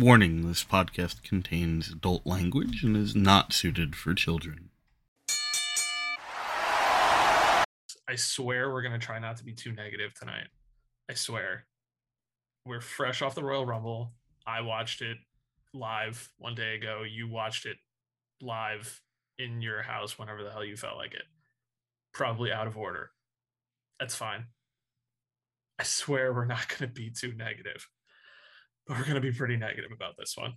Warning, this podcast contains adult language and is not suited for children. I swear we're going to try not to be too negative tonight. I swear. We're fresh off the Royal Rumble. I watched it live one day ago. You watched it live in your house whenever the hell you felt like it. Probably out of order. That's fine. I swear we're not going to be too negative. We're going to be pretty negative about this one.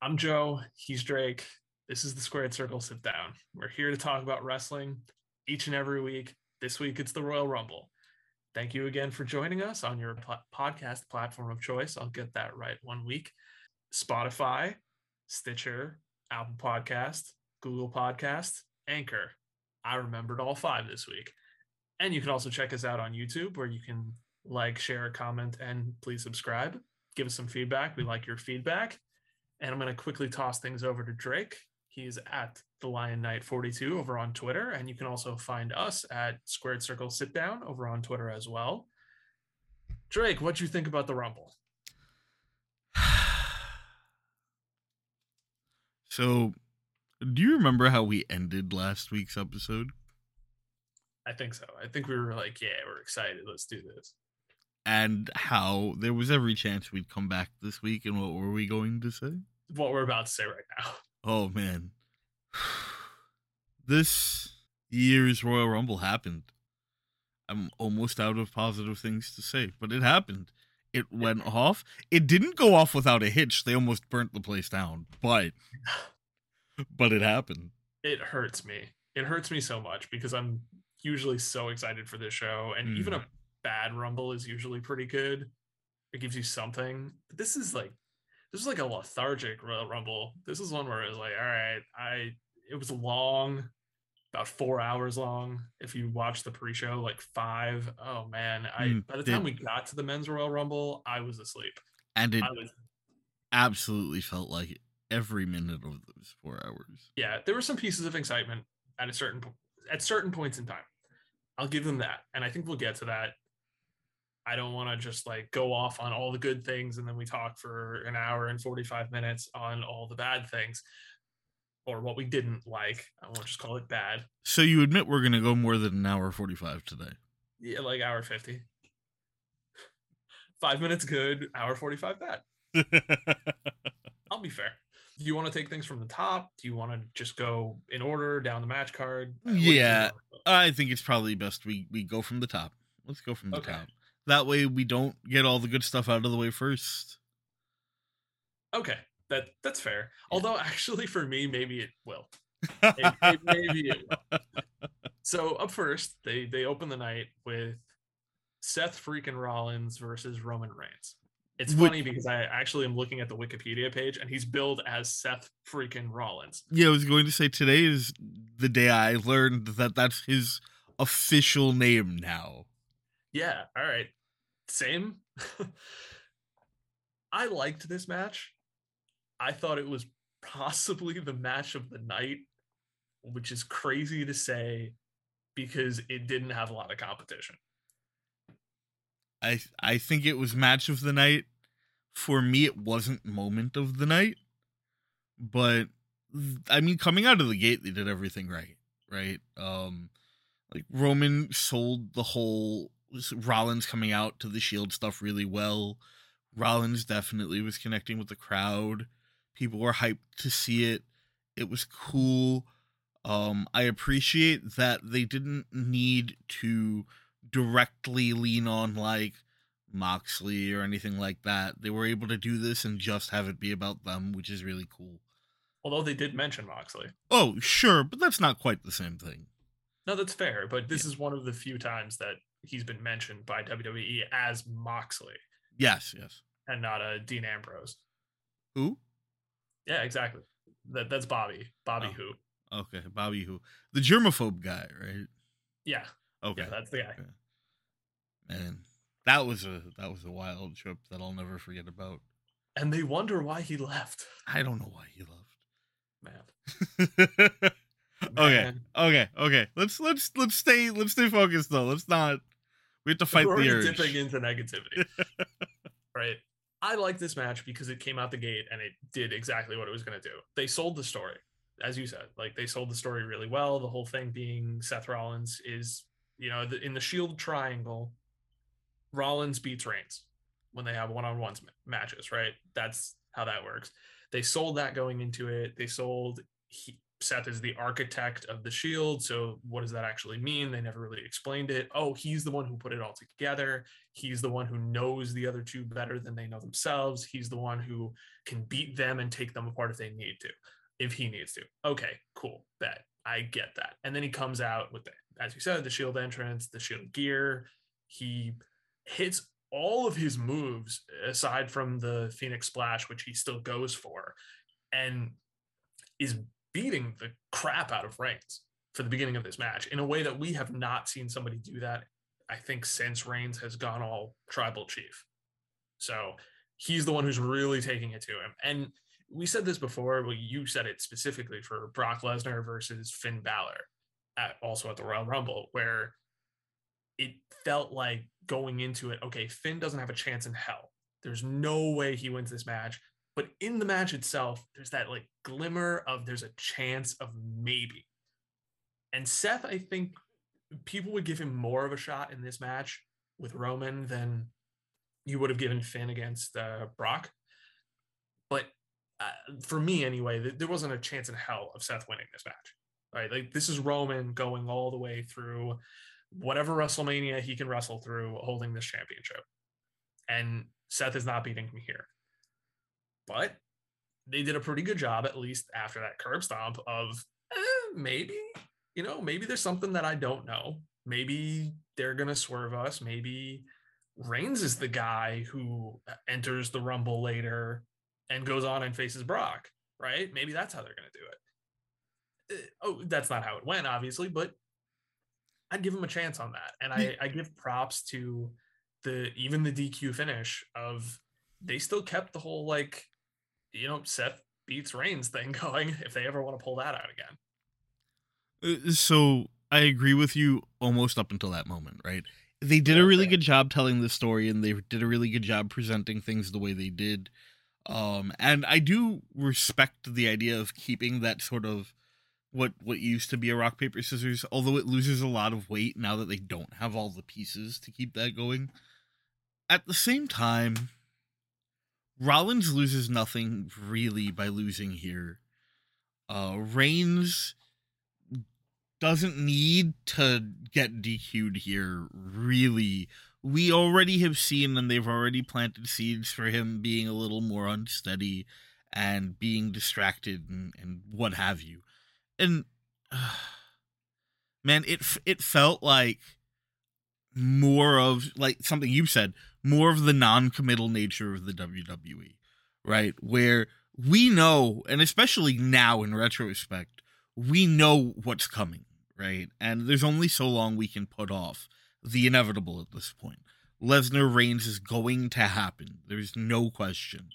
I'm Joe. He's Drake. This is the Squared Circle Sit Down. We're here to talk about wrestling each and every week. This week, it's the Royal Rumble. Thank you again for joining us on your podcast platform of choice. I'll get that right one week. Spotify, Stitcher, Apple Podcast, Google Podcast, Anchor. I remembered all five this week. And you can also check us out on YouTube, where you can like, share, comment, and please subscribe. Give us some feedback. We like your feedback. And I'm going to quickly toss things over to Drake. He's at the Lion Knight 42 over on Twitter. And you can also find us at Squared Circle Sit Down over on Twitter as well. Drake, what do you think about the Rumble? So, do you remember how we ended last week's episode? I think so. I think we were like, yeah, we're excited. Let's do this. And how there was every chance we'd come back this week, and what were we going to say? What we're about to say right now. Oh, man. This year's Royal Rumble happened. I'm almost out of positive things to say, but it happened. It went off. It didn't go off without a hitch. They almost burnt the place down, but it happened. It hurts me. It hurts me so much because I'm usually so excited for this show, and even a bad Rumble is usually pretty good. It gives you something. This is like a lethargic Royal Rumble. This is one where it was like, all right, it was long, about 4 hours long. If you watch the pre-show, like five. Oh man, by the time we got to the men's Royal Rumble, I was asleep. And I absolutely felt like every minute of those 4 hours. Yeah, there were some pieces of excitement at certain points in time. I'll give them that, and I think we'll get to that. I don't want to just like go off on all the good things and then we talk for an hour and 45 minutes on all the bad things or what we didn't like. I won't just call it bad. So you admit we're going to go more than an hour 45 today? Yeah, like hour 50. 5 minutes good, hour 45 bad. I'll be fair. Do you want to take things from the top? Do you want to just go in order down the match card? Yeah, I think it's probably best we go from the top. Let's go from the top. That way we don't get all the good stuff out of the way first. Okay, that's fair. Yeah. Although actually for me, maybe it will. Maybe it will. So up first, they open the night with Seth freaking Rollins versus Roman Reigns. It's funny because I actually am looking at the Wikipedia page and he's billed as Seth freaking Rollins. Yeah, I was going to say today is the day I learned that that's his official name now. Yeah, all right. Same. I liked this match. I thought it was possibly the match of the night, which is crazy to say because it didn't have a lot of competition. I think it was match of the night. For me, it wasn't moment of the night. But, I mean, coming out of the gate, they did everything right, right? Like, Roman sold the whole Rollins coming out to the Shield stuff really well. Rollins definitely was connecting with the crowd. People were hyped to see it. It was cool. I appreciate that they didn't need to directly lean on like Moxley or anything like that. They were able to do this and just have it be about them, which is really cool. Although they did mention Moxley. Oh, sure, but that's not quite the same thing. No, that's fair, but this is one of the few times that he's been mentioned by WWE as Moxley. Yes. And not a Dean Ambrose. Who? Yeah, exactly. That's Bobby. Bobby who? Okay, Bobby who? The germaphobe guy, right? Yeah. Okay, yeah, that's the guy. Okay. Man, that was a wild trip that I'll never forget about. And they wonder why he left. I don't know why he left. Man. Man. Okay. Let's stay focused though. Let's not. We have to fight the urge. We're dipping into negativity. Right. I like this match because it came out the gate and it did exactly what it was going to do. They sold the story, as you said. Like, they sold the story really well. The whole thing being Seth Rollins is, you know, in the Shield triangle, Rollins beats Reigns when they have one-on-one matches, right? That's how that works. They sold that going into it. They sold Seth is the architect of the Shield. So what does that actually mean? They never really explained it. Oh, he's the one who put it all together. He's the one who knows the other two better than they know themselves. He's the one who can beat them and take them apart if they need to, if he needs to. Okay, cool. Bet. I get that. And then he comes out with, as you said, the Shield entrance, the Shield gear. He hits all of his moves aside from the Phoenix Splash, which he still goes for, and is beating the crap out of Reigns for the beginning of this match in a way that we have not seen somebody do that, I think, since Reigns has gone all tribal chief. So he's the one who's really taking it to him. And we said this before, but you said it specifically for Brock Lesnar versus Finn Balor also at the Royal Rumble, where it felt like going into it, okay, Finn doesn't have a chance in hell. There's no way he wins this match. But in the match itself, there's that like glimmer of there's a chance of maybe. And Seth, I think people would give him more of a shot in this match with Roman than you would have given Finn against Brock. But for me anyway, there wasn't a chance in hell of Seth winning this match. Right? Like, this is Roman going all the way through whatever WrestleMania he can wrestle through holding this championship. And Seth is not beating him here. But they did a pretty good job, at least after that curb stomp, of maybe, you know, maybe there's something that I don't know. Maybe they're going to swerve us. Maybe Reigns is the guy who enters the Rumble later and goes on and faces Brock, right? Maybe that's how they're going to do it. Oh, that's not how it went, obviously, but I'd give him a chance on that. And I give props to even the DQ finish of, they still kept the whole, like, you know, Seth beats Reigns thing going if they ever want to pull that out again. So I agree with you almost up until that moment, right? They did a really good job telling the story, and they did a really good job presenting things the way they did. And I do respect the idea of keeping that sort of what used to be a rock, paper, scissors, although it loses a lot of weight now that they don't have all the pieces to keep that going. At the same time, Rollins loses nothing really by losing here. Reigns doesn't need to get DQ'd here, really. We already have seen, and they've already planted seeds for him being a little more unsteady and being distracted and what have you. And, man, it felt like more of, like something you said, more of the non-committal nature of the WWE, right? Where we know, and especially now in retrospect, we know what's coming, right? And there's only so long we can put off the inevitable at this point. Lesnar Reigns is going to happen. There's no question.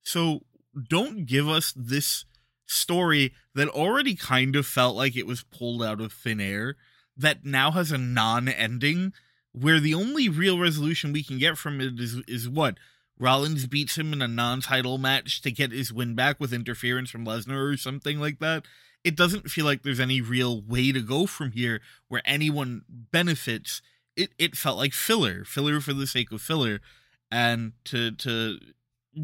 So don't give us this story that already kind of felt like it was pulled out of thin air, that now has a non-ending, where the only real resolution we can get from it is what? Rollins beats him in a non-title match to get his win back with interference from Lesnar or something like that. It doesn't feel like there's any real way to go from here where anyone benefits. It felt like filler for the sake of filler, and to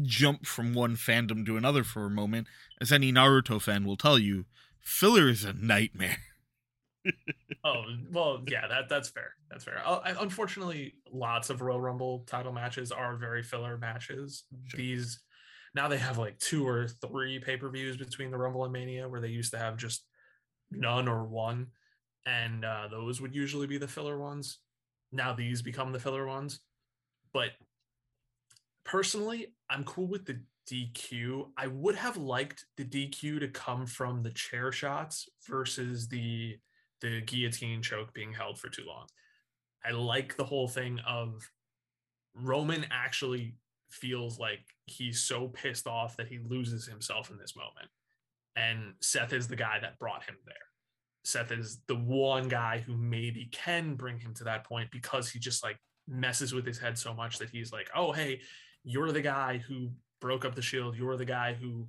jump from one fandom to another for a moment, as any Naruto fan will tell you, filler is a nightmare. Oh, well, yeah, that's fair. That's fair. Unfortunately, lots of Royal Rumble title matches are very filler matches. Sure. These, now they have like 2 or 3 pay-per-views between the Rumble and Mania, where they used to have just none or one. And those would usually be the filler ones. Now these become the filler ones. But personally, I'm cool with the DQ. I would have liked the DQ to come from the chair shots versus the guillotine choke being held for too long. I like the whole thing of Roman actually feels like he's so pissed off that he loses himself in this moment. And Seth is the guy that brought him there. Seth is the one guy who maybe can bring him to that point, because he just like messes with his head so much that he's like, oh, hey, you're the guy who broke up the shield. You're the guy who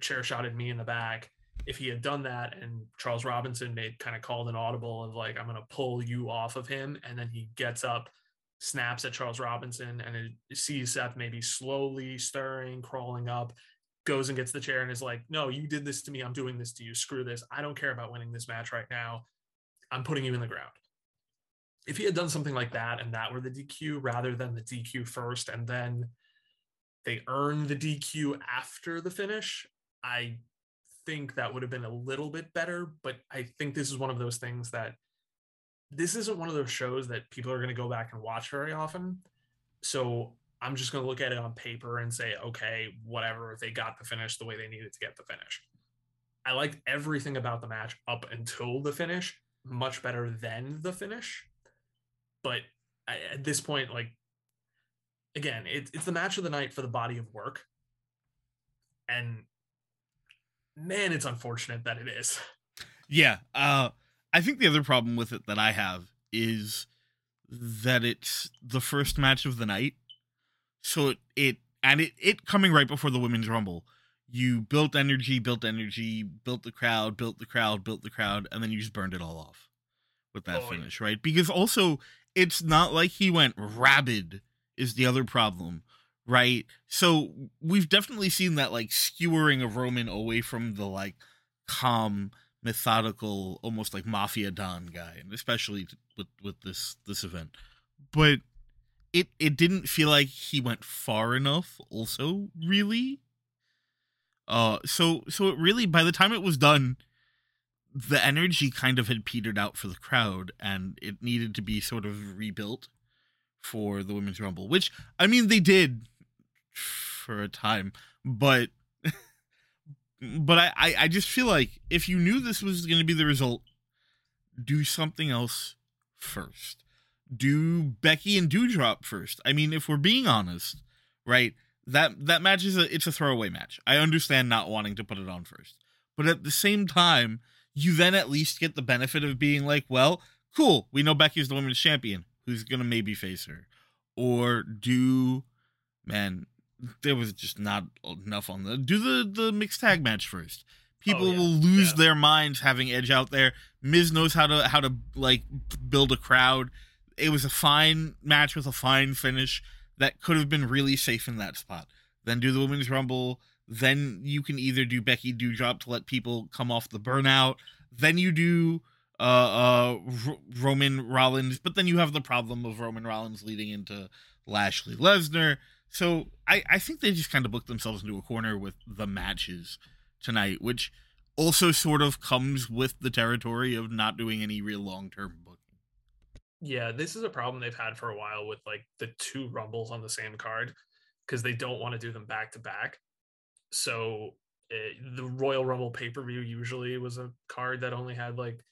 chair shotted me in the back. If he had done that and Charles Robinson made kind of called an audible of like, I'm going to pull you off of him. And then he gets up, snaps at Charles Robinson, and it sees Seth maybe slowly stirring, crawling up, goes and gets the chair and is like, no, you did this to me. I'm doing this to you. Screw this. I don't care about winning this match right now. I'm putting you in the ground. If he had done something like that and that were the DQ rather than the DQ first, and then they earn the DQ after the finish, I think that would have been a little bit better. But I think this is one of those things that this isn't one of those shows that people are going to go back and watch very often. So I'm just going to look at it on paper and say, okay, whatever, they got the finish the way they needed to get the finish. I liked everything about the match up until the finish, much better than the finish. But at this point, like, again, it's the match of the night for the body of work. And, man, it's unfortunate that it is. Yeah. I think the other problem with it that I have is that it's the first match of the night. So it coming right before the Women's Rumble, you built the crowd, and then you just burned it all off with that finish, right? Because also, it's not like he went rabid is the other problem, right? So we've definitely seen that, like, skewering of Roman away from the, like, calm, methodical, almost like Mafia Don guy, and especially with this event. But it didn't feel like he went far enough also, really. So it really, by the time it was done, the energy kind of had petered out for the crowd, and it needed to be sort of rebuilt for the Women's Rumble, which, I mean, they did for a time, but I just feel like if you knew this was going to be the result, do something else first. Do Becky and Doudrop first. I mean, if we're being honest, right, that match it's a throwaway match. I understand not wanting to put it on first, but at the same time, you then at least get the benefit of being like, well, cool, we know Becky's the women's champion. Who's going to maybe face her? Or there was just not enough on the mixed tag match first. People will lose their minds having Edge out there. Miz knows how to like build a crowd. It was a fine match with a fine finish that could have been really safe in that spot. Then do the Women's Rumble. Then you can either do Becky Doudrop to let people come off the burnout. Then you do Roman Rollins, but then you have the problem of Roman Rollins leading into Lashley Lesnar. So I think they just kind of booked themselves into a corner with the matches tonight, which also sort of comes with the territory of not doing any real long-term booking. Yeah, this is a problem they've had for a while with, like, the two Rumbles on the same card, because they don't want to do them back-to-back. So the Royal Rumble pay-per-view usually was a card that only had, like,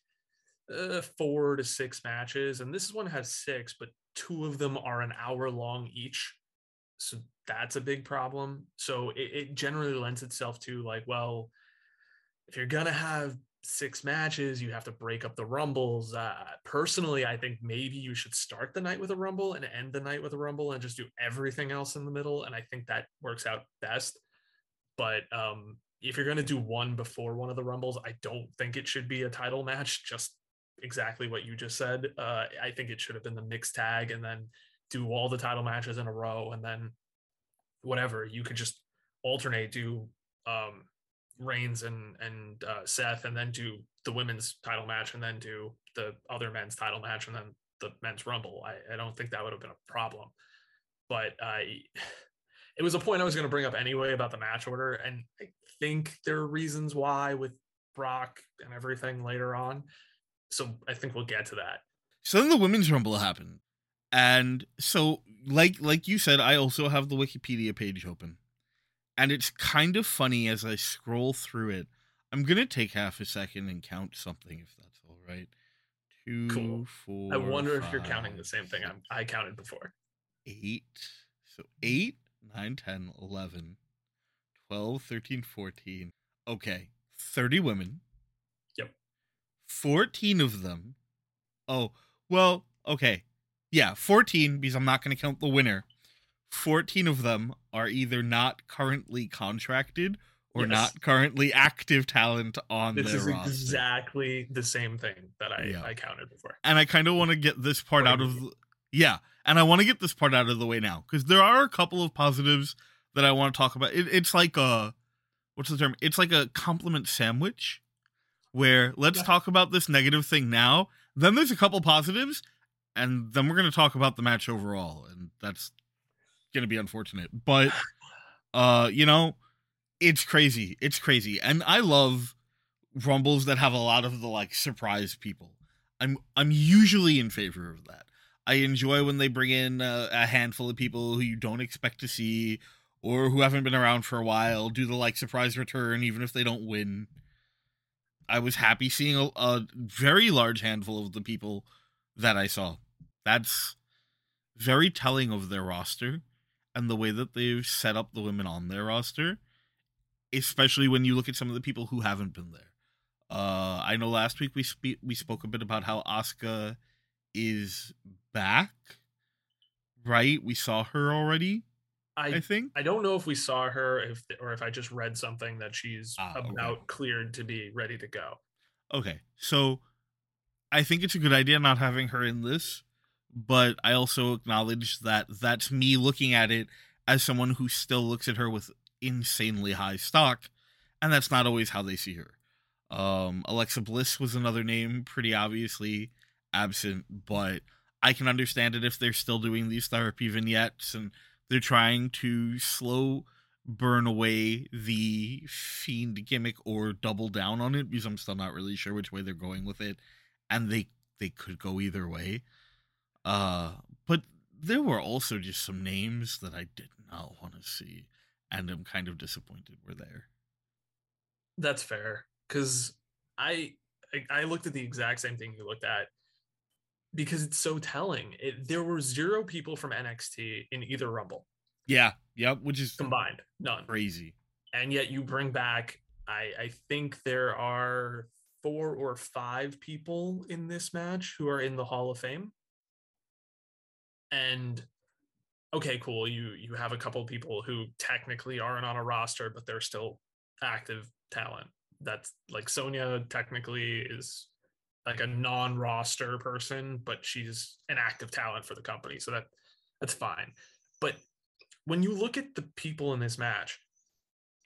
4 to 6 matches, and this one has 6, but 2 of them are an hour long each, so that's a big problem. So it generally lends itself to, like, well, if you're gonna have 6 matches, you have to break up the Rumbles. Personally, I think maybe you should start the night with a Rumble and end the night with a Rumble and just do everything else in the middle, and I think that works out best. But if you're gonna do one before one of the Rumbles, I don't think it should be a title match, just exactly what you just said. I think it should have been the mixed tag, and then do all the title matches in a row, and then whatever, you could just alternate, do Reigns and Seth, and then do the women's title match, and then do the other men's title match, and then the men's Rumble. I don't think that would have been a problem, but it was a point I was going to bring up anyway about the match order, and I think there are reasons why with Brock and everything later on. So I think we'll get to that. So then the Women's Rumble happened. And so, like you said, I also have the Wikipedia page open. And it's kind of funny as I scroll through it. I'm going to take half a second and count something, if that's all right. 2, 4, I wonder if you're counting the same thing I counted before. 8. So 8, 9, 10, 11, 12, 13, 14. Okay, 30 women. 14 of them. Oh, well, okay. Yeah, 14, because I'm not going to count the winner. 14 of them are either not currently contracted or not currently active talent on this their roster. This is exactly the same thing that I counted before. And I kind of want to get this part out of... Yeah, and I want to get this part out of the way now, because there are a couple of positives that I want to talk about. It's like a... What's the term? It's like a compliment sandwich, where let's talk about this negative thing now, then there's a couple positives, and then we're going to talk about the match overall, and that's going to be unfortunate. But, you know... It's crazy. It's crazy. And I love rumbles that have a lot of the like surprise people. I'm usually in favor of that. I enjoy when they bring in a handful of people who you don't expect to see or who haven't been around for a while, do the like surprise return, even if they don't win. I was happy seeing a very large handful of the people that I saw. That's very telling of their roster and the way that they've set up the women on their roster. Especially when you look at some of the people who haven't been there. I know last week we spoke a bit about how Asuka is back, right? We saw her already, I think. I don't know if we saw her or if I just read something that she's cleared to be ready to go. Okay, so I think it's a good idea not having her in this, but I also acknowledge that that's me looking at it as someone who still looks at her with insanely high stock, and that's not always how they see her. Alexa Bliss was another name, pretty obviously absent, but I can understand it if they're still doing these therapy vignettes and they're trying to slow burn away the Fiend gimmick or double down on it, because I'm still not really sure which way they're going with it, and they could go either way. But there were also just some names that I did not want to see. And I'm kind of disappointed we're there. That's fair. Because I looked at the exact same thing you looked at. Because it's so telling. There were 0 people from NXT in either Rumble. Yeah. Yep. Which is... Combined. None. Crazy. And yet you bring back... I think there are 4 or 5 people in this match who are in the Hall of Fame. And... Okay, cool. You have a couple of people who technically aren't on a roster, but they're still active talent. That's like Sonya technically is like a non-roster person, but she's an active talent for the company. So that's fine. But when you look at the people in this match,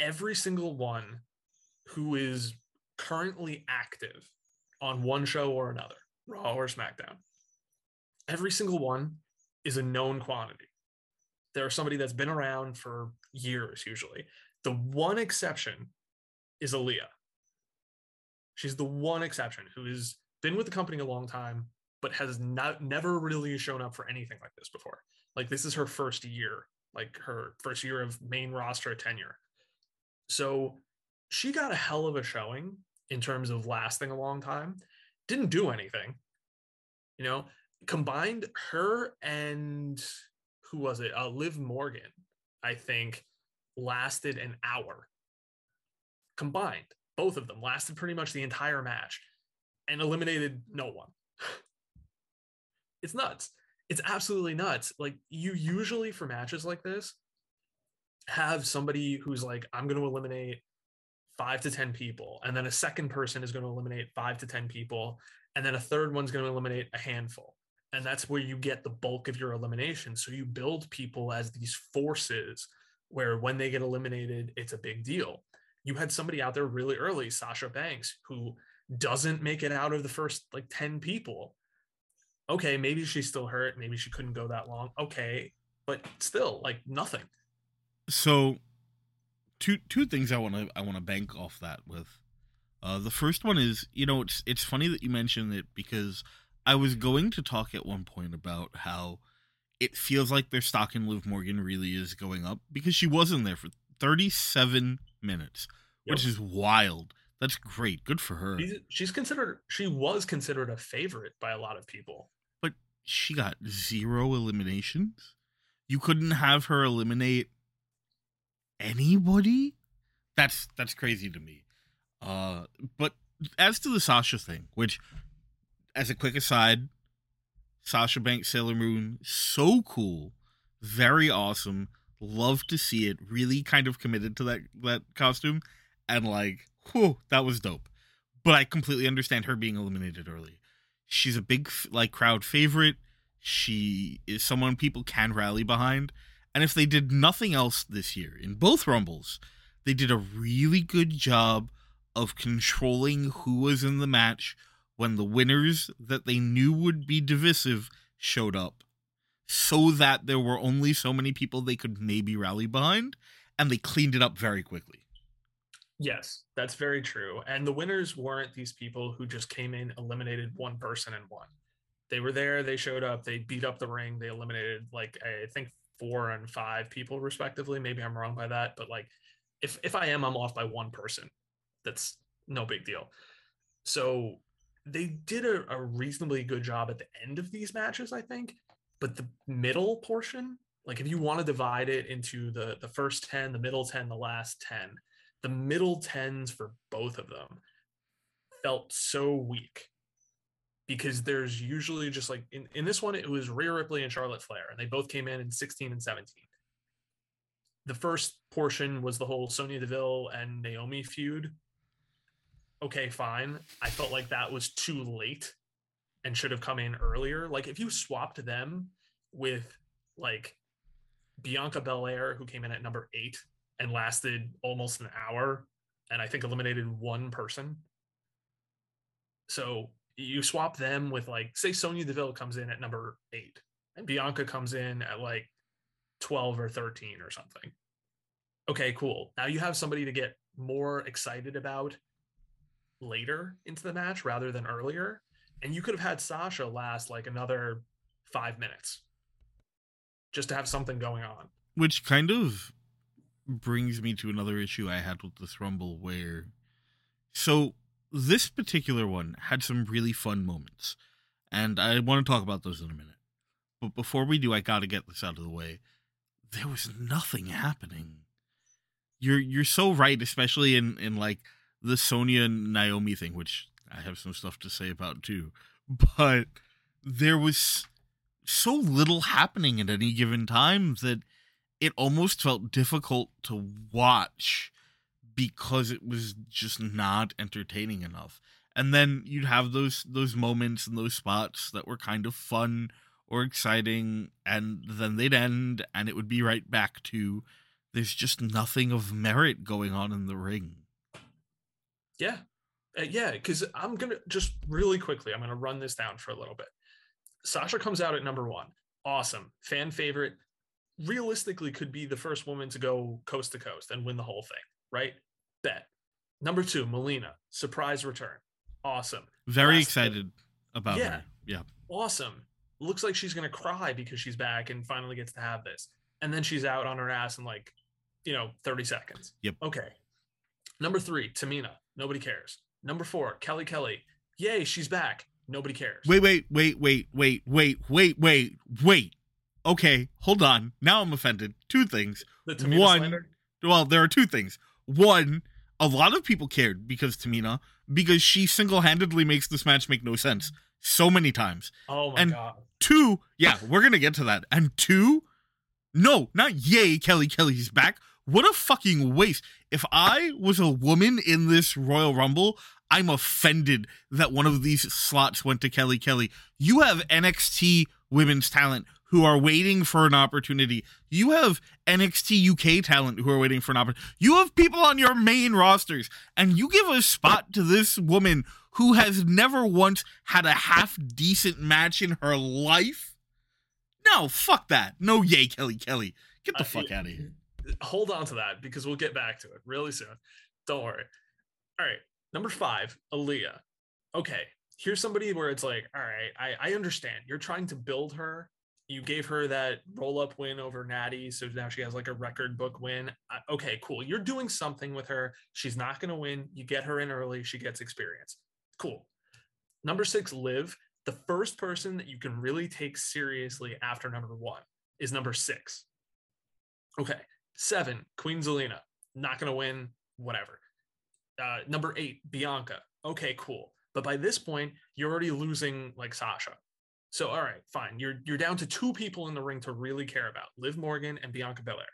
every single one who is currently active on one show or another, Raw or SmackDown, every single one is a known quantity. They're somebody that's been around for years, usually. The one exception is Aaliyah. She's the one exception who has been with the company a long time, but has never really shown up for anything like this before. Like, this is her first year, like her first year of main roster tenure. So she got a hell of a showing in terms of lasting a long time. Didn't do anything. You know, combined her and... Who was it? Liv Morgan, I think, lasted an hour. Combined, both of them lasted pretty much the entire match and eliminated no one. It's nuts. It's absolutely nuts. Like, you usually for matches like this have somebody who's like, I'm going to eliminate 5 to 10 people. And then a second person is going to eliminate 5 to 10 people. And then a third one's going to eliminate a handful. And that's where you get the bulk of your elimination. So you build people as these forces where when they get eliminated, it's a big deal. You had somebody out there really early, Sasha Banks, who doesn't make it out of the first like 10 people. Okay, maybe she's still hurt. Maybe she couldn't go that long. Okay, but still, like, nothing. So two things I want to bank off that with. The first one is, you know, it's funny that you mentioned it, because I was going to talk at one point about how it feels like their stock in Liv Morgan really is going up, because she was in there for 37 minutes, which is wild. That's great. Good for her. She was considered a favorite by a lot of people. But she got 0 eliminations. You couldn't have her eliminate anybody? That's crazy to me. But as to the Sasha thing, which... As a quick aside, Sasha Banks, Sailor Moon, so cool very awesome. Love to see it. Really kind of committed to that costume. And whew, that was dope. But I completely understand her being eliminated early. She's a big crowd favorite. She is someone people can rally behind. And if they did nothing else this year, in both Rumbles, they did a really good job of controlling who was in the match when the winners that they knew would be divisive showed up, so that there were only so many people they could maybe rally behind, and they cleaned it up very quickly. Yes, that's very true. And the winners weren't these people who just came in, eliminated one person and won. They were there, they showed up, they beat up the ring, they eliminated, I think 4 and 5 people respectively. Maybe I'm wrong by that, but if I am, I'm off by one person. That's no big deal. So they did a reasonably good job at the end of these matches, I think. But the middle portion, if you want to divide it into the first 10, the middle 10, the last 10, the middle 10s for both of them felt so weak, because there's usually just in this one, it was Rhea Ripley and Charlotte Flair, and they both came in 16 and 17. The first portion was the whole Sonya Deville and Naomi feud. Okay, fine. I felt like that was too late and should have come in earlier. If you swapped them with Bianca Belair, who came in at number 8 and lasted almost an hour, and I think eliminated one person. So you swap them with say Sonya Deville comes in at number 8 and Bianca comes in at 12 or 13 or something. Okay, cool. Now you have somebody to get more excited about later into the match rather than earlier. And you could have had Sasha last another 5 minutes just to have something going on. Which kind of brings me to another issue I had with this Rumble, where... So this particular one had some really fun moments, and I want to talk about those in a minute. But before we do, I got to get this out of the way. There was nothing happening. You're so right, especially in the Sonya and Naomi thing, which... I have some stuff to say about too, but there was so little happening at any given time that it almost felt difficult to watch, because it was just not entertaining enough. And then you'd have those moments and those spots that were kind of fun or exciting, and then they'd end, and it would be right back to there's just nothing of merit going on in the ring. Yeah. Yeah, because I'm going to just really quickly, I'm going to run this down for a little bit. Sasha comes out at number 1. Awesome. Fan favorite. Realistically could be the first woman to go coast to coast and win the whole thing, right? Bet. Number 2, Melina. Surprise return. Awesome. Very excited about her. Yeah. Awesome. Looks like she's going to cry because she's back and finally gets to have this. And then she's out on her ass in 30 seconds. Yep. Okay. Number 3, Tamina. Nobody cares. Number 4, Kelly Kelly. Yay, she's back. Nobody cares. Wait. Okay, hold on. Now I'm offended. 2 things. The Tamina slander? Well, there are 2 things. 1, a lot of people cared because she single-handedly makes this match make no sense so many times. Oh, my God. 2, yeah, we're going to get to that. And 2, no, not yay, Kelly Kelly's back. What a fucking waste. If I was a woman in this Royal Rumble, I'm offended that one of these slots went to Kelly Kelly. You have NXT women's talent who are waiting for an opportunity. You have NXT UK talent who are waiting for an opportunity. You have people on your main rosters, and you give a spot to this woman who has never once had a half-decent match in her life? No, fuck that. No, yay, Kelly Kelly. Get the fuck out of here. Hold on to that, because we'll get back to it really soon. Don't worry. All right. Number 5, Aaliyah. Okay. Here's somebody where it's all right, I understand. You're trying to build her. You gave her that roll-up win over Natty, so now she has a record book win. Okay, cool. You're doing something with her. She's not going to win. You get her in early. She gets experience. Cool. Number 6, Liv. The first person that you can really take seriously after number 1 is number 6. Okay. 7, Queen Zelina. Not going to win, whatever. Number 8, Bianca. Okay, cool. But by this point, you're already losing Sasha. So, all right, fine. You're down to two people in the ring to really care about, Liv Morgan and Bianca Belair.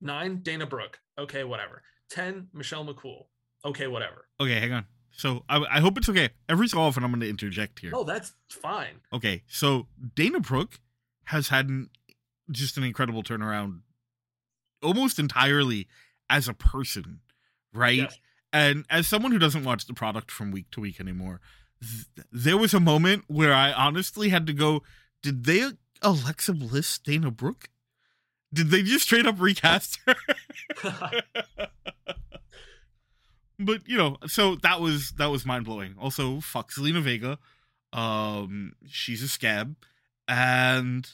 9, Dana Brooke. Okay, whatever. 10, Michelle McCool. Okay, whatever. Okay, hang on. So I hope it's okay. Every so often I'm going to interject here. Oh, that's fine. Okay, so Dana Brooke has had just an incredible turnaround almost entirely as a person, right? Yes. And as someone who doesn't watch the product from week to week anymore, there was a moment where I honestly had to go, did they Alexa Bliss Dana Brooke? Did they just straight up recast her? But, you know, so that was mind-blowing. Also, fuck Zelina Vega. She's a scab. And,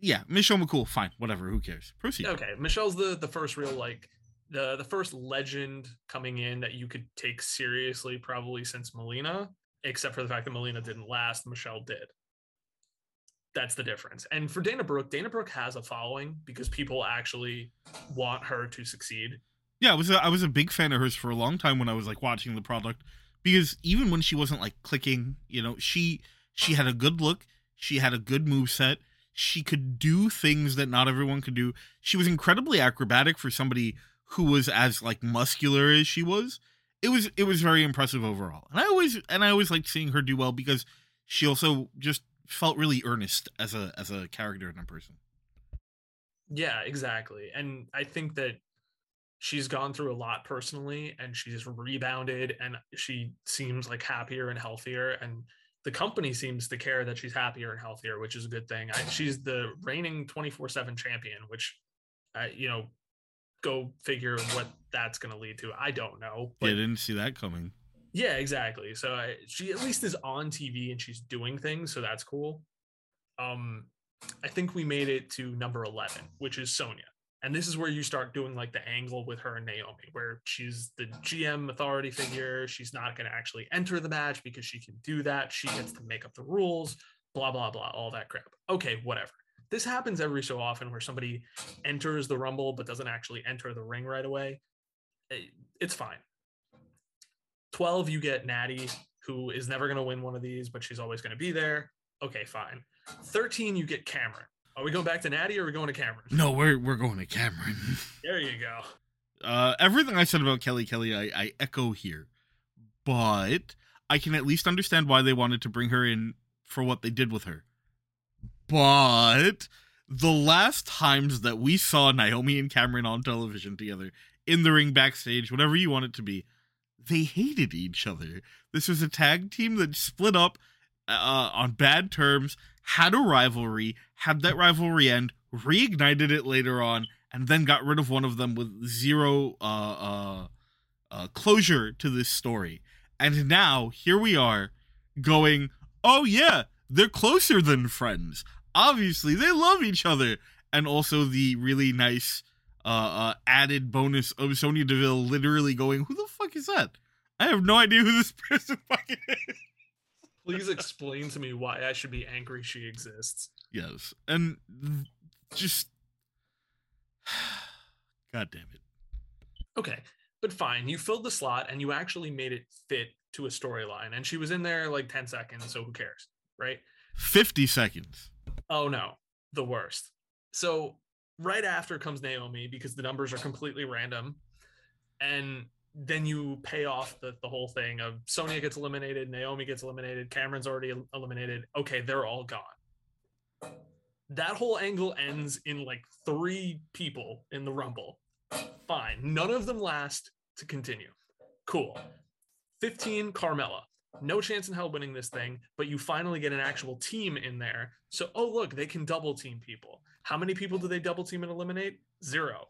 yeah, Michelle McCool, fine, whatever, who cares? Proceed. Okay, Michelle's the first real, like, the first legend coming in that you could take seriously probably since Melina, except for the fact that Melina didn't last, Michelle did. That's the difference. And for Dana Brooke has a following because people actually want her to succeed. Yeah, I was a big fan of hers for a long time when I was like watching the product, because even when she wasn't like clicking, you know, she had a good look, she had a good moveset, she could do things that not everyone could do. She was incredibly acrobatic for somebody who was as like muscular as she was. It was very impressive overall. And I always liked seeing her do well because she also just felt really earnest as a character and a person. Yeah, exactly. And I think that she's gone through a lot personally and she's rebounded and she seems like happier and healthier, and the company seems to care that she's happier and healthier, which is a good thing. She's the reigning 24/7 champion, which you know, go figure what that's going to lead to. I don't know, but I didn't see that coming. Yeah, exactly. So she at least is on TV and she's doing things, so that's cool. I think we made it to number 11, which is Sonya. And this is where you start doing like the angle with her and Naomi, where she's the GM authority figure. She's not going to actually enter the match because she can do that. She gets to make up the rules, blah, blah, blah, all that crap. Okay, whatever. This happens every so often where somebody enters the Rumble but doesn't actually enter the ring right away. It's fine. 12, you get Natty, who is never going to win one of these, but she's always going to be there. Okay, fine. 13, you get Cameron. Are we going back to Natty or are we going to Cameron? No, we're going to Cameron. There you go. Everything I said about Kelly, I echo here. But I can at least understand why they wanted to bring her in for what they did with her. But the last times that we saw Naomi and Cameron on television together, in the ring, backstage, whatever you want it to be, they hated each other. This was a tag team that split up on bad terms, had a rivalry, had that rivalry end, reignited it later on, and then got rid of one of them with zero closure to this story. And now, here we are, going, oh yeah, they're closer than friends. Obviously, they love each other. And also the really nice added bonus of Sonya Deville literally going, who the fuck is that? I have no idea who this person fucking is. Please explain to me why I should be angry she exists. Yes. And just... God damn it. Okay. But fine. You filled the slot and you actually made it fit to a storyline. And she was in there like 10 seconds, so who cares, right? 50 seconds. Oh, no. The worst. So right after comes Naomi because the numbers are completely random. And... then you pay off the whole thing of Sonya gets eliminated, Naomi gets eliminated, Cameron's already eliminated. Okay, they're all gone. That whole angle ends in like 3 people in the Rumble. Fine. None of them last to continue. Cool. 15, Carmella. No chance in hell winning this thing, but you finally get an actual team in there. So, oh, look, they can double team people. How many people do they double team and eliminate? Zero.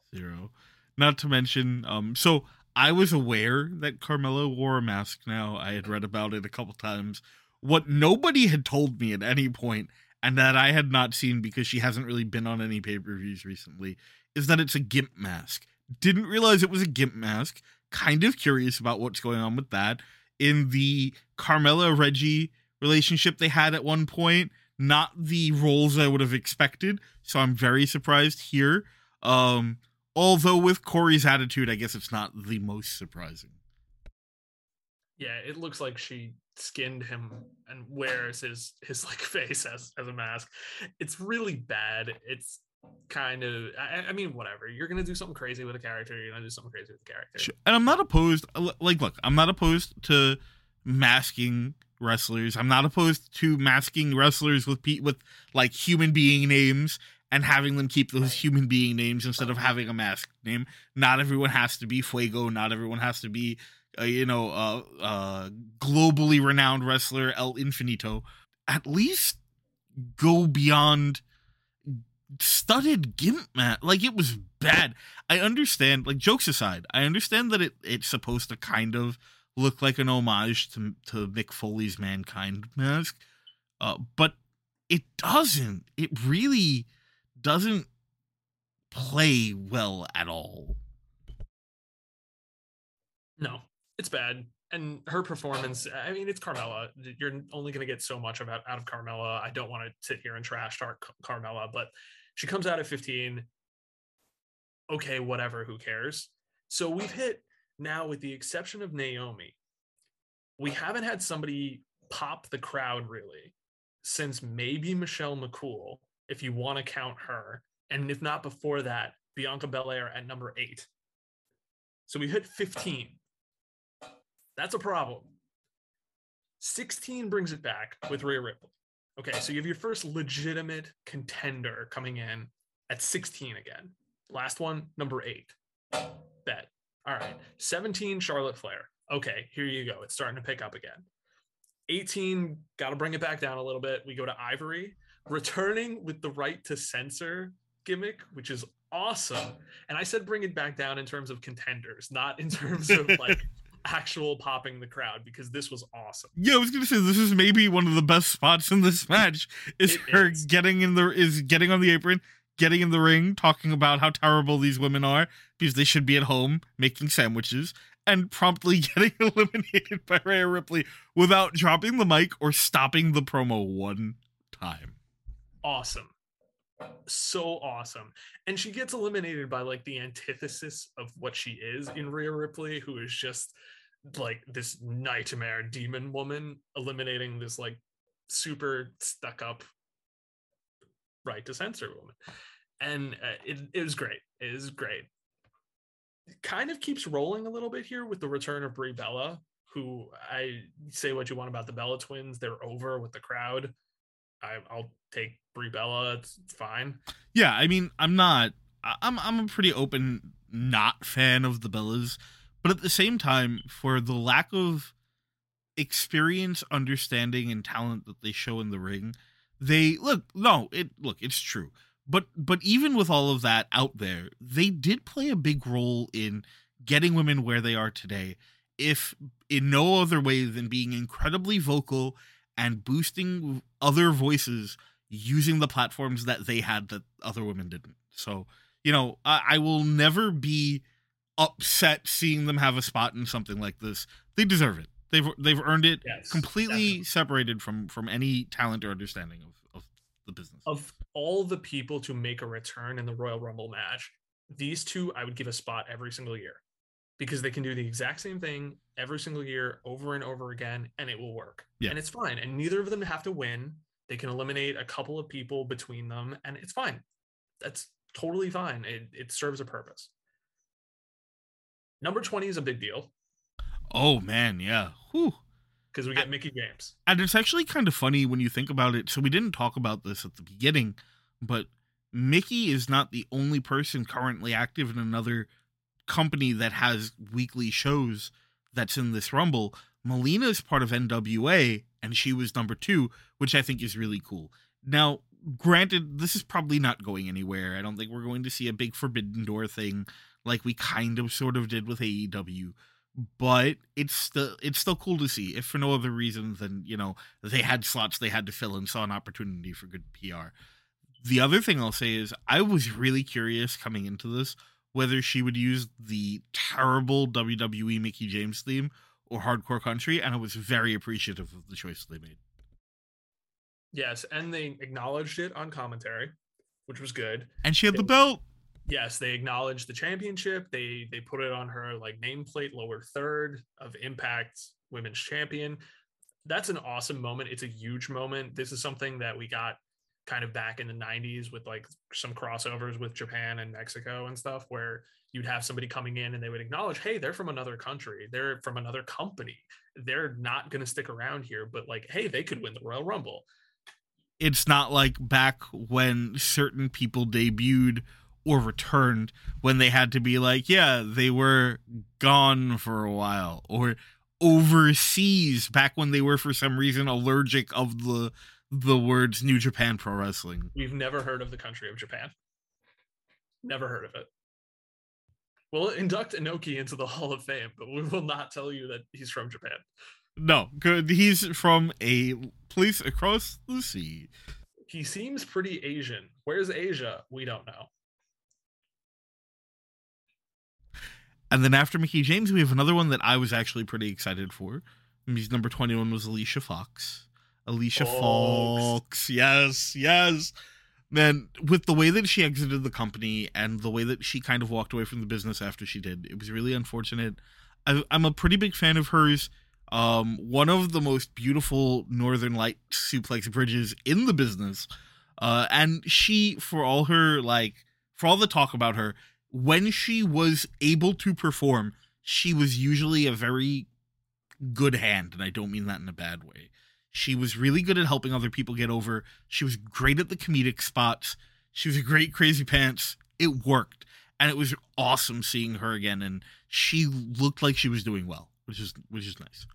Not to mention, so... I was aware that Carmella wore a mask now. I had read about it a couple times. What nobody had told me at any point, and that I had not seen because she hasn't really been on any pay-per-views recently, is that it's a gimp mask. Didn't realize it was a gimp mask. Kind of curious about what's going on with that. In the Carmella-Reggie relationship they had at one point, not the roles I would have expected, so I'm very surprised here. Although with Corey's attitude, I guess it's not the most surprising. Yeah, it looks like she skinned him and wears his like face as a mask. It's really bad. It's kind of, I mean, whatever. You're going to do something crazy with a character. You're going to do something crazy with the character. And I'm not opposed, like, look, I'm not opposed to masking wrestlers. I'm not opposed to masking wrestlers with like human being names and having them keep those human being names instead of having a masked name. Not everyone has to be Fuego. Not everyone has to be globally renowned wrestler El Infinito. At least go beyond studded gimp, man. Like, it was bad. I understand, like, jokes aside, I understand that it's supposed to kind of look like an homage to Mick Foley's Mankind mask, but it doesn't. It really doesn't play well at all. No, it's bad. And her performance, I mean, it's Carmella. You're only going to get so much out of Carmella. I don't want to sit here and trash talk Carmella, but she comes out at 15. Okay, whatever, who cares? So we've hit now, with the exception of Naomi, we haven't had somebody pop the crowd really since maybe Michelle McCool, if you want to count her. And if not before that, Bianca Belair at number 8. So we hit 15. That's a problem. 16 brings it back with Rhea Ripley. Okay, so you have your first legitimate contender coming in at 16 again. Last one, number 8. Bet. All right. 17, Charlotte Flair. Okay, here you go. It's starting to pick up again. 18, got to bring it back down a little bit. We go to Ivory, returning with the right to censor gimmick, which is awesome. And I said bring it back down in terms of contenders, not in terms of like actual popping the crowd, because this was awesome. Yeah, I was gonna say, this is maybe one of the best spots in this match is her getting on the apron, getting in the ring, talking about how terrible these women are because they should be at home making sandwiches, and promptly getting eliminated by Rhea Ripley without dropping the mic or stopping the promo one time. Awesome. So awesome. And she gets eliminated by like the antithesis of what she is in Rhea Ripley, who is just like this nightmare demon woman, eliminating this like super stuck up right to censor woman. And it was great. It is great. It kind of keeps rolling a little bit here with the return of Brie Bella, who, I say what you want about the Bella twins, they're over with the crowd. I'll take Brie Bella. It's fine. Yeah, I mean, I'm a pretty open not fan of the Bellas, but at the same time, for the lack of experience, understanding, and talent that they show in the ring, it's true. But even with all of that out there, they did play a big role in getting women where they are today, if in no other way than being incredibly vocal and boosting other voices using the platforms that they had that other women didn't. So, you know, I will never be upset seeing them have a spot in something like this. They deserve it. They've earned it. Yes, completely definitely. Separated from any talent or understanding of the business. Of all the people to make a return in the Royal Rumble match, these two, I would give a spot every single year, because they can do the exact same thing every single year over and over again, and it will work. Yeah. And it's fine. And neither of them have to win. They can eliminate a couple of people between them, and it's fine. That's totally fine. It serves a purpose. Number 20 is a big deal. Oh, man, yeah. Because we get Mickie James. And it's actually kind of funny when you think about it. So we didn't talk about this at the beginning, but Mickie is not the only person currently active in another company that has weekly shows that's in this Rumble. Melina is part of NWA, and she was number 2, which I think is really cool. Now, granted, this is probably not going anywhere. I don't think we're going to see a big Forbidden Door thing like we kind of sort of did with AEW, but it's still cool to see, if for no other reason than, you know, they had slots they had to fill and saw an opportunity for good PR. The other thing I'll say is I was really curious coming into this whether she would use the terrible WWE Mickie James theme or Hardcore Country, and I was very appreciative of the choice they made. Yes, and they acknowledged it on commentary, which was good. And she had the belt. yes, they acknowledged the championship. They put it on her like nameplate, lower third of Impact Women's Champion. That's an awesome moment. It's a huge moment. This is something that we got kind of back in the 90s with like some crossovers with Japan and Mexico and stuff, where you'd have somebody coming in and they would acknowledge, hey, they're from another country. They're from another company. They're not going to stick around here, but like, hey, they could win the Royal Rumble. It's not like back when certain people debuted or returned, when they had to be like, yeah, they were gone for a while, or overseas back when they were for some reason allergic of the words New Japan Pro Wrestling. We've never heard of the country of Japan. Never heard of it. We'll induct Inoki into the Hall of Fame, but we will not tell you that he's from Japan. No, good. He's from a place across the sea. He seems pretty Asian. Where's Asia? We don't know. And then after Mickie James, we have another one that I was actually pretty excited for. His number 21 was Alicia Fox. Alicia Fox. Yes. Man, with the way that she exited the company and the way that she kind of walked away from the business after she did, it was really unfortunate. I'm a pretty big fan of hers. One of the most beautiful Northern Light suplex bridges in the business. And she, for all the talk about her, when she was able to perform, she was usually a very good hand. And I don't mean that in a bad way. She was really good at helping other people get over. She was great at the comedic spots. She was a great crazy pants. It worked. And it was awesome seeing her again. And she looked like she was doing well, which is nice.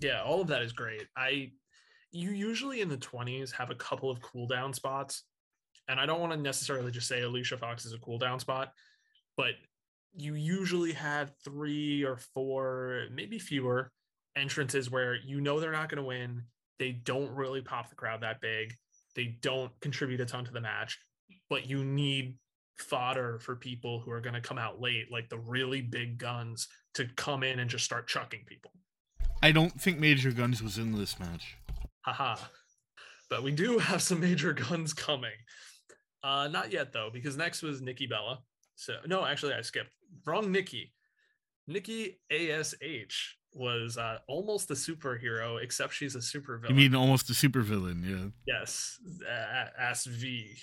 Yeah, all of that is great. You usually in the 20s have a couple of cooldown spots. And I don't want to necessarily just say Alicia Fox is a cooldown spot, but you usually have 3 or 4, maybe fewer, entrances where you know they're not going to win. They don't really pop the crowd that big. They don't contribute a ton to the match, but you need fodder for people who are going to come out late, like the really big guns, to come in and just start chucking people. I don't think Major Guns was in this match. Haha. But we do have some Major Guns coming. Not yet, though, because next was Nikki Bella. So, no, actually, I skipped. Wrong Nikki. Nikki A.S.H. was almost a superhero, except she's a supervillain. You mean almost a supervillain, yeah. Yes, S.V.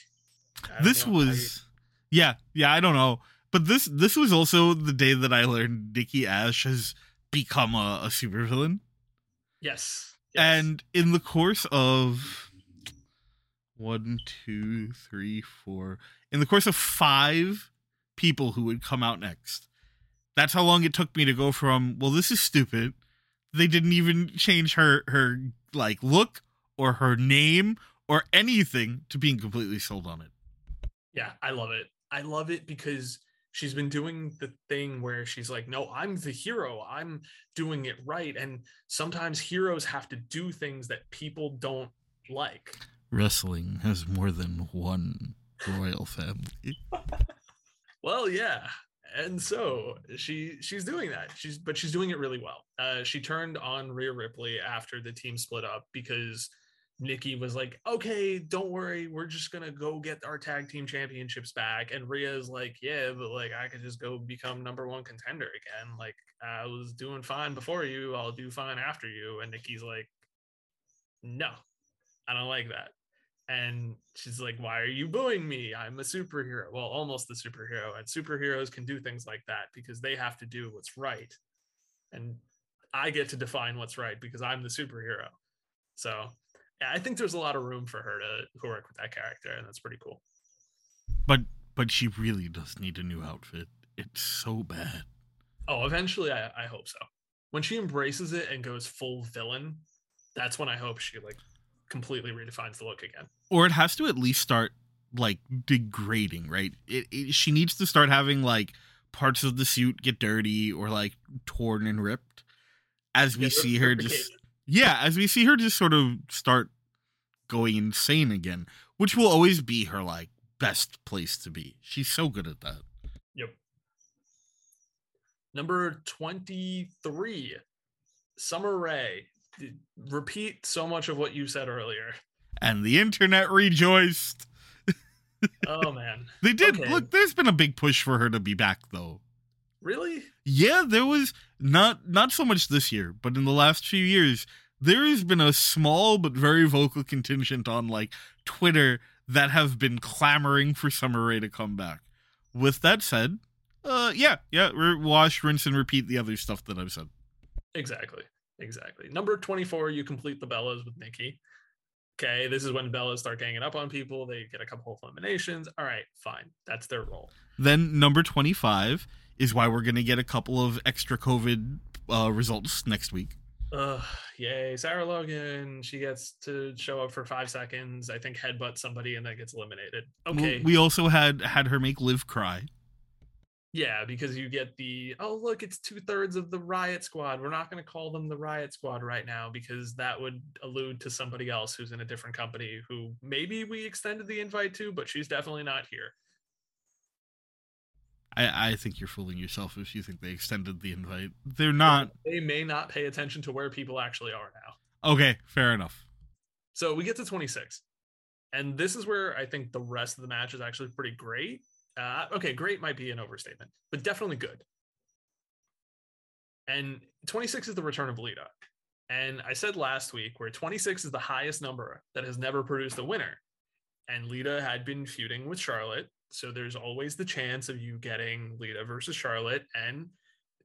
I don't know. But this was also the day that I learned Nikki Ash has become a supervillain. Yes. And in the course of 1, 2, 3, 4, in the course of 5 people who would come out next. That's how long it took me to go from, well, this is stupid. They didn't even change her like look or her name or anything, to being completely sold on it. Yeah, I love it. I love it because she's been doing the thing where she's like, no, I'm the hero. I'm doing it right. And sometimes heroes have to do things that people don't like. Wrestling has more than one royal family. Well, yeah. And so she's doing that. She's doing it really well. She turned on Rhea Ripley after the team split up because Nikki was like, okay, don't worry, we're just gonna go get our tag team championships back. And Rhea's like, yeah, but like I could just go become number one contender again. Like I was doing fine before you, I'll do fine after you. And Nikki's like, no, I don't like that. And she's like, why are you booing me? I'm a superhero. Well, almost a superhero. And superheroes can do things like that because they have to do what's right. And I get to define what's right because I'm the superhero. So yeah, I think there's a lot of room for her to work with that character, and that's pretty cool. But she really does need a new outfit. It's so bad. Oh, eventually, I hope so. When she embraces it and goes full villain, that's when I hope she like completely redefines the look again. Or it has to at least start like degrading, right? She needs to start having like parts of the suit get dirty or like torn and ripped, as we see her just... Yeah, as we see her just sort of start going insane again, which will always be her, like, best place to be. She's so good at that. Yep. Number 23, Summer Rae. Repeat so much of what you said earlier. And the internet rejoiced. Oh man. They did. Okay. Look, there's been a big push for her to be back though. Really? Yeah, there was not so much this year, but in the last few years, there has been a small but very vocal contingent on like Twitter that have been clamoring for Summer Rae to come back. With that said, wash, rinse, and repeat the other stuff that I've said. Exactly. Number 24, you complete the Bellas with Nikki. Okay, this is when Bellas start ganging up on people. They get a couple of eliminations. All right, fine. That's their role. Then number 25 is why we're going to get a couple of extra COVID results next week. Yay. Sarah Logan, she gets to show up for 5 seconds, I think headbutt somebody, and then gets eliminated. Okay. We also had her make Liv cry. Yeah, because you get the, oh, look, it's 2/3 of the Riot Squad. We're not going to call them the Riot Squad right now because that would allude to somebody else who's in a different company who maybe we extended the invite to, but she's definitely not here. I think you're fooling yourself if you think they extended the invite. They're not. They may not pay attention to where people actually are now. Okay, fair enough. So we get to 26. And this is where I think the rest of the match is actually pretty great. Great might be an overstatement, but definitely good. And 26 is the return of Lita. And I said last week where 26 is the highest number that has never produced a winner. And Lita had been feuding with Charlotte. So there's always the chance of you getting Lita versus Charlotte. And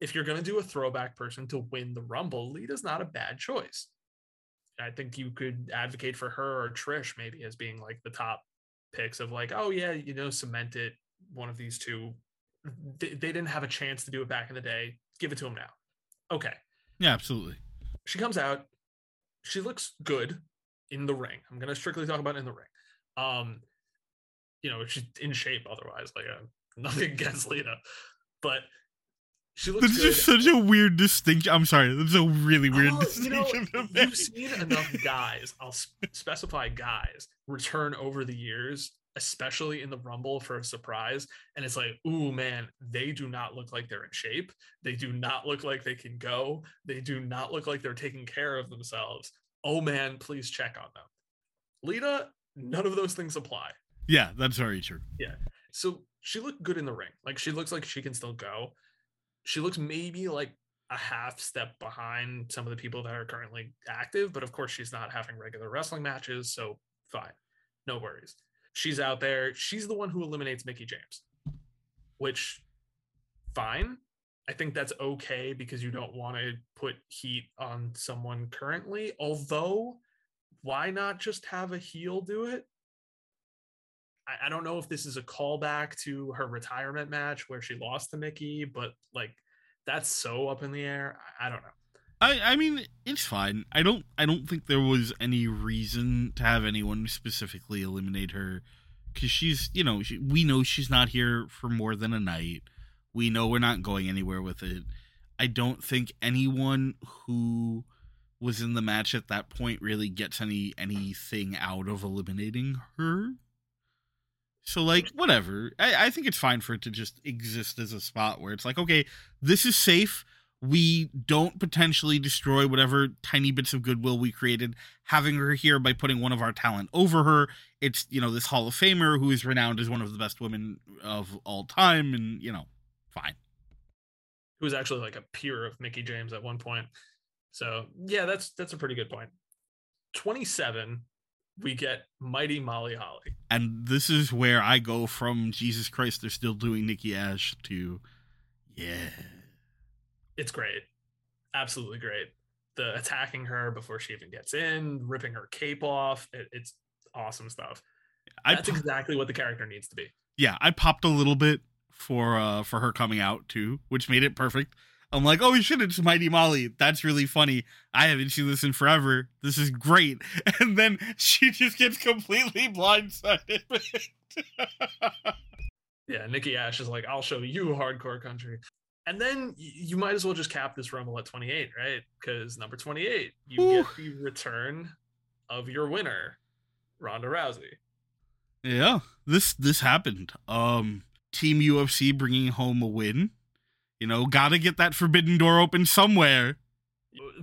if you're going to do a throwback person to win the Rumble, Lita's not a bad choice. I think you could advocate for her or Trish maybe as being like the top picks of like, oh yeah, you know, cement it. One of these two, they didn't have a chance to do it back in the day. Give it to them now. Okay. Yeah, absolutely. She comes out. She looks good in the ring. I'm going to strictly talk about in the ring. She's in shape otherwise. Like, nothing against Lita. But she looks good. That's just such a weird distinction. I'm sorry. That's a really weird distinction. You've seen enough guys, I'll specify guys, return over the years, especially in the Rumble for a surprise. And it's like, ooh, man, they do not look like they're in shape. They do not look like they can go. They do not look like they're taking care of themselves. Oh, man, please check on them. Lita, none of those things apply. Yeah, that's very true. Yeah. So she looked good in the ring. Like, she looks like she can still go. She looks maybe like a half step behind some of the people that are currently active. But of course, she's not having regular wrestling matches. So fine. No worries. She's out there. She's the one who eliminates Mickie James, which, fine. I think that's okay because you don't want to put heat on someone currently. Although, why not just have a heel do it? I don't know if this is a callback to her retirement match where she lost to Mickie, but like that's so up in the air. I don't know. I mean, it's fine. I don't think there was any reason to have anyone specifically eliminate her because she's, you know, we know she's not here for more than a night. We know we're not going anywhere with it. I don't think anyone who was in the match at that point really gets anything out of eliminating her. So, like, whatever. I think it's fine for it to just exist as a spot where it's like, okay, this is safe. We don't potentially destroy whatever tiny bits of goodwill we created having her here by putting one of our talent over her. It's, you know, this Hall of Famer who is renowned as one of the best women of all time. And, you know, fine. Who was actually like a peer of Mickie James at one point. So, yeah, that's a pretty good point. 27, we get Mighty Molly Holly. And this is where I go from Jesus Christ, they're still doing Nikki Ash to, yeah. It's great. Absolutely great. The attacking her before she even gets in, ripping her cape off. It's awesome stuff. That's exactly what the character needs to be. Yeah, I popped a little bit for her coming out too, which made it perfect. I'm like, oh shit, it's Mighty Molly. That's really funny. I haven't seen this in forever. This is great. And then she just gets completely blindsided. Yeah, Nikki Ash is like, I'll show you hardcore country. And then you might as well just cap this Rumble at 28, right? Because number 28, you Ooh. Get the return of your winner, Ronda Rousey. Yeah, this happened. Team UFC bringing home a win. You know, gotta get that forbidden door open somewhere.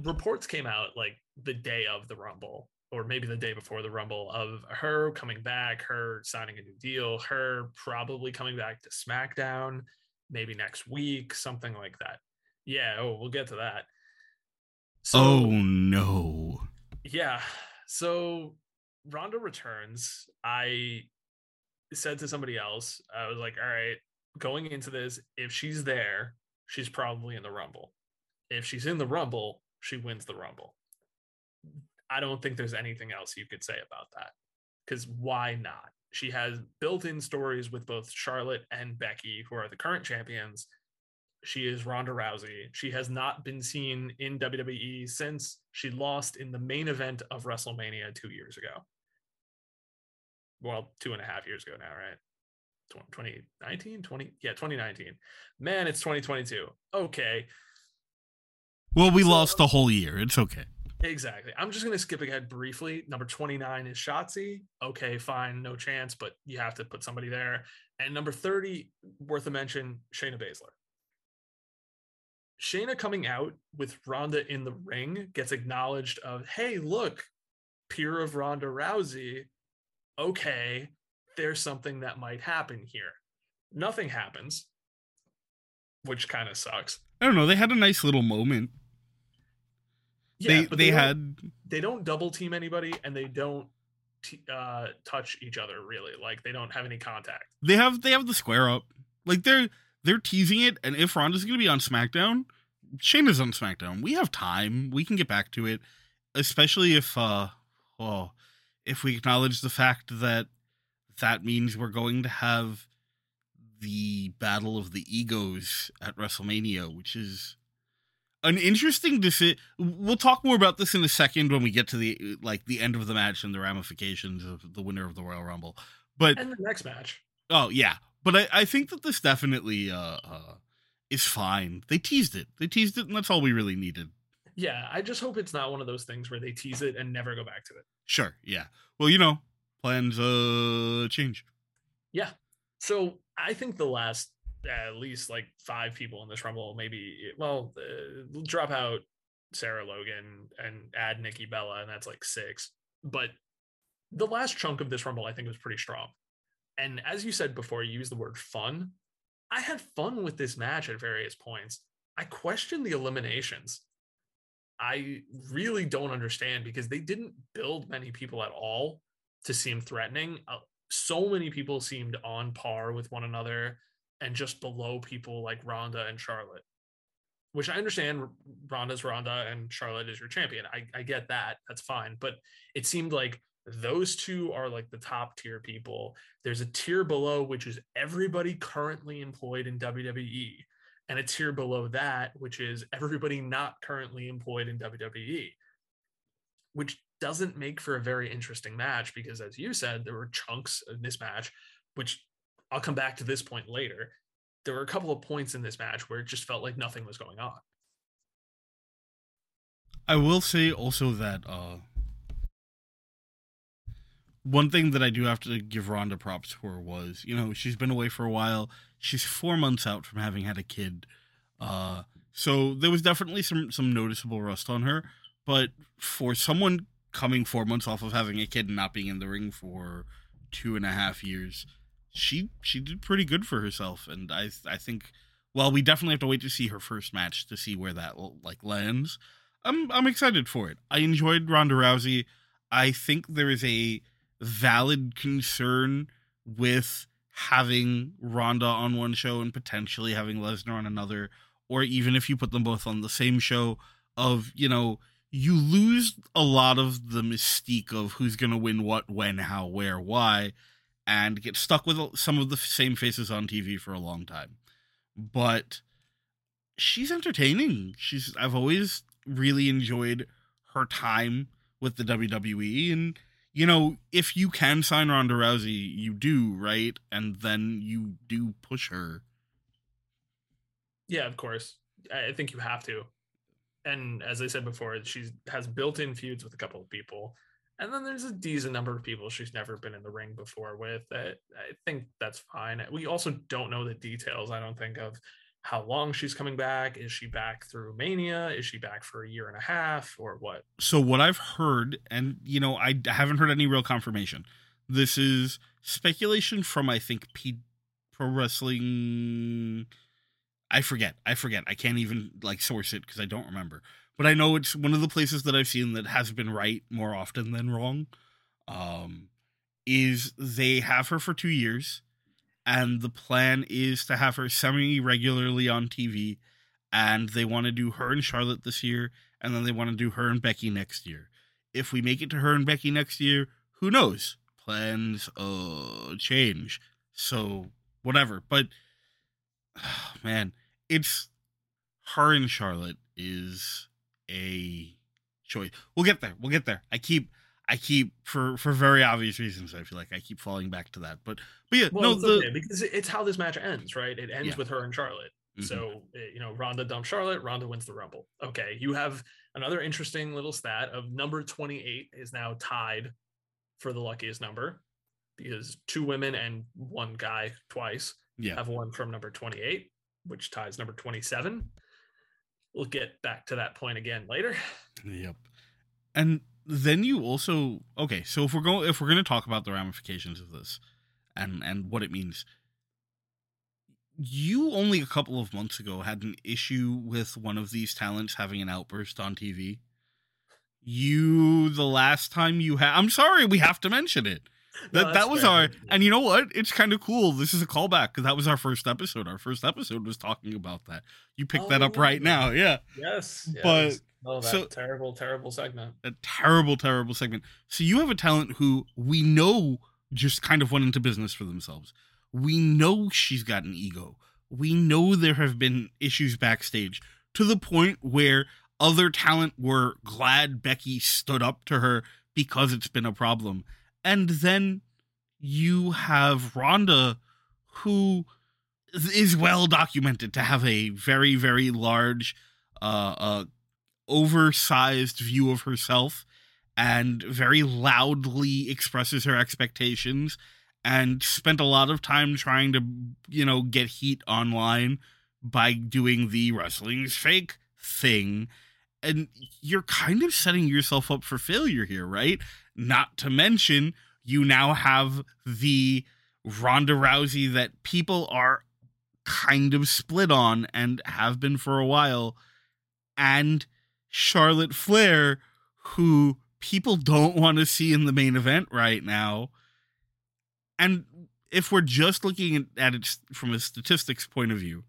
Reports came out like the day of the Rumble or maybe the day before the Rumble, of her coming back, her signing a new deal, her probably coming back to SmackDown, maybe next week, something like that. Yeah, oh, we'll get to that. So, oh, no. Yeah, so Ronda returns. I said to somebody else, I was like, all right, going into this, if she's there, she's probably in the Rumble. If she's in the Rumble, she wins the Rumble. I don't think there's anything else you could say about that, because why not? She has built-in stories with both Charlotte and Becky, who are the current champions. She is Ronda Rousey. She has not been seen in WWE since she lost in the main event of WrestleMania 2 years ago. Well, 2.5 years ago now, right? 2019. Man, it's 2022. Okay. Well, we lost the whole year. It's okay. Exactly. I'm just going to skip ahead briefly. Number 29 is Shotzi. Okay, fine. No chance, but you have to put somebody there. And number 30, worth a mention, Shayna Baszler. Shayna coming out with Ronda in the ring gets acknowledged of, hey, look, peer of Ronda Rousey. Okay, there's something that might happen here. Nothing happens, which kind of sucks. I don't know. They had a nice little moment. Yeah, they don't double team anybody, and they don't touch each other really. Like, they don't have any contact. They have the square up. Like, they're teasing it. And if Ronda's going to be on SmackDown, Shayna's on SmackDown. We have time. We can get back to it, especially if we acknowledge the fact that means we're going to have the Battle of the Egos at WrestleMania, which is an interesting decision. We'll talk more about this in a second when we get to the end of the match and the ramifications of the winner of the Royal Rumble. But and the next match. Oh yeah, but I think that this definitely is fine. They teased it, and that's all we really needed. Yeah, I just hope it's not one of those things where they tease it and never go back to it. Sure. Yeah. Well, you know, plans change. Yeah. So I think the last, at least like five people in this Rumble, drop out Sarah Logan and add Nikki Bella, and that's like six. But the last chunk of this Rumble, I think, was pretty strong. And as you said before, you used the word fun. I had fun with this match at various points. I questioned the eliminations. I really don't understand, because they didn't build many people at all to seem threatening. So many people seemed on par with one another and just below people like Ronda and Charlotte, which I understand. Ronda's Ronda and Charlotte is your champion. I get that. That's fine. But it seemed like those two are like the top tier people. There's a tier below, which is everybody currently employed in WWE, and a tier below that, which is everybody not currently employed in WWE, which doesn't make for a very interesting match, because, as you said, there were chunks in this match, which I'll come back to this point later. There were a couple of points in this match where it just felt like nothing was going on. I will say also that one thing that I do have to give Ronda props for was, you know, she's been away for a while. She's 4 months out from having had a kid. So there was definitely some noticeable rust on her. But for someone coming 4 months off of having a kid and not being in the ring for 2.5 years, she did pretty good for herself. And I think, well, we definitely have to wait to see her first match to see where that lands. I'm excited for it. I enjoyed Ronda Rousey. I think there is a valid concern with having Ronda on one show and potentially having Lesnar on another, or even if you put them both on the same show, of, you know, you lose a lot of the mystique of who's going to win what, when, how, where, why, and get stuck with some of the same faces on TV for a long time. But she's entertaining. I've always really enjoyed her time with the WWE, and, you know, if you can sign Ronda Rousey, you do, right? And then you do push her. Yeah, of course. I think you have to. And as I said before, she has built-in feuds with a couple of people. And then there's a decent number of people she's never been in the ring before with. I think that's fine. We also don't know the details, I don't think, of how long she's coming back. Is she back through Mania? Is she back for a year and a half or what? So what I've heard, and, you know, I haven't heard any real confirmation. This is speculation from, I think, Pro Wrestling. I forget. I can't even like source it because I don't remember. But I know it's one of the places that I've seen that has been right more often than wrong. Is they have her for 2 years. And the plan is to have her semi-regularly on TV. And they want to do her and Charlotte this year. And then they want to do her and Becky next year. If we make it to her and Becky next year, who knows? Plans change. So, whatever. But, oh, man, it's her and Charlotte is a choice. We'll get there. I keep for very obvious reasons, I feel like I keep falling back to that. But yeah, well, no, okay, because it's how this match ends, right? It ends with her and Charlotte. Mm-hmm. So, you know, Ronda dumps Charlotte, Ronda wins the Rumble. Okay, you have another interesting little stat of number 28 is now tied for the luckiest number because two women and one guy twice have won from number 28, which ties number 27. We'll get back to that point again later. Yep. And then you also, okay, so if we're going to talk about the ramifications of this and what it means, you only a couple of months ago had an issue with one of these talents having an outburst on TV. The last time you had, I'm sorry, we have to mention it. That was fair. And you know what? It's kind of cool. This is a callback because that was our first episode. Our first episode was talking about that. You picked that up right now. Yeah. Yes. But terrible segment. A terrible segment. So you have a talent who we know just kind of went into business for themselves. We know she's got an ego. We know there have been issues backstage to the point where other talent were glad Becky stood up to her because it's been a problem. And then you have Ronda, who is well documented to have a very, very large, oversized view of herself and very loudly expresses her expectations and spent a lot of time trying to, you know, get heat online by doing the wrestling's fake thing. And you're kind of setting yourself up for failure here, right? Not to mention, you now have the Ronda Rousey that people are kind of split on and have been for a while, and Charlotte Flair, who people don't want to see in the main event right now. And if we're just looking at it from a statistics point of view,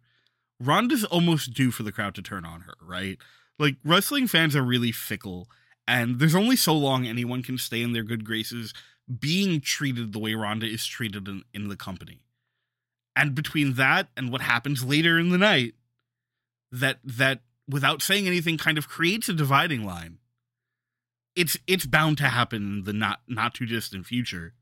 Ronda's almost due for the crowd to turn on her, right? Like, wrestling fans are really fickle, and there's only so long anyone can stay in their good graces being treated the way Ronda is treated in the company. And between that and what happens later in the night, that without saying anything kind of creates a dividing line. It's bound to happen in the not too distant future.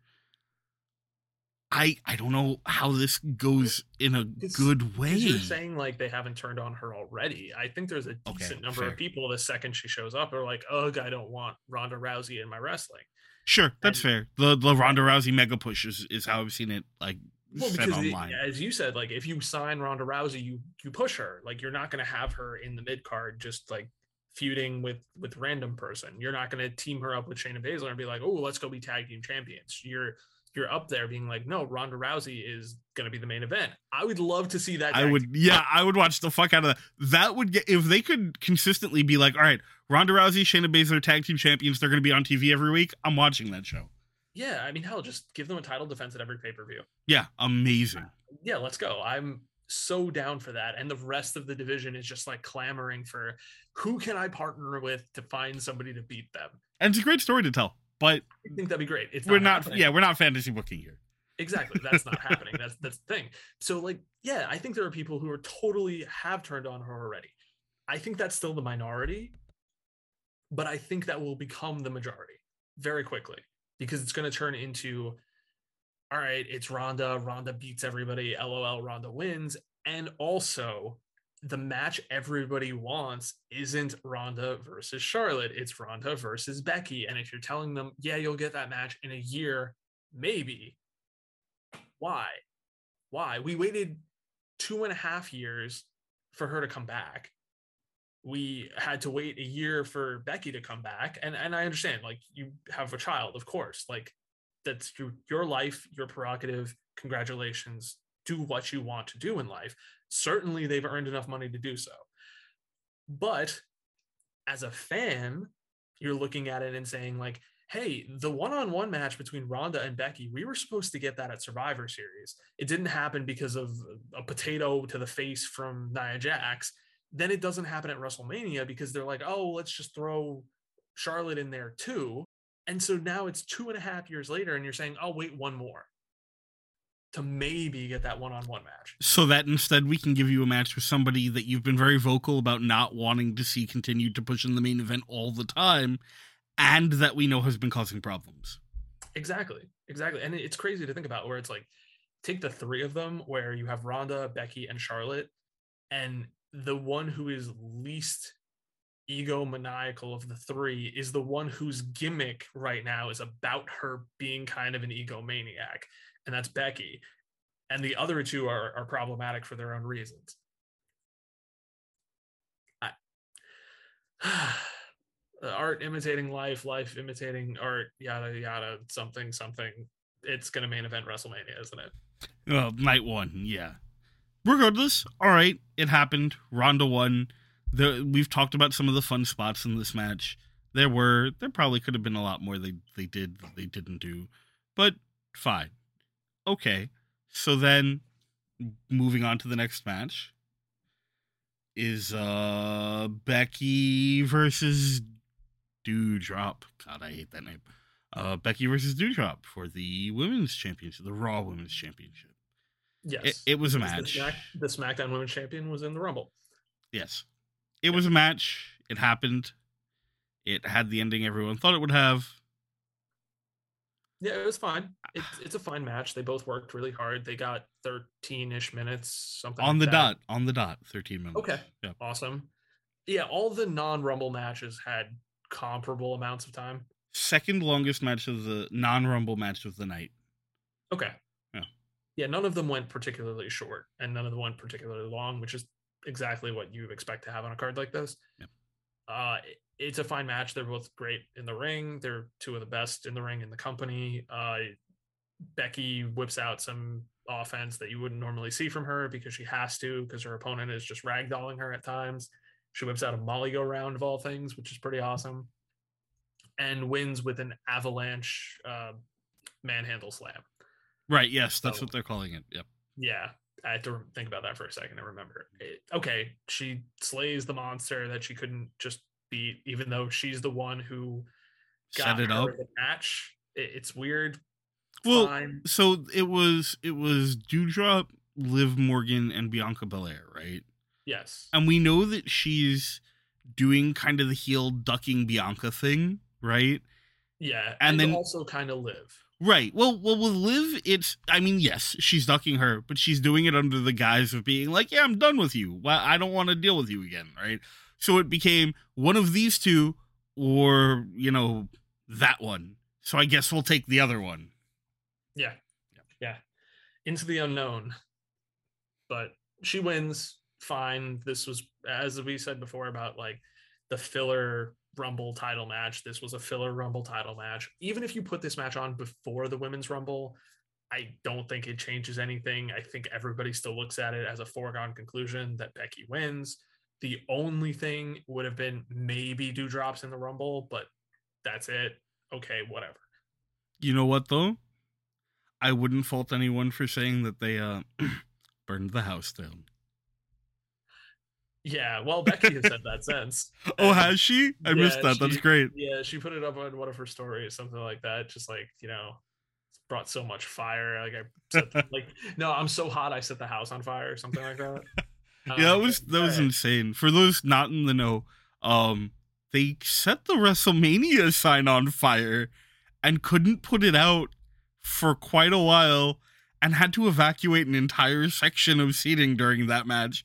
I don't know how this goes in a good way. You're saying like they haven't turned on her already. I think there's a decent number of people the second she shows up are like, ugh, I don't want Ronda Rousey in my wrestling. Sure, that's fair. The Ronda Rousey mega push is how I've seen it set online. As you said, like if you sign Ronda Rousey, you push her. Like you're not going to have her in the mid card just like feuding with random person. You're not going to team her up with Shayna Baszler and be like, oh, let's go be tag team champions. You're up there being like, no, Ronda Rousey is going to be the main event. I would love to see that. I would watch the fuck out of that. That would get, if they could consistently be like, all right, Ronda Rousey, Shayna Baszler, tag team champions, they're going to be on TV every week. I'm watching that show. Yeah. I mean, hell, just give them a title defense at every pay-per-view. Yeah. Amazing. Yeah. Let's go. I'm so down for that. And the rest of the division is just like clamoring for who can I partner with to find somebody to beat them. And it's a great story to tell. But I think that'd be great. We're not fantasy booking here. Exactly. That's not happening. That's the thing. So like, yeah, I think there are people who are totally have turned on her already. I think that's still the minority, but I think that will become the majority very quickly because it's going to turn into, all right, it's Ronda. Ronda beats everybody. LOL. Ronda wins. And also the match everybody wants isn't Ronda versus Charlotte. It's Ronda versus Becky. And if you're telling them, yeah, you'll get that match in a year, maybe. Why? We waited 2.5 years for her to come back. We had to wait a year for Becky to come back. And I understand, like, you have a child, of course, like, that's your life, your prerogative. Congratulations. Do what you want to do in life. Certainly they've earned enough money to do so. But as a fan, you're looking at it and saying, like, hey, the one-on-one match between Ronda and Becky, we were supposed to get that at Survivor Series. It didn't happen because of a potato to the face from Nia Jax. Then it doesn't happen at WrestleMania because they're like, oh, let's just throw Charlotte in there too. And so now it's 2.5 years later and you're saying, oh, wait, one more to maybe get that one-on-one match. So that instead we can give you a match with somebody that you've been very vocal about not wanting to see continued to push in the main event all the time, and that we know has been causing problems. Exactly. And it's crazy to think about, where it's like, take the three of them, where you have Ronda, Becky, and Charlotte, and the one who is least egomaniacal of the three is the one whose gimmick right now is about her being kind of an egomaniac, and that's Becky. And the other two are problematic for their own reasons. Art imitating life, life imitating art, yada, yada, something, something. It's going to main event WrestleMania, isn't it? Well, night one, yeah. Regardless, all right, it happened. Ronda won. We've talked about some of the fun spots in this match. There probably could have been a lot more they did that they didn't do. But fine. Okay, so then moving on to the next match is Becky versus Doudrop. God, I hate that name. Becky versus Doudrop for the women's championship, the Raw Women's Championship. Yes. It was a match. The SmackDown Women's Champion was in the Rumble. Yes. It was a match. It happened. It had the ending everyone thought it would have. Yeah, it was fine. It's a fine match. They both worked really hard. They got 13-ish minutes, something on like the that. On the dot, 13 minutes. Okay, yeah. Awesome. Yeah, all the non-Rumble matches had comparable amounts of time. Second longest match of the non-Rumble match of the night. Okay. Yeah, none of them went particularly short, and none of them went particularly long, which is exactly what you expect to have on a card like this. Yeah. It's a fine match. They're both great in the ring. They're two of the best in the ring in the company. Becky whips out some offense that you wouldn't normally see from her because she has to, because her opponent is just ragdolling her at times. She whips out a molly-go-round of all things, which is pretty awesome, and wins with an avalanche manhandle slam. Right, yes, that's what they're calling it. Yep. Yeah. I had to think about that for a second and remember it. Okay, she slays the monster that she couldn't just beat, even though she's the one who got the match. It's weird. Well, fine. So it was Doudrop, Liv Morgan, and Bianca Belair, right? Yes. And we know that she's doing kind of the heel ducking Bianca thing, right? Yeah, and then also kind of Liv. Right. Well, with Liv, yes, she's ducking her, but she's doing it under the guise of being like, yeah, I'm done with you. Well, I don't want to deal with you again, right? So it became one of these two or, that one. So I guess we'll take the other one. Yeah. Yeah. Into the unknown. But she wins. Fine. This was, as we said before, about like the filler Rumble title match. This was a filler Rumble title match. Even if you put this match on before the Women's Rumble, I don't think it changes anything. I think everybody still looks at it as a foregone conclusion that Becky wins. The only thing would have been maybe Doudrop's in the Rumble, but that's it. Okay, whatever. You know what, though? I wouldn't fault anyone for saying that they burned the house down. Yeah, well, Becky has said that since. Oh, has she? I missed that. That's great. Yeah, she put it up on one of her stories, something like that. Just like, it's brought so much fire. Like I set I'm so hot I set the house on fire or something like that. That was insane. For those not in the know, they set the WrestleMania sign on fire and couldn't put it out for quite a while and had to evacuate an entire section of seating during that match,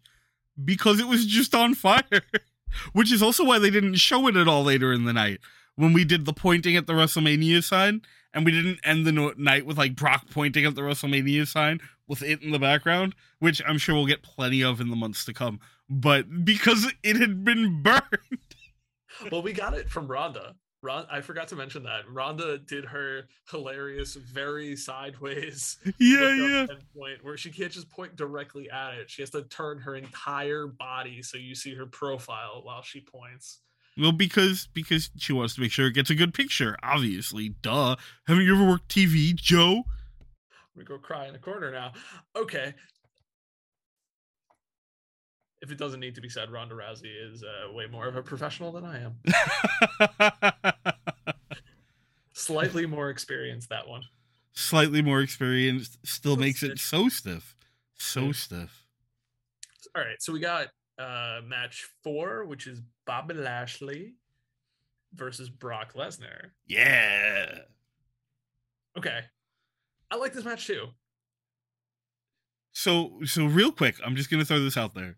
because it was just on fire, which is also why they didn't show it at all later in the night when we did the pointing at the WrestleMania sign, and we didn't end the night with like Brock pointing at the WrestleMania sign with it in the background, which I'm sure we'll get plenty of in the months to come. but because it had been burned. Well, we got it from Rhonda. I forgot to mention that Rhonda did her hilarious, very sideways point where she can't just point directly at it. She has to turn her entire body so you see her profile while she points. Well, because she wants to make sure it gets a good picture. Obviously, duh. Haven't you ever worked TV, Joe? I'm gonna go cry in a corner now. Okay. If it doesn't need to be said, Ronda Rousey is way more of a professional than I am. Slightly more experienced, that one. Slightly more experienced still so makes stiff. It so stiff. So yeah. Stiff. All right, so we got match 4, which is Bobby Lashley versus Brock Lesnar. Yeah. Okay. I like this match too. So real quick, I'm just going to throw this out there.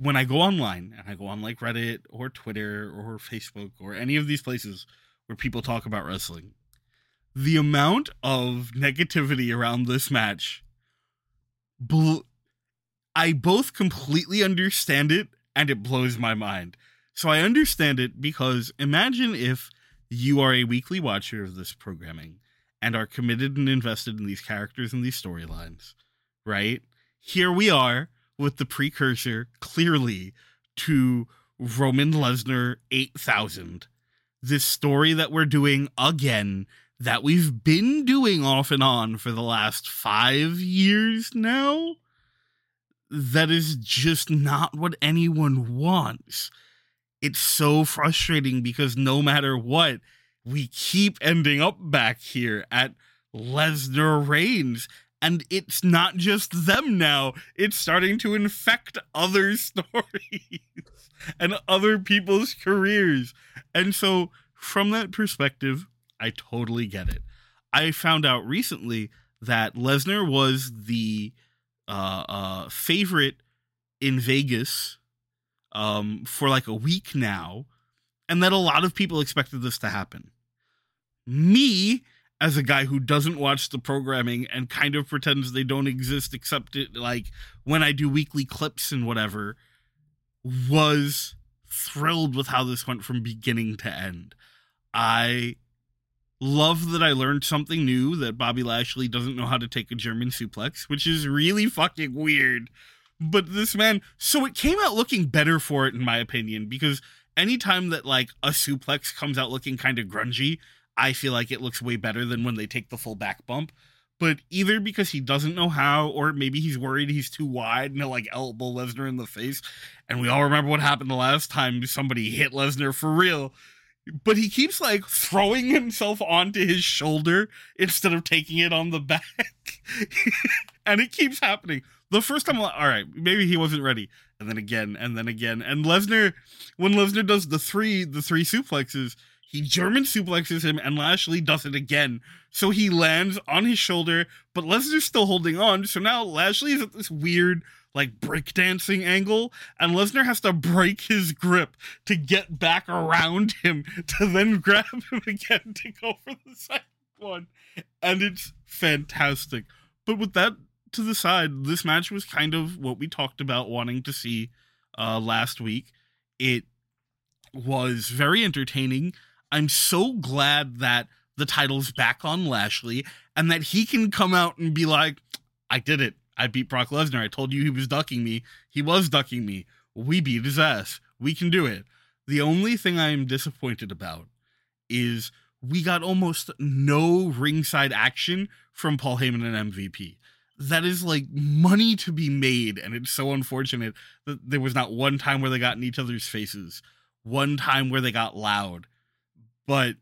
When I go online, and I go on like Reddit or Twitter or Facebook or any of these places where people talk about wrestling, the amount of negativity around this match, I both completely understand it and it blows my mind. So I understand it because imagine if you are a weekly watcher of this programming and are committed and invested in these characters and these storylines, right? Here we are with the precursor, clearly, to Roman Lesnar 8000. This story that we're doing again, that we've been doing off and on for the last 5 years now, that is just not what anyone wants. It's so frustrating because no matter what, we keep ending up back here at Lesnar Reigns, and it's not just them now. It's starting to infect other stories and other people's careers. And so from that perspective, I totally get it. I found out recently that Lesnar was the favorite in Vegas for like a week now, and that a lot of people expected this to happen. Me, as a guy who doesn't watch the programming and kind of pretends they don't exist, except it, like when I do weekly clips and whatever, was thrilled with how this went from beginning to end. I love that I learned something new, that Bobby Lashley doesn't know how to take a German suplex, which is really fucking weird. But this man, so it came out looking better for it, in my opinion, because anytime that like a suplex comes out looking kind of grungy, I feel like it looks way better than when they take the full back bump. But either because he doesn't know how, or maybe he's worried he's too wide and he'll like elbow Lesnar in the face. And we all remember what happened the last time somebody hit Lesnar for real. But he keeps like throwing himself onto his shoulder instead of taking it on the back. And it keeps happening. The first time, all right, maybe he wasn't ready. And then again, and then again. And Lesnar, when Lesnar does the three suplexes, he German suplexes him, and Lashley does it again. So he lands on his shoulder, but Lesnar's still holding on. So now Lashley is at this weird, like, breakdancing angle, and Lesnar has to break his grip to get back around him to then grab him again to go for the second one. And it's fantastic. But with that to the side, this match was kind of what we talked about wanting to see last week. It was very entertaining. I'm so glad that the title's back on Lashley and that he can come out and be like, I did it. I beat Brock Lesnar. I told you he was ducking me. He was ducking me. We beat his ass. We can do it. The only thing I am disappointed about is we got almost no ringside action from Paul Heyman and MVP. That is like money to be made, and it's so unfortunate that there was not one time where they got in each other's faces, one time where they got loud. But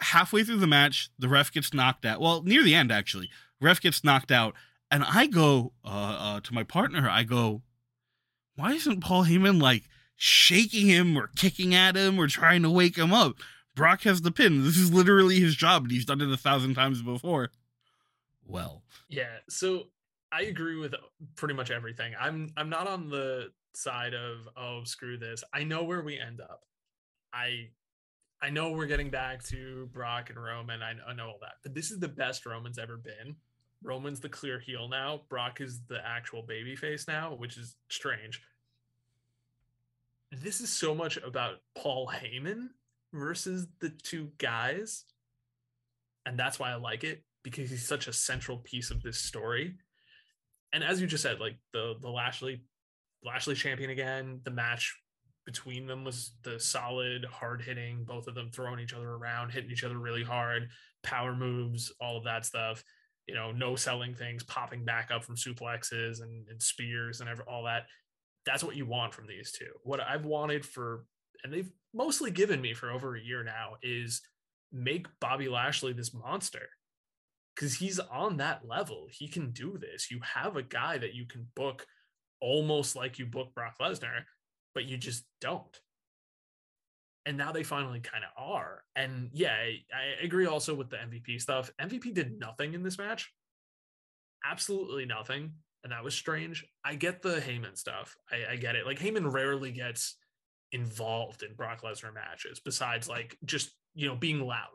halfway through the match, the ref gets knocked out. Well, near the end, actually, ref gets knocked out, and I go to my partner, I go, why isn't Paul Heyman like shaking him or kicking at him or trying to wake him up? Brock has the pin. This is literally his job, and he's done it 1,000 times before. Well, yeah, so I agree with pretty much everything. I'm not on the side of, oh, screw this. I know where we end up. I know we're getting back to Brock and Roman. I know all that, but this is the best Roman's ever been. Roman's the clear heel now. Brock is the actual babyface now, which is strange. This is so much about Paul Heyman versus the two guys. And that's why I like it, because he's such a central piece of this story. And as you just said, like the Lashley champion again, the match between them was the solid, hard hitting, both of them throwing each other around, hitting each other really hard, power moves, all of that stuff. You know, no selling things, popping back up from suplexes and spears and all that. That's what you want from these two. What I've wanted and they've mostly given me for over a year now, is make Bobby Lashley this monster, because he's on that level. He can do this. You have a guy that you can book almost like you book Brock Lesnar, but you just don't. And now they finally kind of are. And yeah, I agree also with the MVP stuff. MVP did nothing in this match. Absolutely nothing. And that was strange. I get the Heyman stuff. I get it. Like, Heyman rarely gets involved in Brock Lesnar matches besides, like, just, you know, being loud.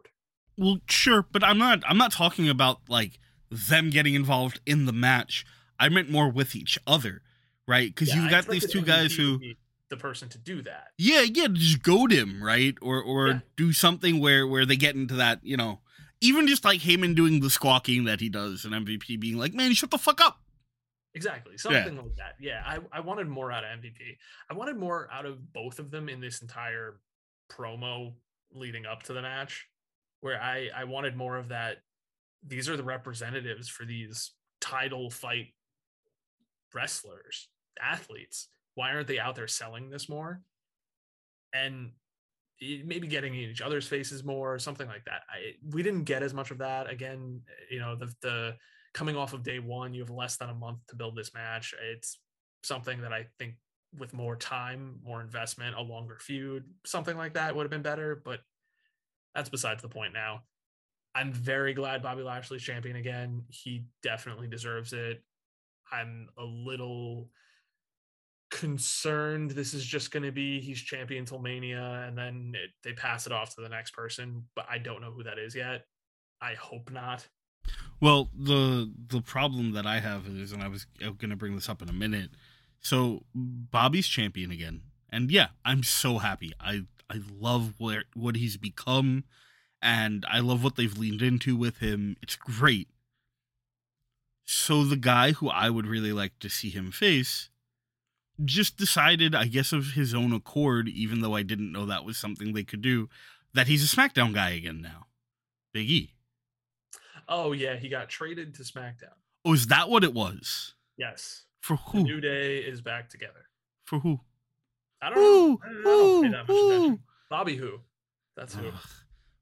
Well, sure. But I'm not talking about, like, them getting involved in the match. I meant more with each other, right? Because you've got these two guys who... the person to do that, just goad him, right? Or do something where they get into that, you know, even just like Heyman doing the squawking that he does, and MVP being like, man, shut the fuck up. Exactly, something like that. I wanted more out of MVP. I wanted more out of both of them in this entire promo leading up to the match, where I wanted more of that. These are the representatives for these title fight wrestlers, athletes. Why aren't they out there selling this more? And maybe getting in each other's faces more, or something like that. We didn't get as much of that. Again, you know, the coming off of day one, you have less than a month to build this match. It's something that I think with more time, more investment, a longer feud, something like that would have been better, but that's besides the point now. I'm very glad Bobby Lashley's champion again. He definitely deserves it. I'm a little... concerned this is just going to be he's champion till Mania, and then they pass it off to the next person, but I don't know who that is yet. I hope not. Well, the problem that I have is, and I was going to bring this up in a minute, so Bobby's champion again, and I'm so happy. I love what he's become, and I love what they've leaned into with him. It's great. So the guy who I would really like to see him face just decided, I guess of his own accord, even though I didn't know that was something they could do, that he's a SmackDown guy again now. Big E. Oh, yeah, he got traded to SmackDown. Oh, is that what it was? Yes. For who? The New Day is back together. For who? I don't know. Pay that much attention. Bobby who? That's who.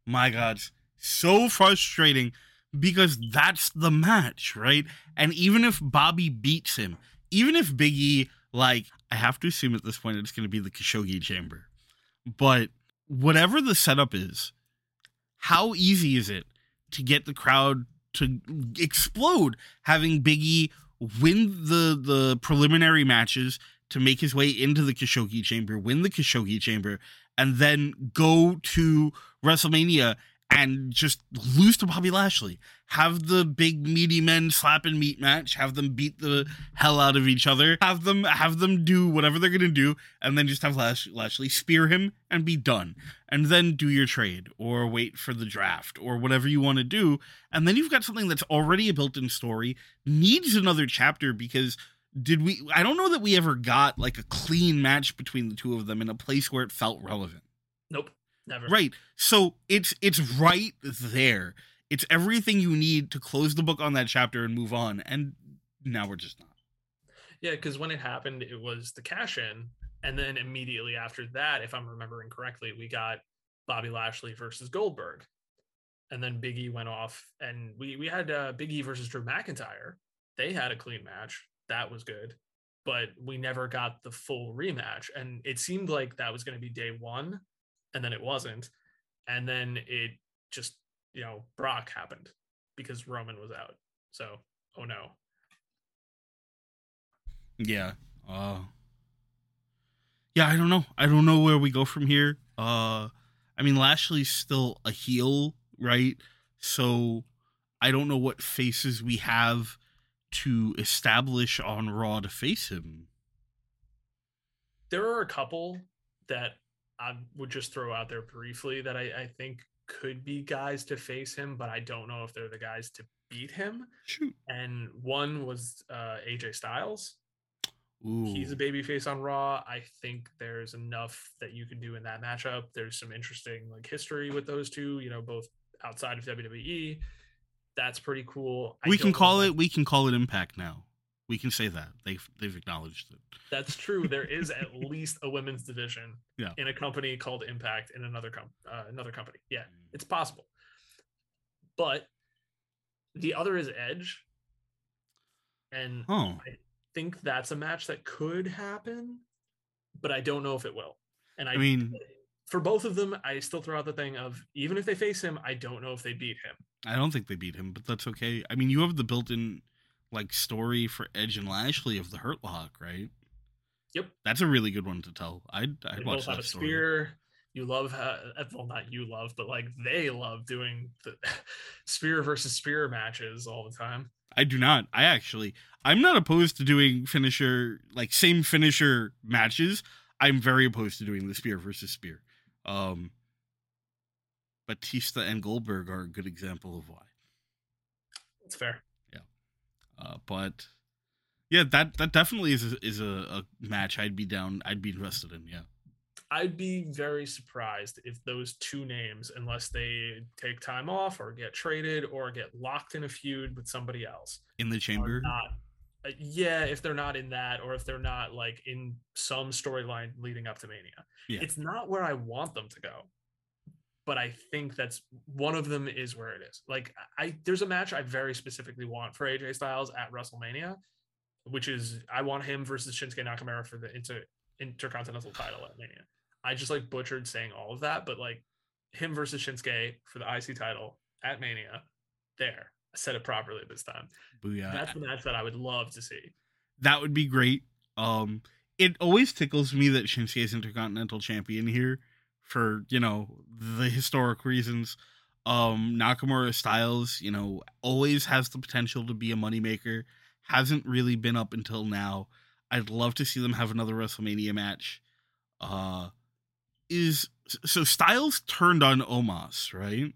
My God. So frustrating, because that's the match, right? And even if Bobby beats him, even if Big E... like, I have to assume at this point it's going to be the Khashoggi chamber. But whatever the setup is, how easy is it to get the crowd to explode having Big E win the preliminary matches to make his way into the Khashoggi chamber, win the Khashoggi chamber, and then go to WrestleMania and just lose to Bobby Lashley? Have the big meaty men slap and meat match, have them beat the hell out of each other, have them do whatever they're going to do, and then just have Lashley spear him and be done. And then do your trade, or wait for the draft, or whatever you want to do. And then you've got something that's already a built-in story, needs another chapter, because I don't know that we ever got like a clean match between the two of them in a place where it felt relevant. Nope. Never. Right. So it's right there. It's everything you need to close the book on that chapter and move on. And now we're just not. Yeah, because when it happened, it was the cash in. And then immediately after that, if I'm remembering correctly, we got Bobby Lashley versus Goldberg. And then Big E went off, and we had Big E versus Drew McIntyre. They had a clean match. That was good. But we never got the full rematch. And it seemed like that was going to be day one. And then it wasn't. And then it just, you know, Brock happened because Roman was out. So, oh no. Yeah. Yeah, I don't know. I don't know where we go from here. I mean, Lashley's still a heel, right? So I don't know what faces we have to establish on Raw to face him. There are a couple that I would just throw out there briefly that I think could be guys to face him, but I don't know if they're the guys to beat him. Shoot. And one was AJ Styles. Ooh. He's a babyface on Raw. I think there's enough that you can do in that matchup. There's some interesting like history with those two, you know, both outside of WWE. That's pretty cool. We can call it Impact now. We can say that they've acknowledged it. That's true. There is at least a women's division in a company called Impact in another company. Yeah, it's possible. But the other is Edge. And I think that's a match that could happen, but I don't know if it will. And I mean, for both of them, I still throw out the thing of even if they face him, I don't know if they beat him. I don't think they beat him, but that's okay. I mean, you have the built-in like story for Edge and Lashley of the Hurt Lock, right? Yep, that's a really good one to tell. I'd watch that story. Spear. You love how, well, not you love, but like they love doing the spear versus spear matches all the time. I do not. I'm not opposed to doing finisher, like same finisher matches. I'm very opposed to doing the spear versus spear. Batista and Goldberg are a good example of why. That's fair. But yeah, that definitely is a match I'd be interested in. Yeah, I'd be very surprised if those two names, unless they take time off or get traded or get locked in a feud with somebody else in the Chamber. If they're not in that, or if they're not like in some storyline leading up to Mania, It's not where I want them to go. But I think that's one of them is where it is. Like there's a match I very specifically want for AJ Styles at WrestleMania, which is I want him versus Shinsuke Nakamura for the Intercontinental title at Mania. I just like butchered saying all of that, but like him versus Shinsuke for the IC title at Mania. There, I said it properly this time. Booyah. That's the match that I would love to see. That would be great. It always tickles me that Shinsuke is Intercontinental Champion here. For, you know, the historic reasons, Nakamura Styles, you know, always has the potential to be a moneymaker. Hasn't really been up until now. I'd love to see them have another WrestleMania match. So Styles turned on Omos, right?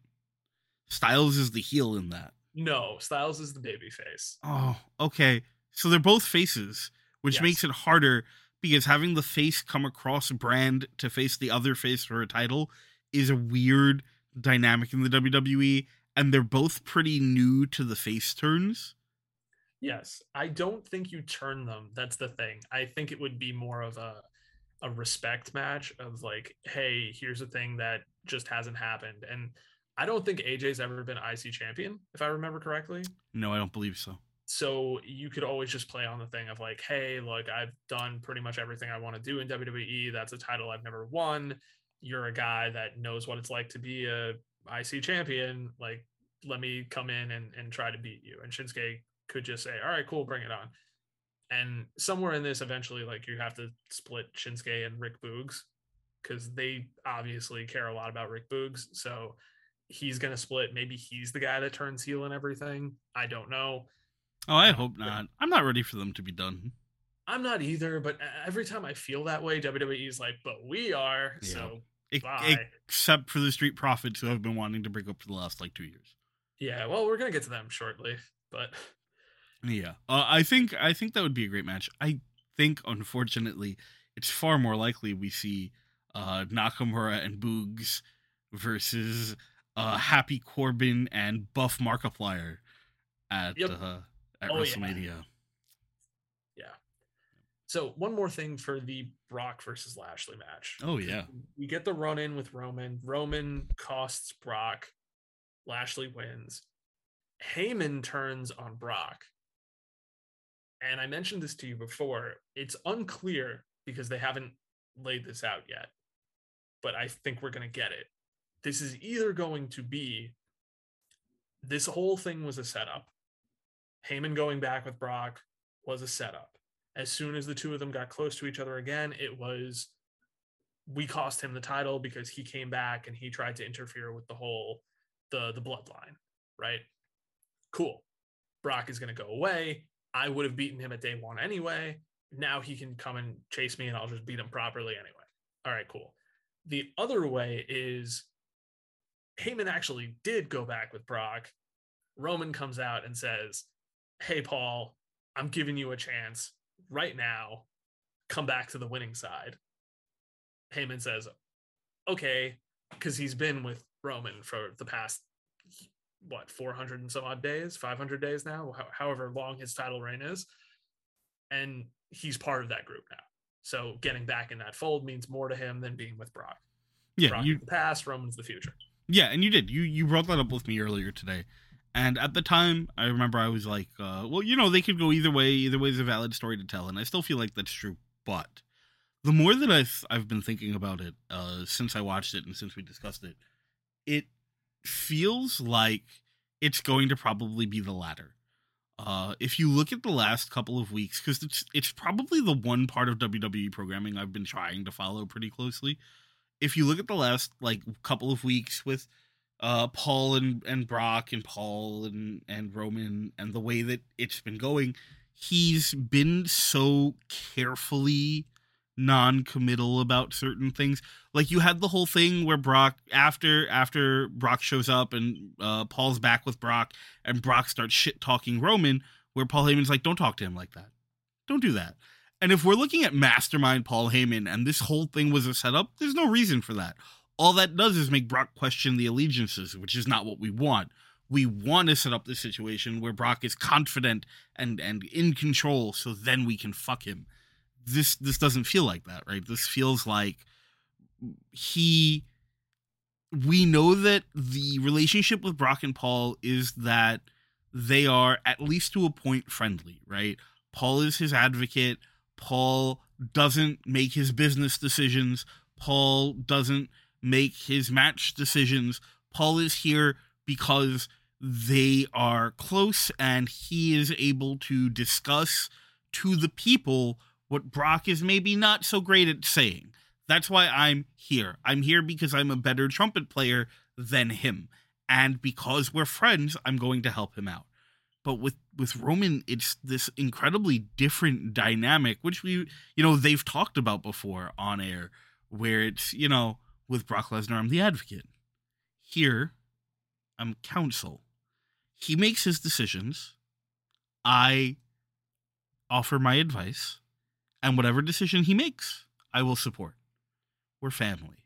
Styles is the heel in that. No, Styles is the babyface. Oh, okay. So they're both faces, which makes it harder. Because having the face come across brand to face the other face for a title is a weird dynamic in the WWE, and they're both pretty new to the face turns. Yes, I don't think you turn them. That's the thing. I think it would be more of a respect match of like, hey, here's a thing that just hasn't happened. And I don't think AJ's ever been IC champion, if I remember correctly. No, I don't believe so. So you could always just play on the thing of like, hey, look, I've done pretty much everything I want to do in WWE. That's a title I've never won. You're a guy that knows what it's like to be a IC champion. Like, let me come in and try to beat you. And Shinsuke could just say, all right, cool, bring it on. And somewhere in this, eventually, like you have to split Shinsuke and Rick Boogs because they obviously care a lot about Rick Boogs. So he's going to split. Maybe he's the guy that turns heel and everything. I don't know. Oh, I hope not. I'm not ready for them to be done. I'm not either, but every time I feel that way, WWE is like, but we are, so bye. Except for the Street Profits, who have been wanting to break up for the last, 2 years. Yeah, well, we're going to get to them shortly, but... Yeah, I think that would be a great match. I think, unfortunately, it's far more likely we see Nakamura and Boogs versus Happy Corbin and Buff Markiplier at WrestleMania. Yeah. So one more thing for the Brock versus Lashley match. Oh yeah. We get the run in with Roman. Roman costs Brock. Lashley wins. Heyman turns on Brock. And I mentioned this to you before. It's unclear because they haven't laid this out yet. But I think we're going to get it. This is either going to be this whole thing was a setup. Heyman going back with Brock was a setup. As soon as the two of them got close to each other again, it was, we cost him the title because he came back and he tried to interfere with the whole, the bloodline, right? cool, Brock is going to go away. I would have beaten him at day one anyway. Now he can come and chase me and I'll just beat him properly anyway. All right, cool. The other way is Heyman actually did go back with Brock. Roman comes out and says, hey, Paul, I'm giving you a chance right now. Come back to the winning side. Heyman says, okay, because he's been with Roman for the past, 400 and some odd days, 500 days now, however long his title reign is. And he's part of that group now. So getting back in that fold means more to him than being with Brock. Yeah, Brock is the past, Roman's the future. Yeah, and you did. You brought that up with me earlier today. And at the time, I remember I was like, they could go either way. Either way is a valid story to tell. And I still feel like that's true. But the more that I've been thinking about it since I watched it and since we discussed it, it feels like it's going to probably be the latter. If you look at the last couple of weeks, because it's probably the one part of WWE programming I've been trying to follow pretty closely. If you look at the last couple of weeks with Paul and Brock and Paul and Roman and the way that it's been going, he's been so carefully non-committal about certain things. Like you had the whole thing where Brock, after Brock shows up and Paul's back with Brock and Brock starts shit talking Roman, where Paul Heyman's like, don't talk to him like that. Don't do that. And if we're looking at Mastermind Paul Heyman and this whole thing was a setup, there's no reason for that. All that does is make Brock question the allegiances, which is not what we want. We want to set up this situation where Brock is confident and in control, so then we can fuck him. This doesn't feel like that, right? This feels like we know that the relationship with Brock and Paul is that they are, at least to a point, friendly, right? Paul is his advocate. Paul doesn't make his business decisions. Paul doesn't make his match decisions. Paul is here because they are close and he is able to discuss to the people what Brock is maybe not so great at saying. That's why I'm here. I'm here because I'm a better trumpet player than him. And because we're friends, I'm going to help him out. But with Roman, it's this incredibly different dynamic, which they've talked about before on air, where it's, with Brock Lesnar, I'm the advocate. Here, I'm counsel. He makes his decisions. I offer my advice. And whatever decision he makes, I will support. We're family.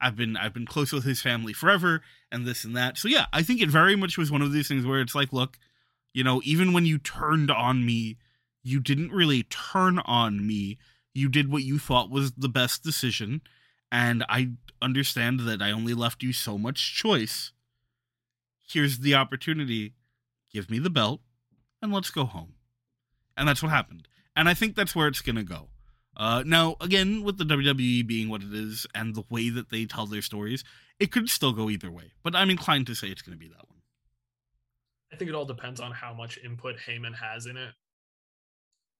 I've been close with his family forever and this and that. So yeah, I think it very much was one of these things where it's like, look, even when you turned on me, you didn't really turn on me. You did what you thought was the best decision. And I understand that I only left you so much choice. Here's the opportunity. Give me the belt and let's go home. And that's what happened. And I think that's where it's going to go. Now, again, with the WWE being what it is and the way that they tell their stories, it could still go either way. But I'm inclined to say it's going to be that one. I think it all depends on how much input Heyman has in it,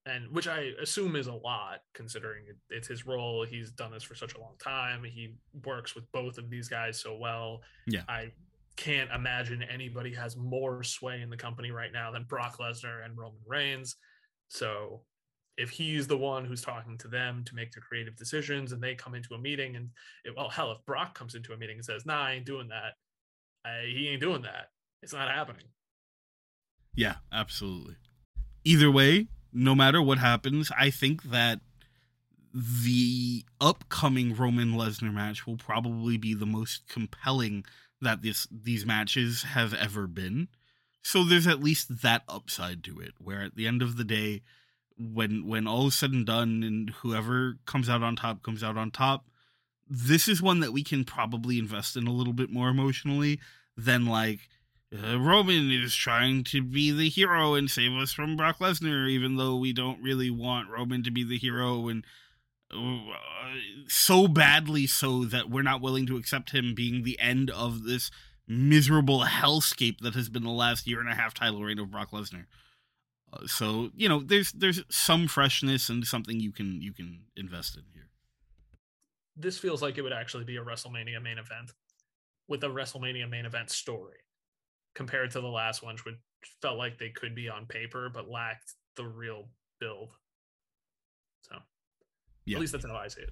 and which I assume is a lot, considering it's his role. He's done this for such a long time. He works with both of these guys so well. Yeah. I can't imagine anybody has more sway in the company right now than Brock Lesnar and Roman Reigns. So if he's the one who's talking to them to make their creative decisions and they come into a meeting and if Brock comes into a meeting and says, nah, I ain't doing that. He ain't doing that. It's not happening. Yeah, absolutely. Either way, no matter what happens, I think that the upcoming Roman Lesnar match will probably be the most compelling that these matches have ever been. So there's at least that upside to it, where at the end of the day, when all is said and done and whoever comes out on top comes out on top, this is one that we can probably invest in a little bit more emotionally than Roman is trying to be the hero and save us from Brock Lesnar, even though we don't really want Roman to be the hero and so badly so that we're not willing to accept him being the end of this miserable hellscape that has been the last year and a half title reign of Brock Lesnar. So, there's some freshness and something you can invest in here. This feels like it would actually be a WrestleMania main event with a WrestleMania main event story compared to the last one, felt like they could be on paper, but lacked the real build. So yeah. At least that's how I see it.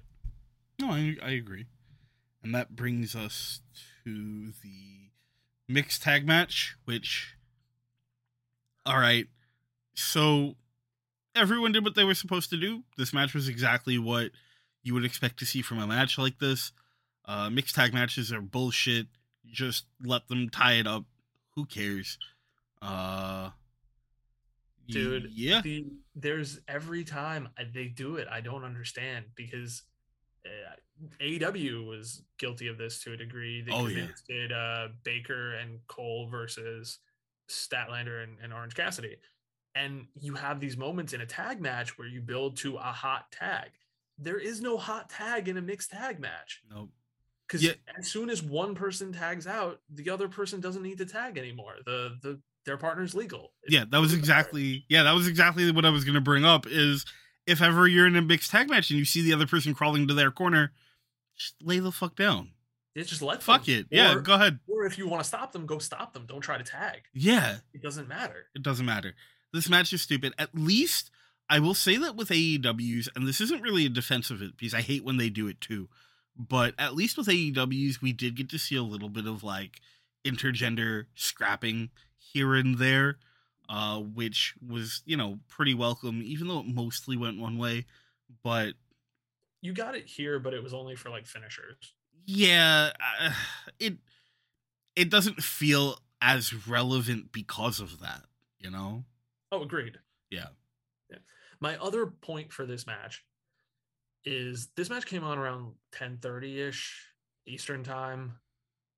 No, I agree. And that brings us to the mixed tag match, which, all right, so everyone did what they were supposed to do. This match was exactly what you would expect to see from a match like this. Mixed tag matches are bullshit. Just let them tie it up. Who cares? Dude, yeah. There's every time they do it, I don't understand, because AEW was guilty of this to a degree. They did Baker and Cole versus Statlander and Orange Cassidy. And you have these moments in a tag match where you build to a hot tag. There is no hot tag in a mixed tag match. Nope. Because as soon as one person tags out, the other person doesn't need to tag anymore. Their partner's legal. That was exactly what I was going to bring up, is if ever you're in a mixed tag match and you see the other person crawling to their corner, just lay the fuck down. Just let them. Yeah, go ahead. Or if you want to stop them, go stop them. Don't try to tag. Yeah. It doesn't matter. This match is stupid. At least I will say that with AEWs, and this isn't really a defense of it because I hate when they do it too, but at least with AEWs, we did get to see a little bit of like intergender scrapping here and there, which was, pretty welcome, even though it mostly went one way. But you got it here, but it was only for like finishers. Yeah, it doesn't feel as relevant because of that, Oh, agreed. Yeah. My other point for this match is this match came on around 10:30-ish Eastern time,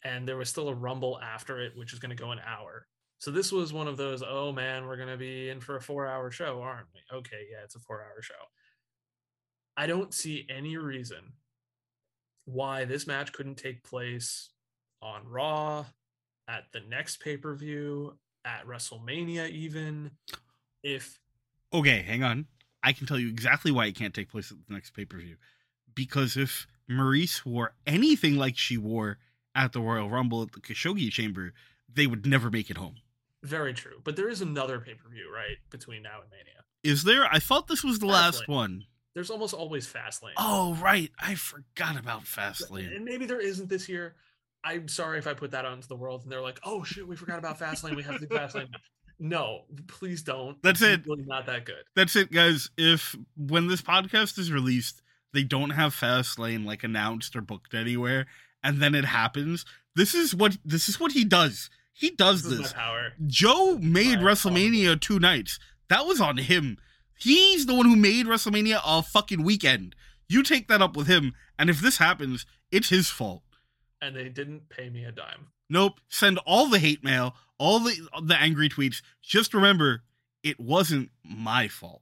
and there was still a rumble after it, which is going to go an hour. So this was one of those, oh man, we're going to be in for a 4-hour show, aren't we? Okay, yeah, it's a 4-hour show. I don't see any reason why this match couldn't take place on Raw, at the next pay-per-view, at WrestleMania even. Okay, hang on. I can tell you exactly why it can't take place at the next pay-per-view. Because if Maryse wore anything like she wore at the Royal Rumble at the Khashoggi Chamber, they would never make it home. Very true. But there is another pay-per-view, right, between now and Mania. Is there? I thought this was the last one. There's almost always Fastlane. Oh, right. I forgot about Fastlane. And maybe there isn't this year. I'm sorry if I put that out into the world and they're like, oh, shit, we forgot about Fastlane. We have to do Fastlane. No, please don't. That's it. It's really not that good. That's it, guys. If when this podcast is released, they don't have Fastlane like announced or booked anywhere, and then it happens. This is what he does. He does this. Joe made WrestleMania 2 nights. That was on him. He's the one who made WrestleMania a fucking weekend. You take that up with him, and if this happens, it's his fault. And they didn't pay me a dime. Nope. Send all the hate mail, all the angry tweets. Just remember, it wasn't my fault.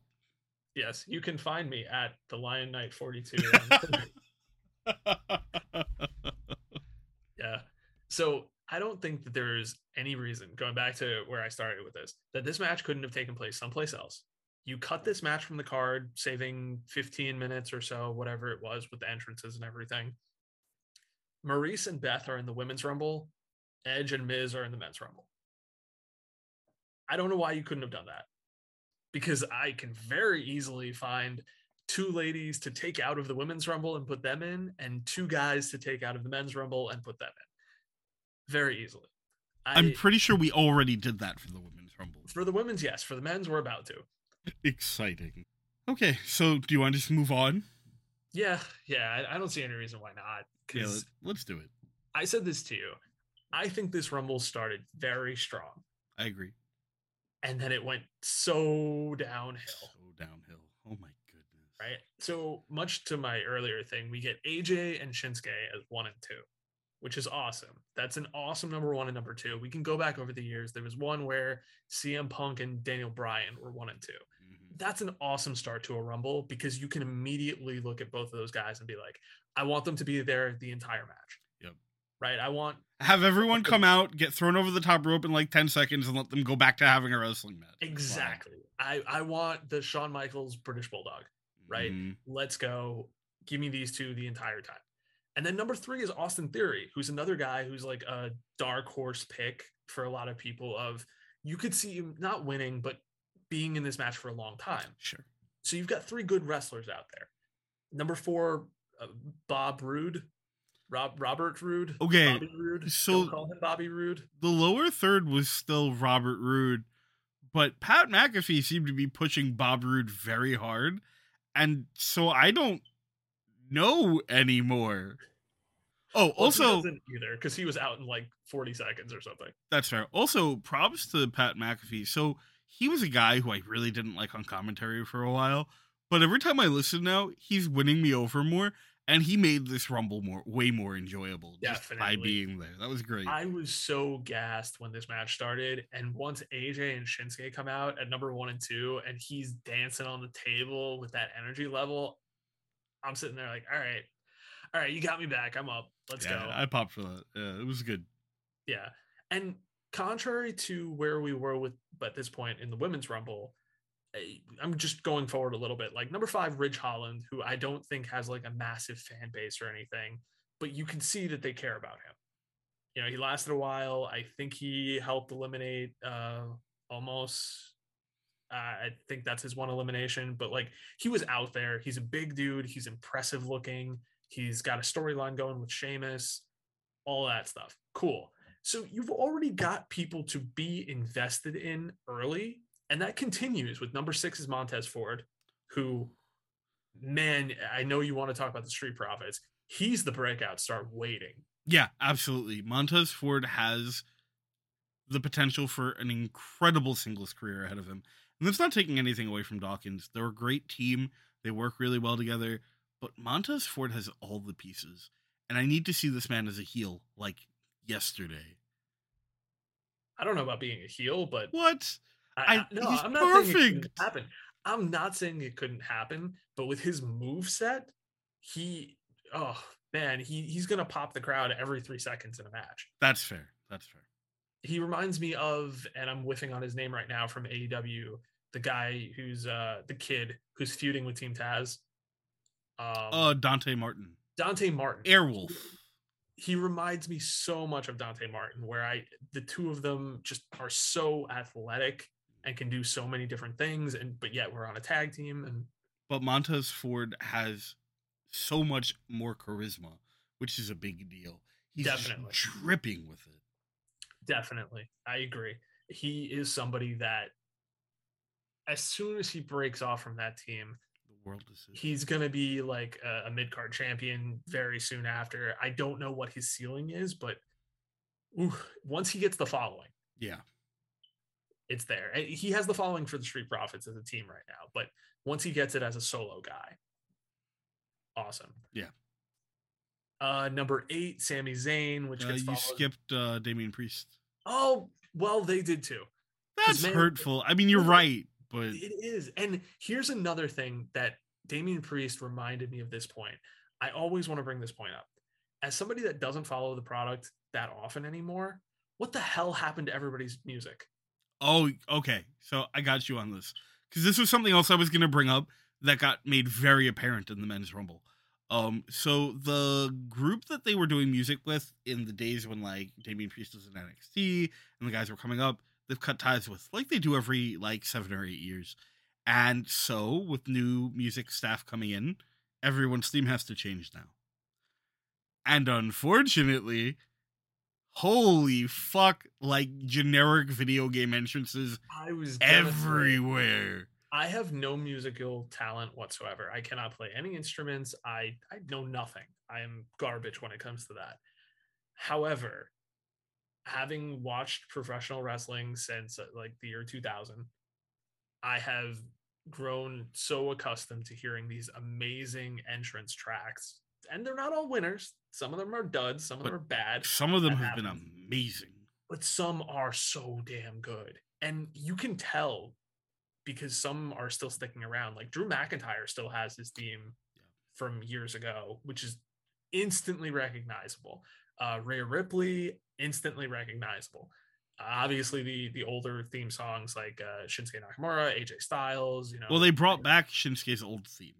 Yes, you can find me at the Lion Knight 42. Yeah. So I don't think that there is any reason, going back to where I started with this, that this match couldn't have taken place someplace else. You cut this match from the card, saving 15 minutes or so, whatever it was, with the entrances and everything. Maryse and Beth are in the Women's Rumble. Edge and Miz are in the Men's Rumble. I don't know why you couldn't have done that, because I can very easily find two ladies to take out of the Women's Rumble and put them in, and two guys to take out of the Men's Rumble and put them in. Very easily. I'm pretty sure we already did that for the Women's Rumble. For the Women's, yes. For the Men's, we're about to. Exciting. Okay, so do you want to just move on? Yeah. I don't see any reason why not. Yeah, let's do it. I said this to you. I think this Rumble started very strong. I agree. And then it went so downhill. Oh, my goodness. Right? So much to my earlier thing, we get AJ and Shinsuke as 1 and 2, which is awesome. That's an awesome number 1 and number 2. We can go back over the years. There was one where CM Punk and Daniel Bryan were 1 and 2. Mm-hmm. That's an awesome start to a Rumble, because you can immediately look at both of those guys and be like, I want them to be there the entire match. Right, have everyone come out, get thrown over the top rope in like 10 seconds, and let them go back to having a wrestling match. Exactly. Wow. I want the Shawn Michaels British Bulldog, right? Mm-hmm. Let's go. Give me these two the entire time. And then number 3 is Austin Theory, who's another guy who's like a dark horse pick for a lot of people of you could see him not winning, but being in this match for a long time. Sure. So you've got three good wrestlers out there. Number four, Robert Roode. Okay. Bobby Roode. So don't call him Bobby Roode. The lower third was still Robert Roode, but Pat McAfee seemed to be pushing Bob Roode very hard. And so I don't know anymore. Oh, also either, because he was out in like 40 seconds or something. That's fair. Also, props to Pat McAfee. So he was a guy who I really didn't like on commentary for a while, but every time I listen now, he's winning me over more, and he made this Rumble way more enjoyable just by being there. That was great. I was so gassed when this match started, and once AJ and Shinsuke come out at number 1 and 2, and he's dancing on the table with that energy level, I'm sitting there like, all right, you got me back. I'm up. Let's go. I popped for that. Yeah, it was good. Yeah, and contrary to where we were with at this point in the Women's Rumble, I'm just going forward a little bit. Like number 5, Ridge Holland, who I don't think has like a massive fan base or anything, but you can see that they care about him. You know, he lasted a while. I think he helped eliminate almost. I think that's his one elimination, but like he was out there. He's a big dude. He's impressive looking. He's got a storyline going with Sheamus, all that stuff. Cool. So you've already got people to be invested in early. And that continues with number 6 is Montez Ford, who, man, I know you want to talk about the Street Profits. He's the breakout star waiting. Yeah, absolutely. Montez Ford has the potential for an incredible singles career ahead of him. And that's not taking anything away from Dawkins. They're a great team. They work really well together. But Montez Ford has all the pieces. And I need to see this man as a heel like yesterday. I don't know about being a heel, but... What? I'm not saying it couldn't happen, but with his moveset, he's going to pop the crowd every 3 seconds in a match. That's fair. He reminds me of, and I'm whiffing on his name right now from AEW, the guy who's the kid who's feuding with Team Taz. Dante Martin. Airwolf. He reminds me so much of Dante Martin, where the two of them just are so athletic and can do so many different things, but yet we're on a tag team. But Montez Ford has so much more charisma, which is a big deal. He's definitely dripping with it. Definitely. I agree. He is somebody that as soon as he breaks off from that team, he's going to be like a mid-card champion very soon after. I don't know what his ceiling is, but once he gets the following, yeah, it's there. He has the following for the Street Profits as a team right now, but once he gets it as a solo guy, awesome. Yeah. Number 8, Sami Zayn, which gets followed. You skipped Damian Priest. Oh, well, they did too. That's hurtful. I mean, you're right. But it is. And here's another thing that Damian Priest reminded me of this point. I always want to bring this point up. As somebody that doesn't follow the product that often anymore, what the hell happened to everybody's music? Oh, okay. So I got you on this. Because this was something else I was going to bring up that got made very apparent in the Men's Rumble. So the group that they were doing music with in the days when like Damian Priest was in NXT and the guys were coming up, they've cut ties with, like they do every, 7 or 8 years. And so, with new music staff coming in, everyone's theme has to change now. And unfortunately, holy fuck, generic video game entrances everywhere. I have no musical talent whatsoever. I cannot play any instruments. I know nothing. I am garbage when it comes to that. However... having watched professional wrestling since the year 2000, I have grown so accustomed to hearing these amazing entrance tracks, and they're not all winners. Some of them are duds. Some of them are bad. Some of them have been amazing, but some are so damn good. And you can tell because some are still sticking around. Like Drew McIntyre still has his theme from years ago, which is instantly recognizable. Rhea Ripley, instantly recognizable. Obviously, the older theme songs like Shinsuke Nakamura, AJ Styles, Well, they brought back Shinsuke's old theme.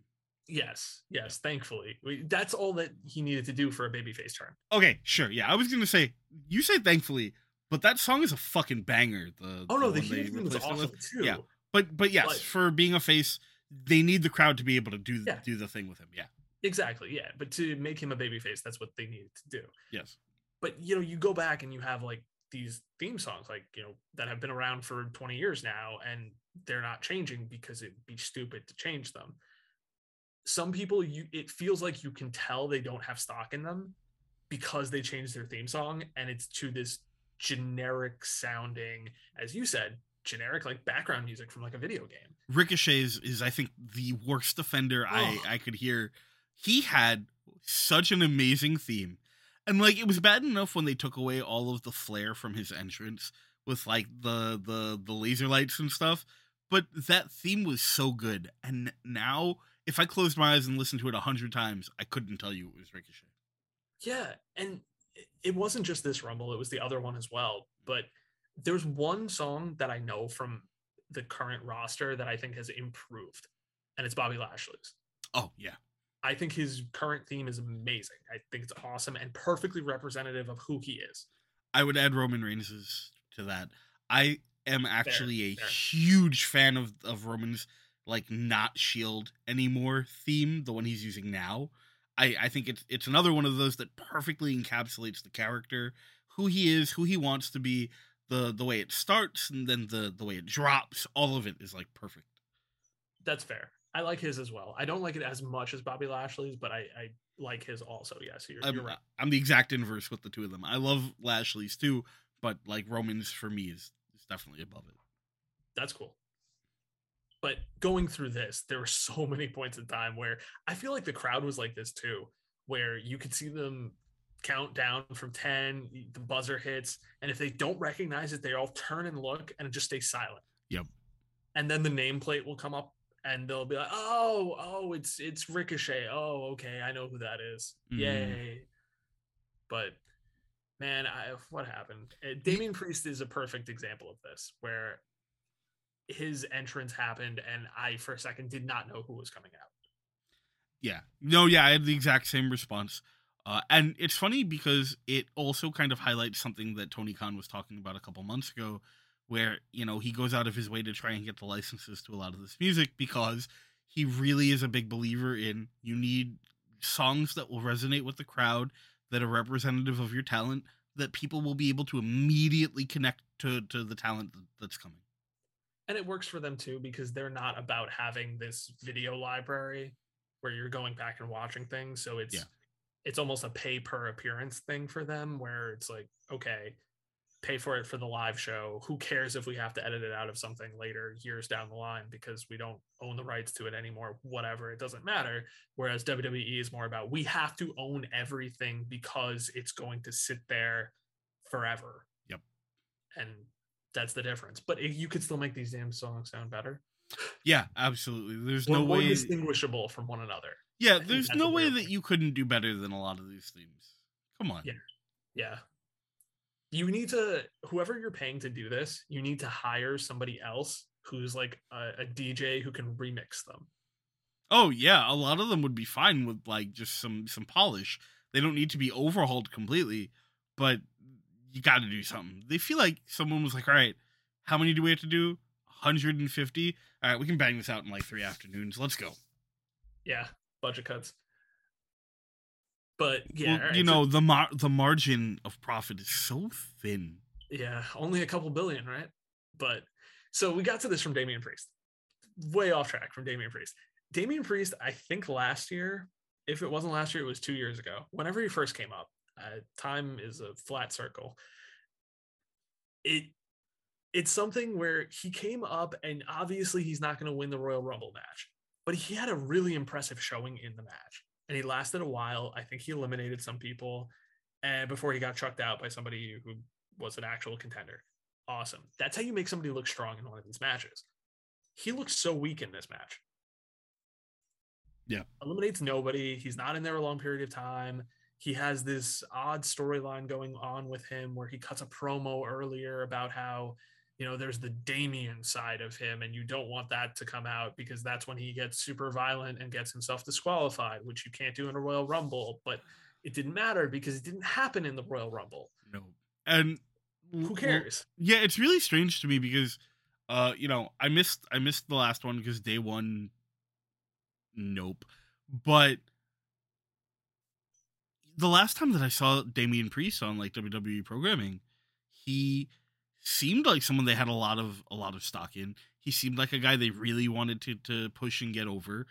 Yes, thankfully. That's all that he needed to do for a babyface turn. Okay, sure. Yeah, I was going to say, you say thankfully, But that song is a fucking banger. The Human Thing was awesome too. Yeah, but yes, like, for being a face, they need the crowd to be able to do the thing with him. Yeah, exactly. Yeah, but to make him a babyface, that's what they needed to do. Yes, but you know, you go back and you have like these theme songs, like, you know, that have been around for 20 years now, and they're not changing because it'd be stupid to change them. Some people, it feels like you can tell they don't have stock in them because they changed their theme song, and it's to this generic sounding, as you said, generic like background music from like a video game. Ricochet's is, I think, the worst offender I could hear. He had such an amazing theme, and like, it was bad enough when they took away all of the flair from his entrance with like the laser lights and stuff, but that theme was so good, and now if I closed my eyes and listened to it 100 times, I couldn't tell you it was Ricochet. Yeah, and it wasn't just this Rumble, it was the other one as well. But there's one song that I know from the current roster that I think has improved, and it's Bobby Lashley's. Oh, yeah. I think his current theme is amazing. I think it's awesome and perfectly representative of who he is. I would add Roman Reigns to that. I am actually huge fan of Roman's, like, not Shield anymore theme, the one he's using now. I think it's another one of those that perfectly encapsulates the character, who he is, who he wants to be, the way it starts, and then the way it drops. All of it is like perfect. That's fair. I like his as well. I don't like it as much as Bobby Lashley's, but I like his also. Yeah, so you're right. I'm the exact inverse with the two of them. I love Lashley's too, but like, Roman's for me is definitely above it. That's cool. But going through this, there were so many points in time where I feel like the crowd was like this too, where you could see them count down from 10, the buzzer hits, and if they don't recognize it, they all turn and look and just stay silent. Yep. And then the nameplate will come up and they'll be like, oh, it's Ricochet. Oh, okay, I know who that is. Mm. Yay. But man, what happened? Damian Priest is a perfect example of this, where his entrance happened and I for a second did not know who was coming out. Yeah. No, yeah, I had the exact same response. And it's funny because it also kind of highlights something that Tony Khan was talking about a couple months ago, where, you know, he goes out of his way to try and get the licenses to a lot of this music because he really is a big believer in, you need songs that will resonate with the crowd, that are representative of your talent, that people will be able to immediately connect to the talent that's coming. And it works for them too, because they're not about having this video library where you're going back and watching things. So it's almost a pay per appearance thing for them, where it's like, okay, pay for it for the live show. Who cares if we have to edit it out of something later, years down the line, because we don't own the rights to it anymore, whatever, it doesn't matter. Whereas WWE is more about, we have to own everything because it's going to sit there forever. Yep. And that's the difference. But you could still make these damn songs sound better. Yeah, absolutely. There's no way distinguishable from one another. Yeah, there's no way that you couldn't do better than a lot of these themes. Come on. Yeah. You need to, whoever you're paying to do this, you need to hire somebody else who's like a DJ who can remix them. Oh yeah, a lot of them would be fine with like just some polish. They don't need to be overhauled completely, but you got to do something. They feel like someone was like, all right, how many do we have to do? 150. All right, we can bang this out in like 3 afternoons. Let's go. Yeah. Budget cuts. But yeah, well, right, you know, the margin of profit is so thin. Yeah. Only a couple billion. Right. But so we got to this from Damian Priest, way off track from Damian Priest. Damian Priest, I think last year, if it wasn't last year, it was 2 years ago. Whenever he first came up, time is a flat circle. It's something where he came up, and obviously he's not going to win the Royal Rumble match, but he had a really impressive showing in the match, and he lasted a while. I think he eliminated some people, and before he got chucked out by somebody who was an actual contender. Awesome. That's how you make somebody look strong in one of these matches. He looked so weak in this match. Yeah. Eliminates nobody. He's not in there a long period of time. He has this odd storyline going on with him where he cuts a promo earlier about how, you know, there's the Damien side of him, and you don't want that to come out because that's when he gets super violent and gets himself disqualified, which you can't do in a Royal Rumble. But it didn't matter because it didn't happen in the Royal Rumble. No. And who cares? Yeah, it's really strange to me because, you know, I missed the last one because day one. Nope. But the last time that I saw Damian Priest on like WWE programming, he seemed like someone they had a lot of stock in. He seemed like a guy they really wanted to push and get over.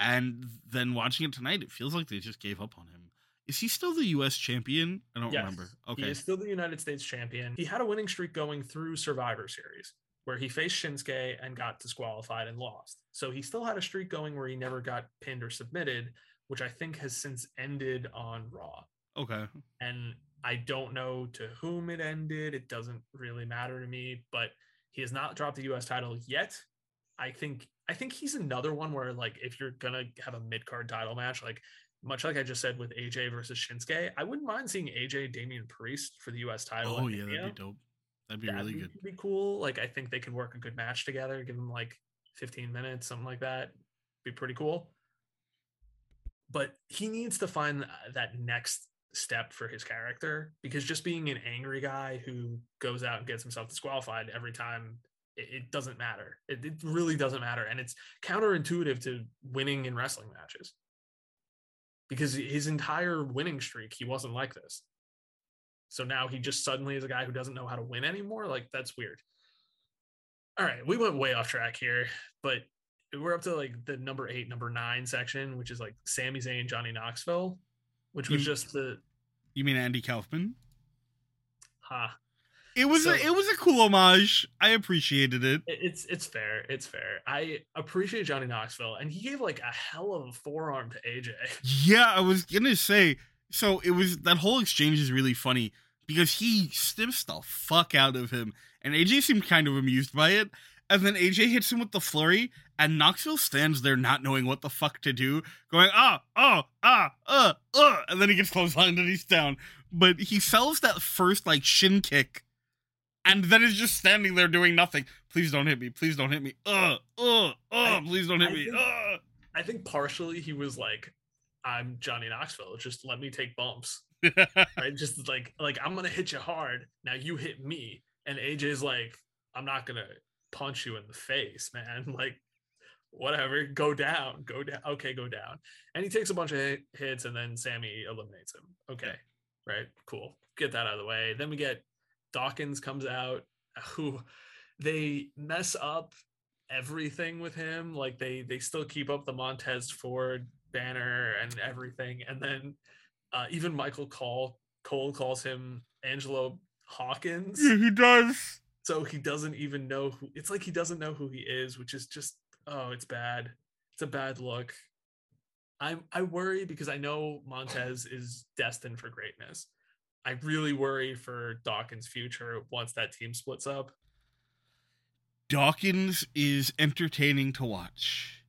And then watching it tonight, it feels like they just gave up on him. Is he still the U.S. champion? I don't remember. Okay. He is still the United States champion. He had a winning streak going through Survivor Series, where he faced Shinsuke and got disqualified and lost. So he still had a streak going where he never got pinned or submitted, which I think has since ended on Raw. Okay. And I don't know to whom it ended. It doesn't really matter to me, but he has not dropped the U.S. title yet. I think he's another one where, like, if you're going to have a mid-card title match, like, much like I just said with AJ versus Shinsuke, I wouldn't mind seeing AJ Damian Priest for the U.S. title. Oh, yeah, that'd be dope. That'd be really good. That'd be cool. Like, I think they could work a good match together, give them, like, 15 minutes, something like that. Be pretty cool. But he needs to find that next step for his character, because just being an angry guy who goes out and gets himself disqualified every time, it doesn't matter. It really doesn't matter. And it's counterintuitive to winning in wrestling matches, because his entire winning streak, he wasn't like this. So now he just suddenly is a guy who doesn't know how to win anymore. Like, that's weird. All right. We went way off track here, but we're up to like the number 8, number 9 section, which is like Sami Zayn, Johnny Knoxville, which was just the... You mean Andy Kaufman? Ha. Huh. It was a cool homage. I appreciated it. It's fair. I appreciate Johnny Knoxville, and he gave like a hell of a forearm to AJ. Yeah, I was gonna say. So it was, that whole exchange is really funny because he stiffs the fuck out of him, and AJ seemed kind of amused by it. And then AJ hits him with the flurry, and Knoxville stands there not knowing what the fuck to do, going, and then he gets clotheslined and he's down. But he sells that first like shin kick, and then is just standing there doing nothing. Please don't hit me. Please don't hit me. Please don't hit me. I think partially he was like, I'm Johnny Knoxville. Just let me take bumps. Right? Just like I'm going to hit you hard. Now you hit me. And AJ's like, I'm not going to punch you in the face, man. Like, whatever. Go down. Okay, go down. And he takes a bunch of hits, and then Sami eliminates him. Okay. Right? Cool. Get that out of the way. Then we get Dawkins comes out, who they mess up everything with him. Like, they still keep up the Montez Ford banner and everything. And then even Michael Cole calls him Angelo Hawkins. Yeah, he does. So he doesn't even know who, it's like he doesn't know who he is, which is just, oh, it's bad. It's a bad look. I worry because I know Montez is destined for greatness. I really worry for Dawkins' future once that team splits up. Dawkins is entertaining to watch.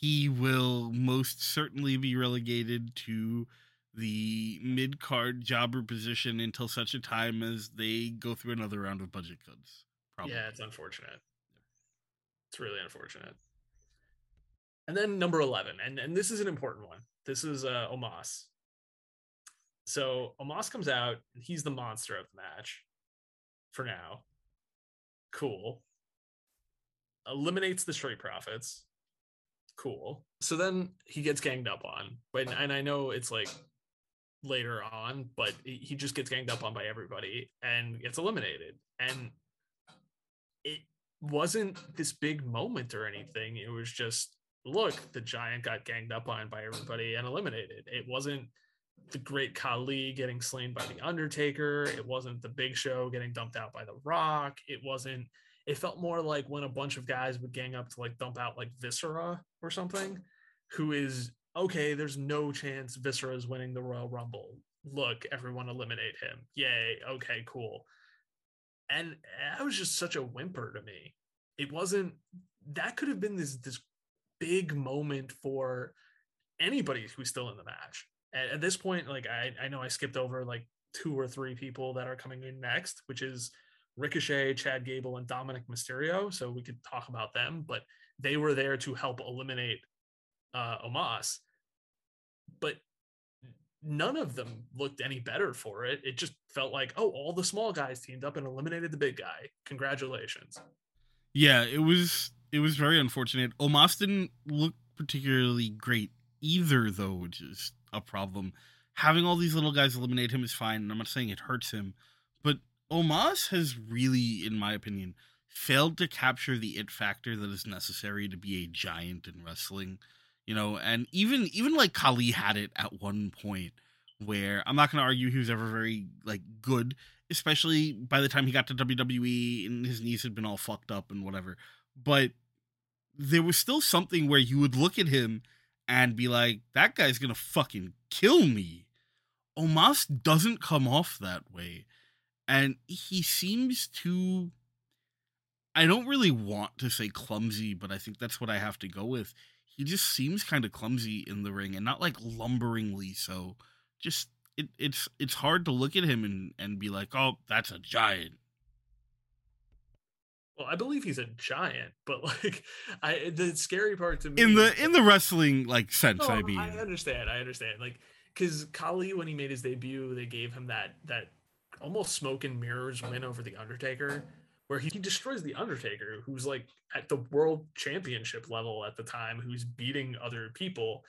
He will most certainly be relegated to the mid-card jobber position until such a time as they go through another round of budget cuts. Probably. Yeah, it's unfortunate. It's really unfortunate. And then number 11, and this is an important one. This is Omos. So Omos comes out, and he's the monster of the match for now. Cool. Eliminates the Street Profits. Cool. So then he gets ganged up on. And I know it's like later on, but he just gets ganged up on by everybody and gets eliminated. And it wasn't this big moment or anything. It was just, look, the Giant got ganged up on by everybody and eliminated. It wasn't the Great Khali getting slain by the Undertaker. It wasn't the Big Show getting dumped out by the Rock. It felt more like when a bunch of guys would gang up to like dump out like Viscera or something, who is okay. There's no chance Viscera is winning the Royal Rumble. Look, everyone eliminate him. Yay. Okay, cool. And that was just such a whimper to me. It wasn't, that could have been this big moment for anybody who's still in the match. At this point, like I know I skipped over like 2 or 3 people that are coming in next, which is Ricochet, Chad Gable, and Dominic Mysterio. So we could talk about them, but they were there to help eliminate Omos. But none of them looked any better for it. It just felt like, oh, all the small guys teamed up and eliminated the big guy. Congratulations. Yeah, it was very unfortunate. Omos didn't look particularly great either, though, which is a problem. Having all these little guys eliminate him is fine, and I'm not saying it hurts him, but Omos has really, in my opinion, failed to capture the it factor that is necessary to be a giant in wrestling. You know, and even like Khali had it at one point where I'm not going to argue he was ever very like good, especially by the time he got to WWE and his knees had been all fucked up and whatever. But there was still something where you would look at him and be like, that guy's going to fucking kill me. Omos doesn't come off that way. And he seems to, I don't really want to say clumsy, but I think that's what I have to go with. He just seems kind of clumsy in the ring, and not like lumberingly so. Just it's hard to look at him and be like, oh, that's a giant. Well, I believe he's a giant, but like the scary part to me in the wrestling like sense, no, I mean. I understand. Like, because Khali, when he made his debut, they gave him that almost smoke and mirrors win over the Undertaker, where he destroys the Undertaker, who's like at the world championship level at the time, who's beating other people.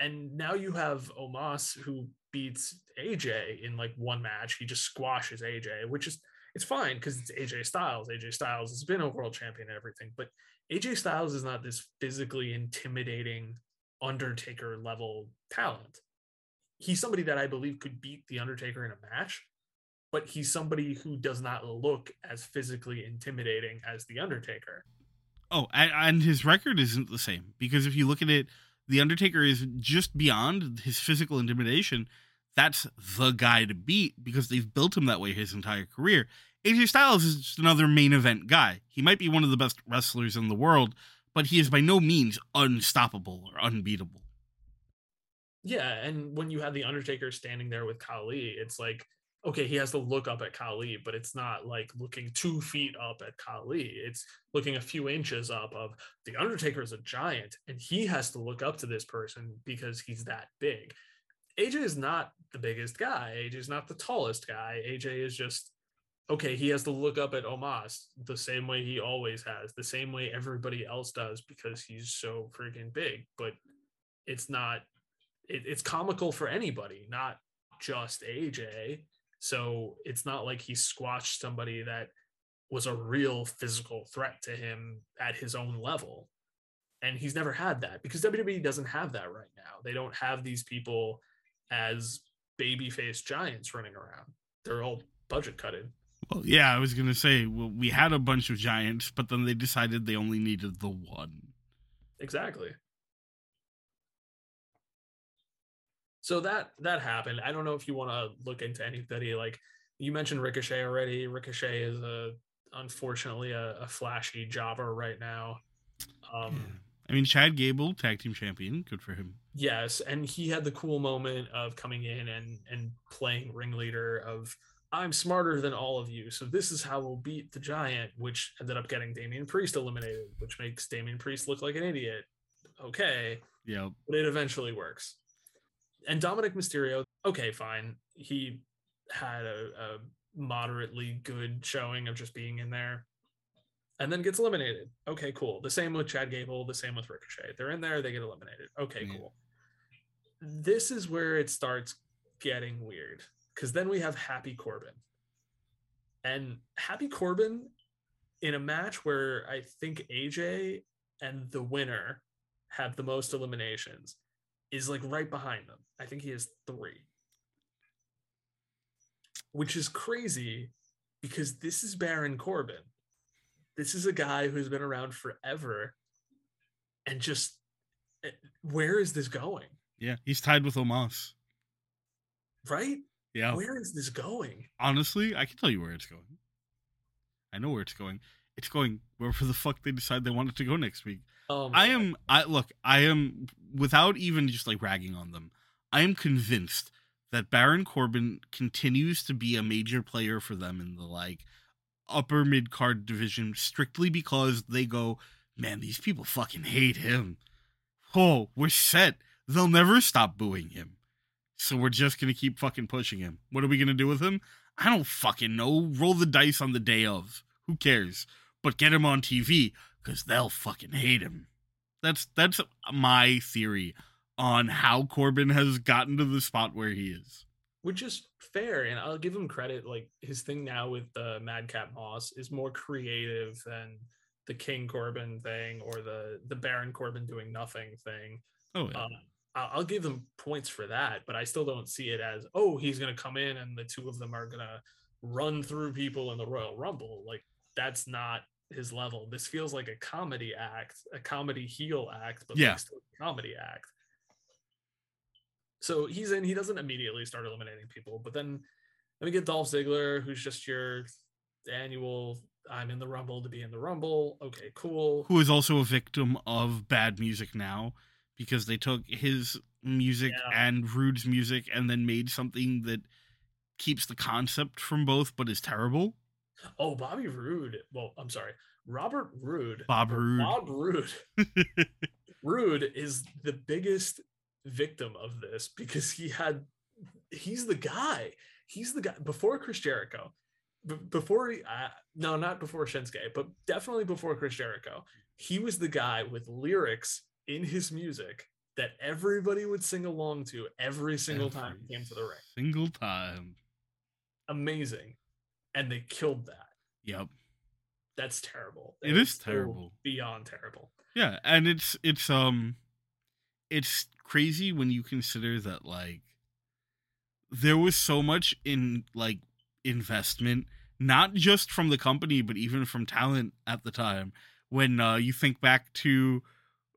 And now you have Omos, who beats AJ in like one match. He just squashes AJ, which is, it's fine because it's AJ Styles. AJ Styles has been a world champion and everything, but AJ Styles is not this physically intimidating Undertaker level talent. He's somebody that I believe could beat the Undertaker in a match, but he's somebody who does not look as physically intimidating as the Undertaker. Oh, and his record isn't the same, because if you look at it, the Undertaker is just beyond his physical intimidation. That's the guy to beat because they've built him that way his entire career. AJ Styles is just another main event guy. He might be one of the best wrestlers in the world, but he is by no means unstoppable or unbeatable. Yeah, and when you have the Undertaker standing there with Khali, it's like, okay, he has to look up at Khali, but it's not like looking 2 feet up at Khali. It's looking a few inches up of the Undertaker is a giant, and he has to look up to this person because he's that big. AJ is not the biggest guy. AJ is not the tallest guy. AJ is just, okay, he has to look up at Omos the same way he always has, the same way everybody else does because he's so freaking big. But it's not, it's comical for anybody, not just AJ. So it's not like he squashed somebody that was a real physical threat to him at his own level. And he's never had that because WWE doesn't have that right now. They don't have these people as baby-faced giants running around. They're all budget-cutted. Well, yeah, I was going to say, well, we had a bunch of giants, but then they decided they only needed the one. Exactly. So that happened. I don't know if you want to look into anybody. Like you mentioned Ricochet already. Ricochet is unfortunately a flashy jobber right now. I mean, Chad Gable, tag team champion. Good for him. Yes. And he had the cool moment of coming in and playing ringleader of I'm smarter than all of you. So this is how we'll beat the giant, which ended up getting Damian Priest eliminated, which makes Damian Priest look like an idiot. Okay. Yeah. But it eventually works. And Dominic Mysterio, okay, fine. He had a moderately good showing of just being in there and then gets eliminated. Okay, cool. The same with Chad Gable, the same with Ricochet. They're in there, they get eliminated. Okay, cool. This is where it starts getting weird because then we have Happy Corbin. And Happy Corbin in a match where I think AJ and the winner have the most eliminations is like right behind them. I think he has 3. Which is crazy because this is Baron Corbin. This is a guy who's been around forever and just, where is this going? Yeah, he's tied with Omos. Right? Yeah. Where is this going? Honestly, I can tell you where it's going. I know where it's going. It's going wherever the fuck they decide they want it to go next week. I am, without even just like ragging on them, I am convinced that Baron Corbin continues to be a major player for them in the like upper mid card division strictly because they go, man, these people fucking hate him. Oh, we're set. They'll never stop booing him. So we're just going to keep fucking pushing him. What are we going to do with him? I don't fucking know. Roll the dice on the day of. Who cares? But get him on TV because they'll fucking hate him. That's my theory on how Corbin has gotten to the spot where he is. Which is fair, and I'll give him credit. Like, his thing now with Madcap Moss is more creative than the King Corbin thing or the Baron Corbin doing nothing thing. Oh, yeah. I'll give them points for that, but I still don't see it as, oh, he's going to come in and the two of them are going to run through people in the Royal Rumble. Like, that's not his level. This feels like a comedy act, a comedy heel act, but yeah, still a comedy act. So he's in, he doesn't immediately start eliminating people, but then let me get Dolph Ziggler, who's just your annual, I'm in the Rumble to be in the Rumble. Okay, cool. Who is also a victim of bad music now, because they took his music and Rude's music and then made something that keeps the concept from both, but is terrible. Oh, Bobby Roode. Well, I'm sorry. Robert Roode. Bob Roode. Roode is the biggest victim of this because he's the guy before Chris Jericho, not before Shinsuke, but definitely before Chris Jericho. He was the guy with lyrics in his music that everybody would sing along to every single time he came to the ring. Single time. Amazing. And they killed that. Yep. That's terrible. It is terrible. Beyond terrible. Yeah, and it's crazy when you consider that, like, there was so much in, like, investment, not just from the company, but even from talent at the time. When you think back to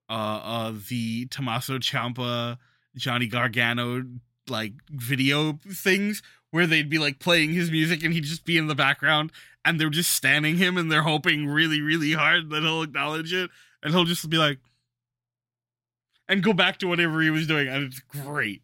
the Tommaso Ciampa, Johnny Gargano, like, video things where they'd be, like, playing his music and he'd just be in the background and they're just standing him and they're hoping really, really hard that he'll acknowledge it, and he'll just be like, and go back to whatever he was doing, and it's great.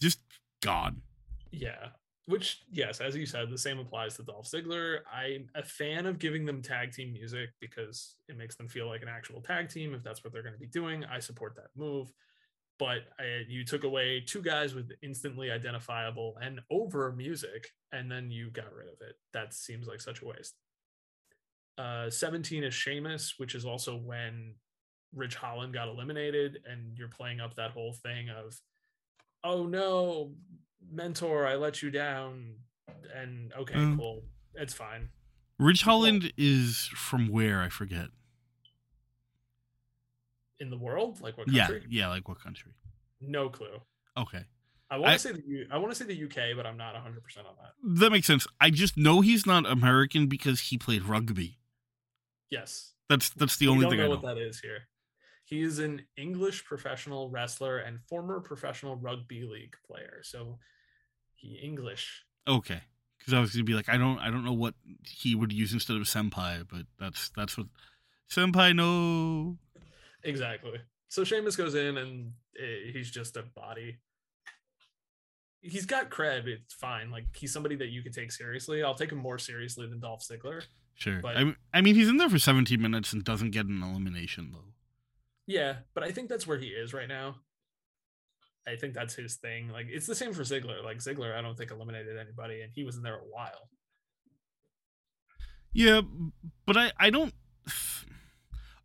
Just gone. Yeah. Which, yes, as you said, the same applies to Dolph Ziggler. I'm a fan of giving them tag team music because it makes them feel like an actual tag team. If that's what they're going to be doing, I support that move. But you took away two guys with instantly identifiable and over music, and then you got rid of it. That seems like such a waste. 17 is Sheamus, which is also when Ridge Holland got eliminated, and you're playing up that whole thing of, oh no, mentor, I let you down, and okay, cool, it's fine. Ridge Holland is from where? I forget. In the world? Like what country? Yeah, like what country? No clue. Okay. I want to say the UK, but I'm not 100% on that. That makes sense. I just know he's not American because he played rugby. Yes. That's the only thing I know. What that is here. He is an English professional wrestler and former professional rugby league player. So he English. Okay. Because I was gonna be like, I don't know what he would use instead of senpai, but that's what senpai no. Exactly. So Sheamus goes in and he's just a body. He's got cred. It's fine. Like, he's somebody that you can take seriously. I'll take him more seriously than Dolph Ziggler. Sure. But, I mean, he's in there for 17 minutes and doesn't get an elimination though. Yeah, but I think that's where he is right now. I think that's his thing. Like, it's the same for Ziggler. Like, Ziggler, I don't think eliminated anybody, and he was in there a while. Yeah, but I don't.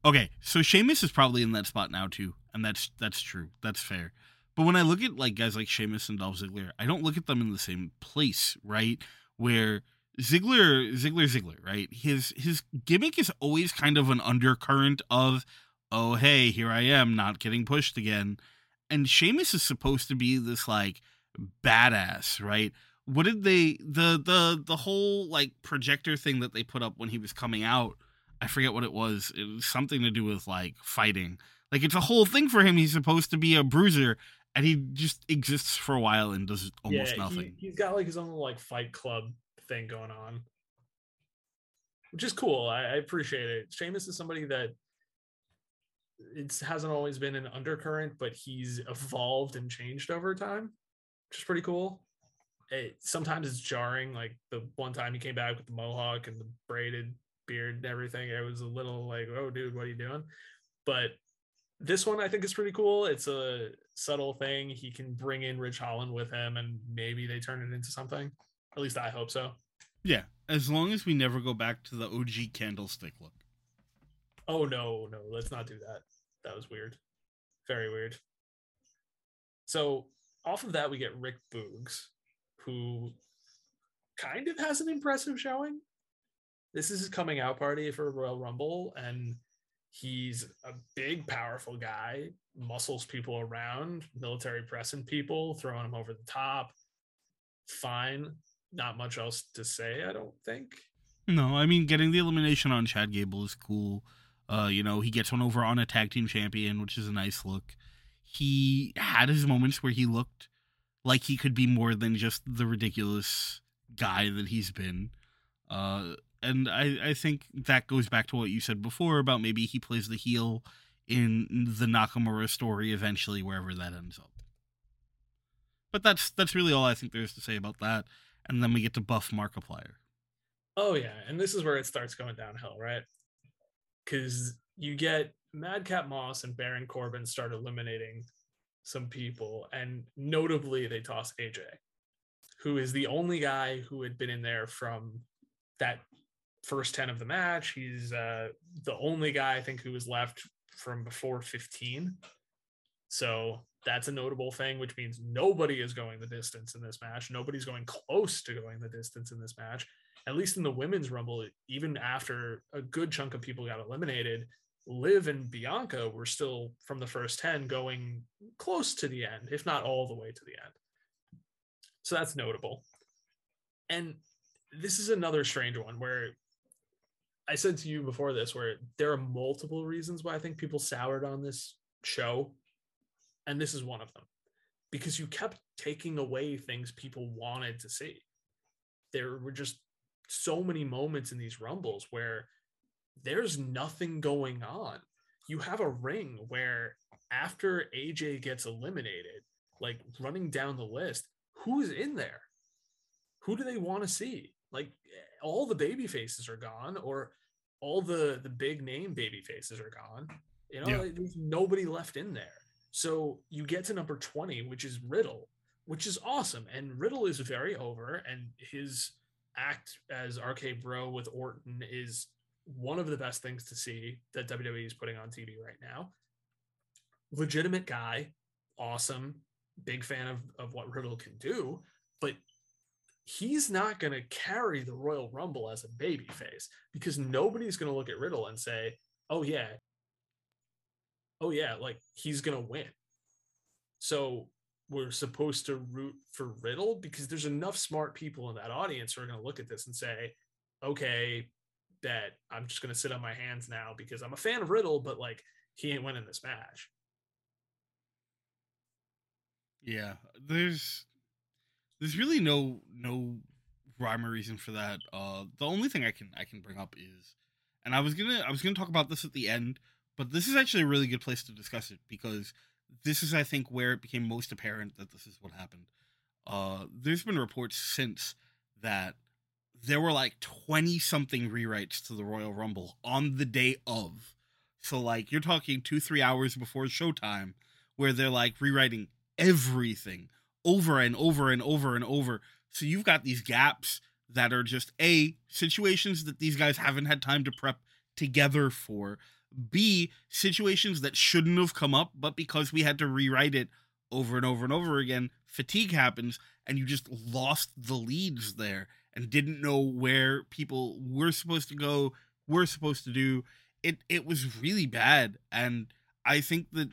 Okay, so Sheamus is probably in that spot now too, and that's true. That's fair. But when I look at, like, guys like Sheamus and Dolph Ziggler, I don't look at them in the same place, right? Where Ziggler, right? His gimmick is always kind of an undercurrent of, oh, hey, here I am, not getting pushed again. And Sheamus is supposed to be this, like, badass, right? What did they, the whole, like, projector thing that they put up when he was coming out, I forget what it was. It was something to do with, like, fighting. Like, it's a whole thing for him. He's supposed to be a bruiser, and he just exists for a while and does almost nothing. He's got, like, his own, like, fight club thing going on, which is cool. I appreciate it. Sheamus is somebody that it hasn't always been an undercurrent, but he's evolved and changed over time, which is pretty cool. Sometimes it's jarring, like the one time he came back with the mohawk and the braided beard and everything. It was a little like, oh dude, what are you doing? But This one I think is pretty cool. It's a subtle thing. He can bring in Ridge Holland with him and maybe they turn it into something. At least I hope so. Yeah, as long as we never go back to the OG Candlestick look. Oh, no, let's not do that. That was weird. Very weird. So off of that, we get Rick Boogs, who kind of has an impressive showing. This is his coming out party for Royal Rumble, and he's a big, powerful guy, muscles people around, military pressing people, throwing him over the top. Fine. Not much else to say, I don't think. No, I mean, getting the elimination on Chad Gable is cool. He gets one over on a tag team champion, which is a nice look. He had his moments where he looked like he could be more than just the ridiculous guy that he's been. And I think that goes back to what you said before about maybe he plays the heel in the Nakamura story eventually, wherever that ends up. But that's really all I think there is to say about that. And then we get to buff Markiplier. Oh, yeah. And this is where it starts going downhill, right? Because you get Madcap Moss and Baron Corbin start eliminating some people. And notably, they toss AJ, who is the only guy who had been in there from that first 10 of the match. He's the only guy, I think, who was left from before 15. So that's a notable thing, which means nobody is going the distance in this match. Nobody's going close to going the distance in this match. At least in the Women's Rumble, even after a good chunk of people got eliminated, Liv and Bianca were still, from the first 10, going close to the end, if not all the way to the end. So that's notable. And this is another strange one where I said to you before this, where there are multiple reasons why I think people soured on this show. And this is one of them, because you kept taking away things people wanted to see. There were just so many moments in these rumbles where there's nothing going on. You have a ring where after AJ gets eliminated, like running down the list, who's in there? Who do they want to see? Like all the baby faces are gone, or all the big name baby faces are gone. You know, yeah. There's nobody left in there. So you get to number 20, which is Riddle, which is awesome. And Riddle is very over, and his act as RK Bro with Orton is one of the best things to see that WWE is putting on TV right now. Legitimate guy, awesome, big fan of what Riddle can do, but he's not going to carry the Royal Rumble as a babyface, because nobody's going to look at Riddle and say, oh yeah, like he's going to win. So we're supposed to root for Riddle, because there's enough smart people in that audience who are going to look at this and say, okay, bet I'm just going to sit on my hands now because I'm a fan of Riddle, but like he ain't winning this match. Yeah, there's really no rhyme or reason for that. The only thing I can bring up is, and I was gonna talk about this at the end, but this is actually a really good place to discuss it, because this is, I think, where it became most apparent that this is what happened. There's been reports since that there were like 20-something rewrites to the Royal Rumble on the day of. So, like, you're talking 2-3 hours before showtime, where they're, like, rewriting everything over and over and over and over. So you've got these gaps that are just, A, situations that these guys haven't had time to prep together for, B, situations that shouldn't have come up, but because we had to rewrite it over and over and over again, fatigue happens, and you just lost the leads there and didn't know where people were supposed to go, were supposed to do. It was really bad, and I think that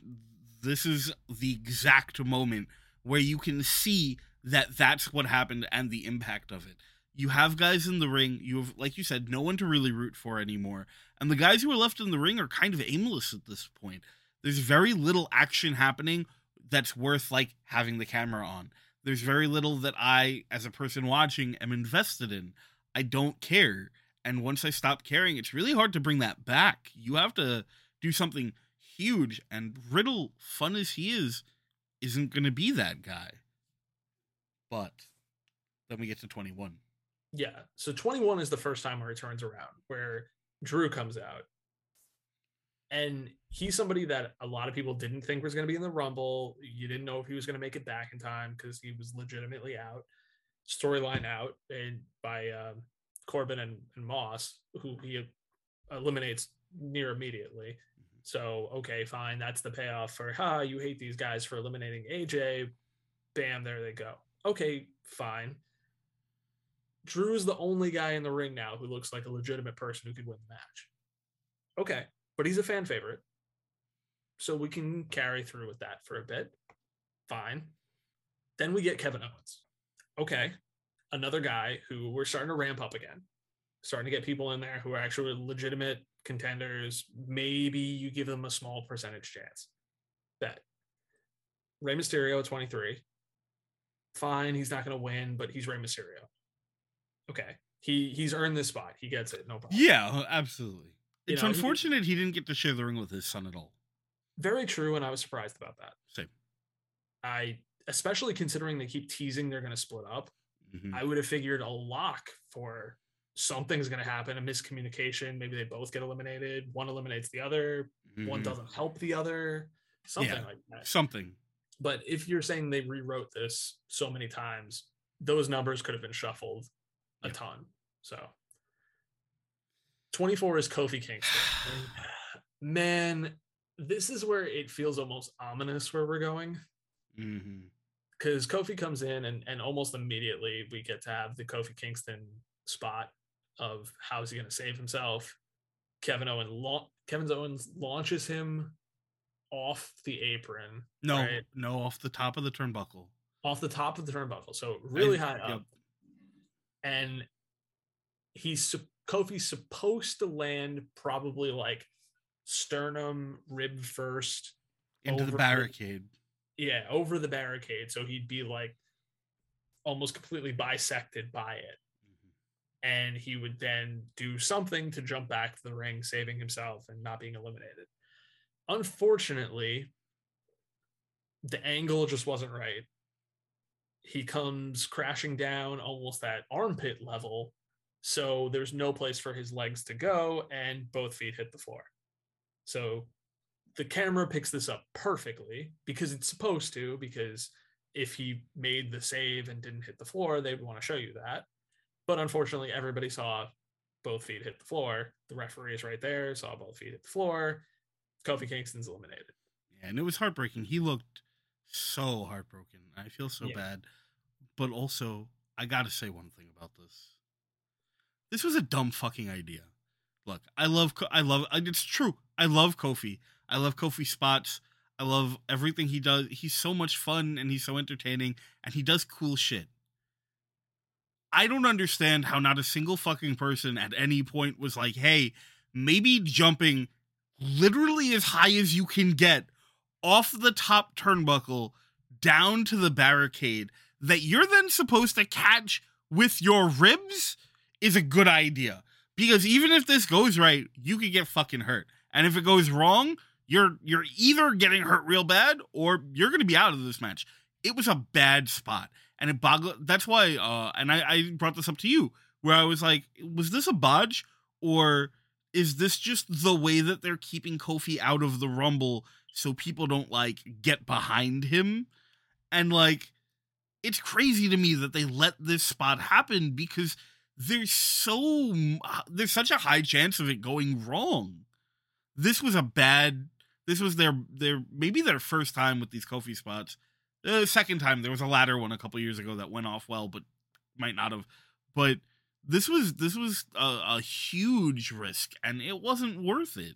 this is the exact moment where you can see that that's what happened and the impact of it. You have guys in the ring. You have, like you said, no one to really root for anymore. And the guys who are left in the ring are kind of aimless at this point. There's very little action happening that's worth, like, having the camera on. There's very little that I, as a person watching, am invested in. I don't care. And once I stop caring, it's really hard to bring that back. You have to do something huge. And Riddle, fun as he is, isn't going to be that guy. But then we get to 21. Yeah, so 21 is the first time where it turns around, where Drew comes out. And he's somebody that a lot of people didn't think was going to be in the Rumble. You didn't know if he was going to make it back in time because he was legitimately out, storyline out, and by Corbin and Moss, who he eliminates near immediately. So, okay, fine. That's the payoff for, you hate these guys for eliminating AJ. Bam, there they go. Okay, fine. Drew's the only guy in the ring now who looks like a legitimate person who could win the match. Okay, but he's a fan favorite. So we can carry through with that for a bit. Fine. Then we get Kevin Owens. Okay, another guy who we're starting to ramp up again. Starting to get people in there who are actually legitimate contenders. Maybe you give them a small percentage chance. Bet. Rey Mysterio, 23. Fine, he's not going to win, but he's Rey Mysterio. Okay, he's earned this spot. He gets it, no problem. Yeah, absolutely. It's unfortunate he didn't get to share the ring with his son at all. Very true, and I was surprised about that. Same. Especially considering they keep teasing they're going to split up, I would have figured a lock for something's going to happen, a miscommunication. Maybe they both get eliminated. One eliminates the other. One doesn't help the other. Something like that. Something. But if you're saying they rewrote this so many times, those numbers could have been shuffled a ton. So 24 is Kofi Kingston. Man, this is where it feels almost ominous where we're going. Because Kofi comes in and almost immediately we get to have the Kofi Kingston spot of how is he going to save himself. Kevin Owens launches him off the apron. No, off the top of the turnbuckle. Off the top of the turnbuckle. So really high up. And Kofi's supposed to land probably like sternum, rib first. Into the barricade. Yeah, over the barricade. So he'd be like almost completely bisected by it. And he would then do something to jump back to the ring, saving himself and not being eliminated. Unfortunately, the angle just wasn't right. He comes crashing down almost at armpit level. So there's no place for his legs to go, and both feet hit the floor. So the camera picks this up perfectly because it's supposed to, because if he made the save and didn't hit the floor, they would want to show you that. But unfortunately, everybody saw both feet hit the floor. The referee is right there, saw both feet hit the floor. Kofi Kingston's eliminated. Yeah, and it was heartbreaking. He looked so heartbroken. I feel so bad. But also, I got to say one thing about this. This was a dumb fucking idea. Look, I love, it's true. I love Kofi. I love Kofi spots. I love everything he does. He's so much fun and he's so entertaining and he does cool shit. I don't understand how not a single fucking person at any point was like, hey, maybe jumping literally as high as you can get off the top turnbuckle down to the barricade that you're then supposed to catch with your ribs is a good idea. Because even if this goes right, you could get fucking hurt. And if it goes wrong, you're either getting hurt real bad or you're going to be out of this match. It was a bad spot. And it boggled. That's why, and I brought this up to you, where I was like, was this a bodge, or is this just the way that they're keeping Kofi out of the Rumble so people don't like get behind him? And like, it's crazy to me that they let this spot happen because there's such a high chance of it going wrong. This was their first time with these Kofi spots. The second time, there was a ladder one a couple years ago that went off well, but might not have. But this was a huge risk, and it wasn't worth it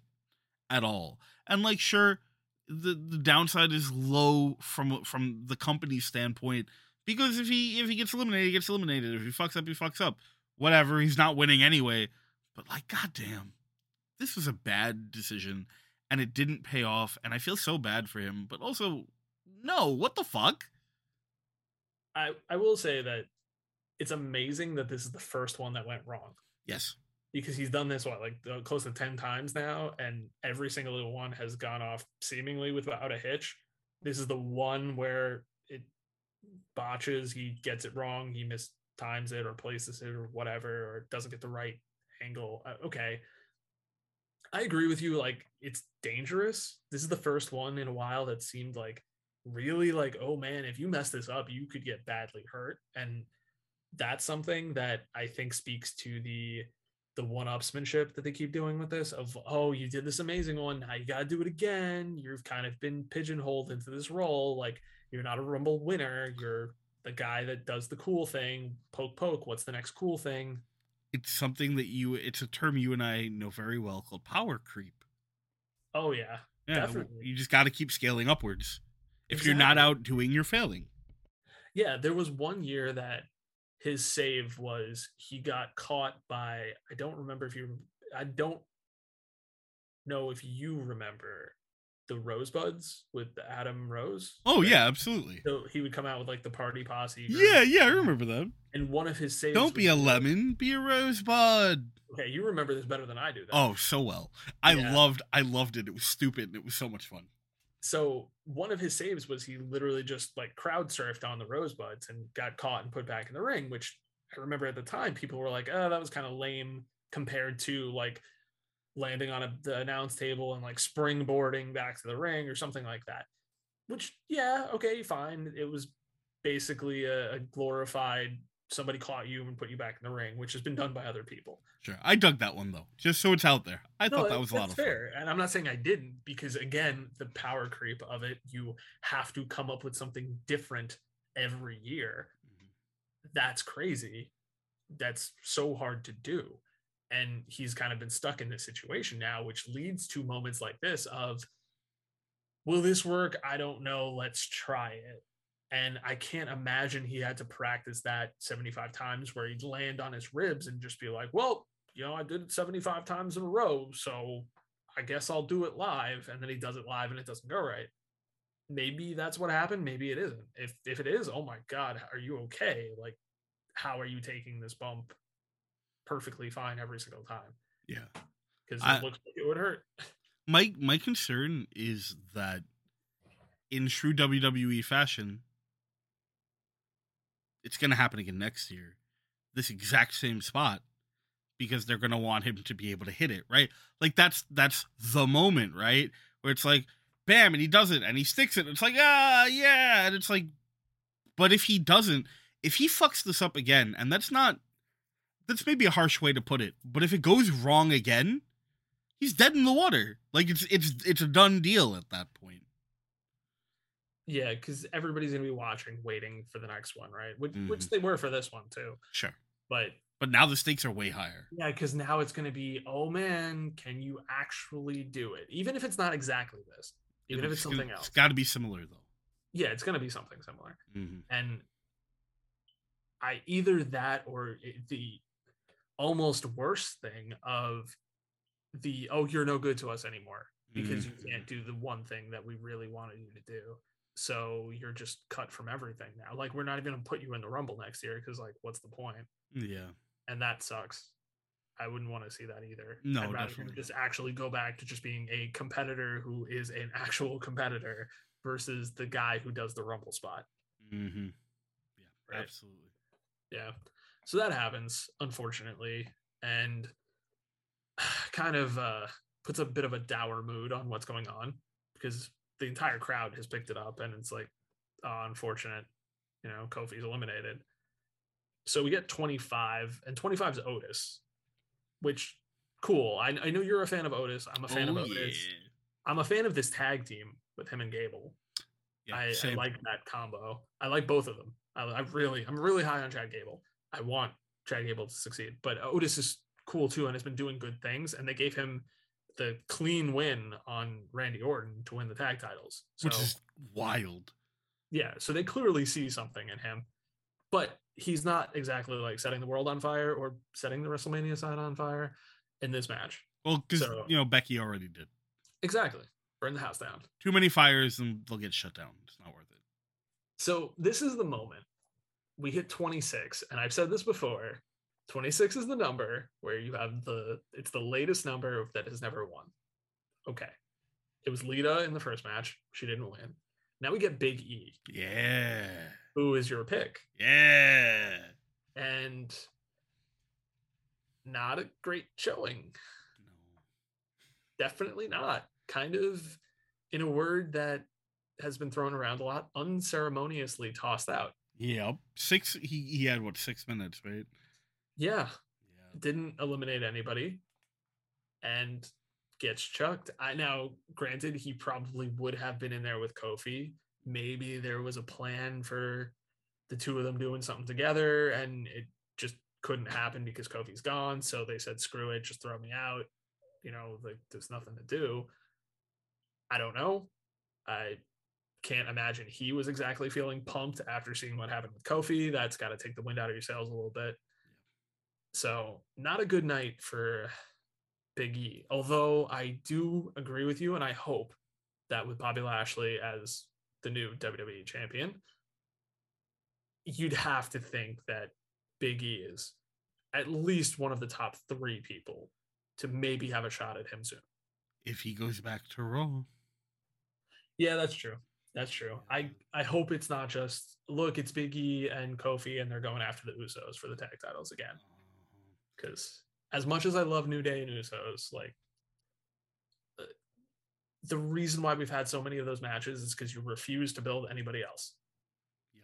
at all. And like, sure, the downside is low from the company's standpoint because if he gets eliminated, he gets eliminated. If he fucks up, he fucks up. Whatever, he's not winning anyway. But like, goddamn, this was a bad decision, and it didn't pay off. And I feel so bad for him, but also. No, what the fuck? I will say that it's amazing that this is the first one that went wrong. Yes. Because he's done this, close to 10 times now, and every single one has gone off seemingly without a hitch. This is the one where it botches, he gets it wrong, he mistimes it or places it or whatever, or doesn't get the right angle. Okay. I agree with you. Like, it's dangerous. This is the first one in a while that seemed like really like, oh man, if you mess this up, you could get badly hurt. And that's something that I think speaks to the one-upsmanship that they keep doing with this of, oh, you did this amazing one. Now you got to do it again. You've kind of been pigeonholed into this role. Like, you're not a Rumble winner. You're the guy that does the cool thing. Poke, poke. What's the next cool thing? It's something that it's a term you and I know very well called power creep. Oh yeah. Definitely. You just got to keep scaling upwards. If you're not outdoing, you're failing. Yeah. There was one year that his save was he got caught by, I don't know if you remember the Rosebuds with Adam Rose. Oh right? Yeah, absolutely. So he would come out with like the party posse. Yeah. I remember them. And one of his saves. Don't be a lemon, be a rosebud. Okay. You remember this better than I do. Though. Oh, so well. I loved it. It was stupid. And it was so much fun. So one of his saves was he literally just like crowd surfed on the Rosebuds and got caught and put back in the ring, which I remember at the time people were like, oh, that was kind of lame compared to like landing on the announce table and like springboarding back to the ring or something like that, which, yeah, okay, fine. It was basically a glorified somebody caught you and put you back in the ring, which has been done by other people. Sure. I dug that one though, just so it's out there. I thought that was a lot of fair. Fun. And I'm not saying I didn't, because again, the power creep of it, you have to come up with something different every year. Mm-hmm. That's crazy. That's so hard to do. And he's kind of been stuck in this situation now, which leads to moments like this of, will this work? I don't know. Let's try it. And I can't imagine he had to practice that 75 times where he'd land on his ribs and just be like, well, you know, I did it 75 times in a row, so I guess I'll do it live. And then he does it live and it doesn't go right. Maybe that's what happened. Maybe it isn't. If it is, oh my God, are you okay? Like, how are you taking this bump perfectly fine every single time? Yeah. Because it looks like it would hurt. My concern is that in true WWE fashion, it's going to happen again next year, this exact same spot, because they're going to want him to be able to hit it, right? Like, that's the moment, right? Where it's like, bam, and he does it, and he sticks it. It's like, ah, yeah. And it's like, but if he doesn't, if he fucks this up again, and that's maybe a harsh way to put it, but if it goes wrong again, he's dead in the water. Like, it's a done deal at that point. Yeah, because everybody's going to be watching, waiting for the next one, right? Which they were for this one, too. Sure. But now the stakes are way higher. Yeah, because now it's going to be, oh, man, can you actually do it? Even if it's not exactly this. Even if it's something else. It's got to be similar, though. Yeah, it's going to be something similar. Mm-hmm. And either that or the almost worse thing of you're no good to us anymore because you can't do the one thing that we really wanted you to do. So you're just cut from everything now. Like, we're not even going to put you in the Rumble next year because, like, what's the point? Yeah. And that sucks. I wouldn't want to see that either. No, I'd rather just actually go back to just being a competitor who is an actual competitor versus the guy who does the Rumble spot. Mm-hmm. Yeah, right? Absolutely. Yeah. So that happens, unfortunately, and kind of puts a bit of a dour mood on what's going on because the entire crowd has picked it up, and it's like, oh, unfortunate, you know, Kofi's eliminated. So we get 25, and 25 is Otis, which, cool. I know you're a fan of Otis. I'm a fan of Otis. Yeah. I'm a fan of this tag team with him and Gable. Yeah, I like that combo. I like both of them. I'm really high on Chad Gable. I want Chad Gable to succeed, but Otis is cool too, and has been doing good things, and they gave him the clean win on Randy Orton to win the tag titles. So, which is wild. Yeah, so they clearly see something in him, but he's not exactly like setting the world on fire or setting the WrestleMania sign on fire in this match. Well, because, you know, Becky already did. Exactly. Burn the house down. Too many fires and they'll get shut down. It's not worth it. So this is the moment. We hit 26, and I've said this before. 26 is the number where you have it's the latest number that has never won. Okay. It was Lita in the first match. She didn't win. Now we get Big E. Yeah. Who is your pick? Yeah. And not a great showing. definitely not. Kind of, in a word that has been thrown around a lot, unceremoniously tossed out. Yeah. He had 6 minutes, right? Yeah. Didn't eliminate anybody and gets chucked. Now, granted, he probably would have been in there with Kofi. Maybe there was a plan for the two of them doing something together and it just couldn't happen because Kofi's gone. So they said, screw it, just throw me out. You know, like there's nothing to do. I don't know. I can't imagine he was exactly feeling pumped after seeing what happened with Kofi. That's got to take the wind out of your sails a little bit. So not a good night for Big E, although I do agree with you. And I hope that with Bobby Lashley as the new WWE champion, you'd have to think that Big E is at least one of the top 3 people to maybe have a shot at him soon. If he goes back to Raw. Yeah, that's true. That's true. I hope it's not just, look, it's Big E and Kofi, and they're going after the Usos for the tag titles again. Because as much as I love New Day and Usos, like, the reason why we've had so many of those matches is because you refuse to build anybody else. Yep.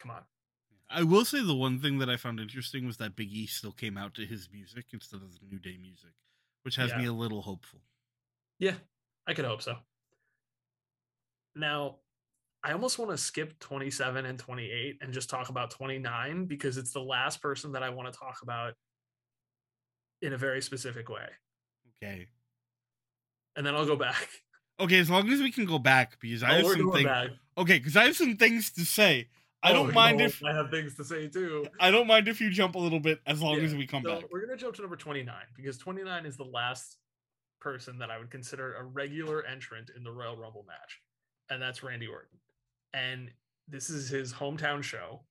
Come on. I will say the one thing that I found interesting was that Big E still came out to his music instead of the New Day music, which has me a little hopeful. Yeah, I could hope so. Now, I almost want to skip 27 and 28 and just talk about 29 because it's the last person that I want to talk about in a very specific way. Okay. And then I'll go back. Okay, as long as we can go back because I have some things. Okay, because I have some things to say. I don't mind if I have things to say too. I don't mind if you jump a little bit as long as we come back. We're gonna jump to number 29 because 29 is the last person that I would consider a regular entrant in the Royal Rumble match. And that's Randy Orton. And this is his hometown show.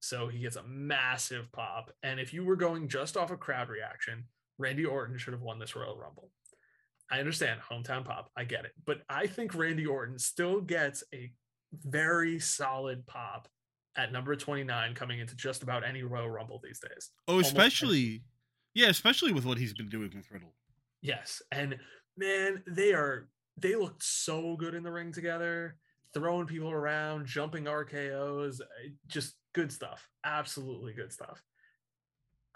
So he gets a massive pop. And if you were going just off of crowd reaction, Randy Orton should have won this Royal Rumble. I understand hometown pop. I get it. But I think Randy Orton still gets a very solid pop at number 29 coming into just about any Royal Rumble these days. Oh, especially with what he's been doing with Riddle. Yes. And man, they looked so good in the ring together, throwing people around, jumping RKOs, just good stuff. Absolutely good stuff.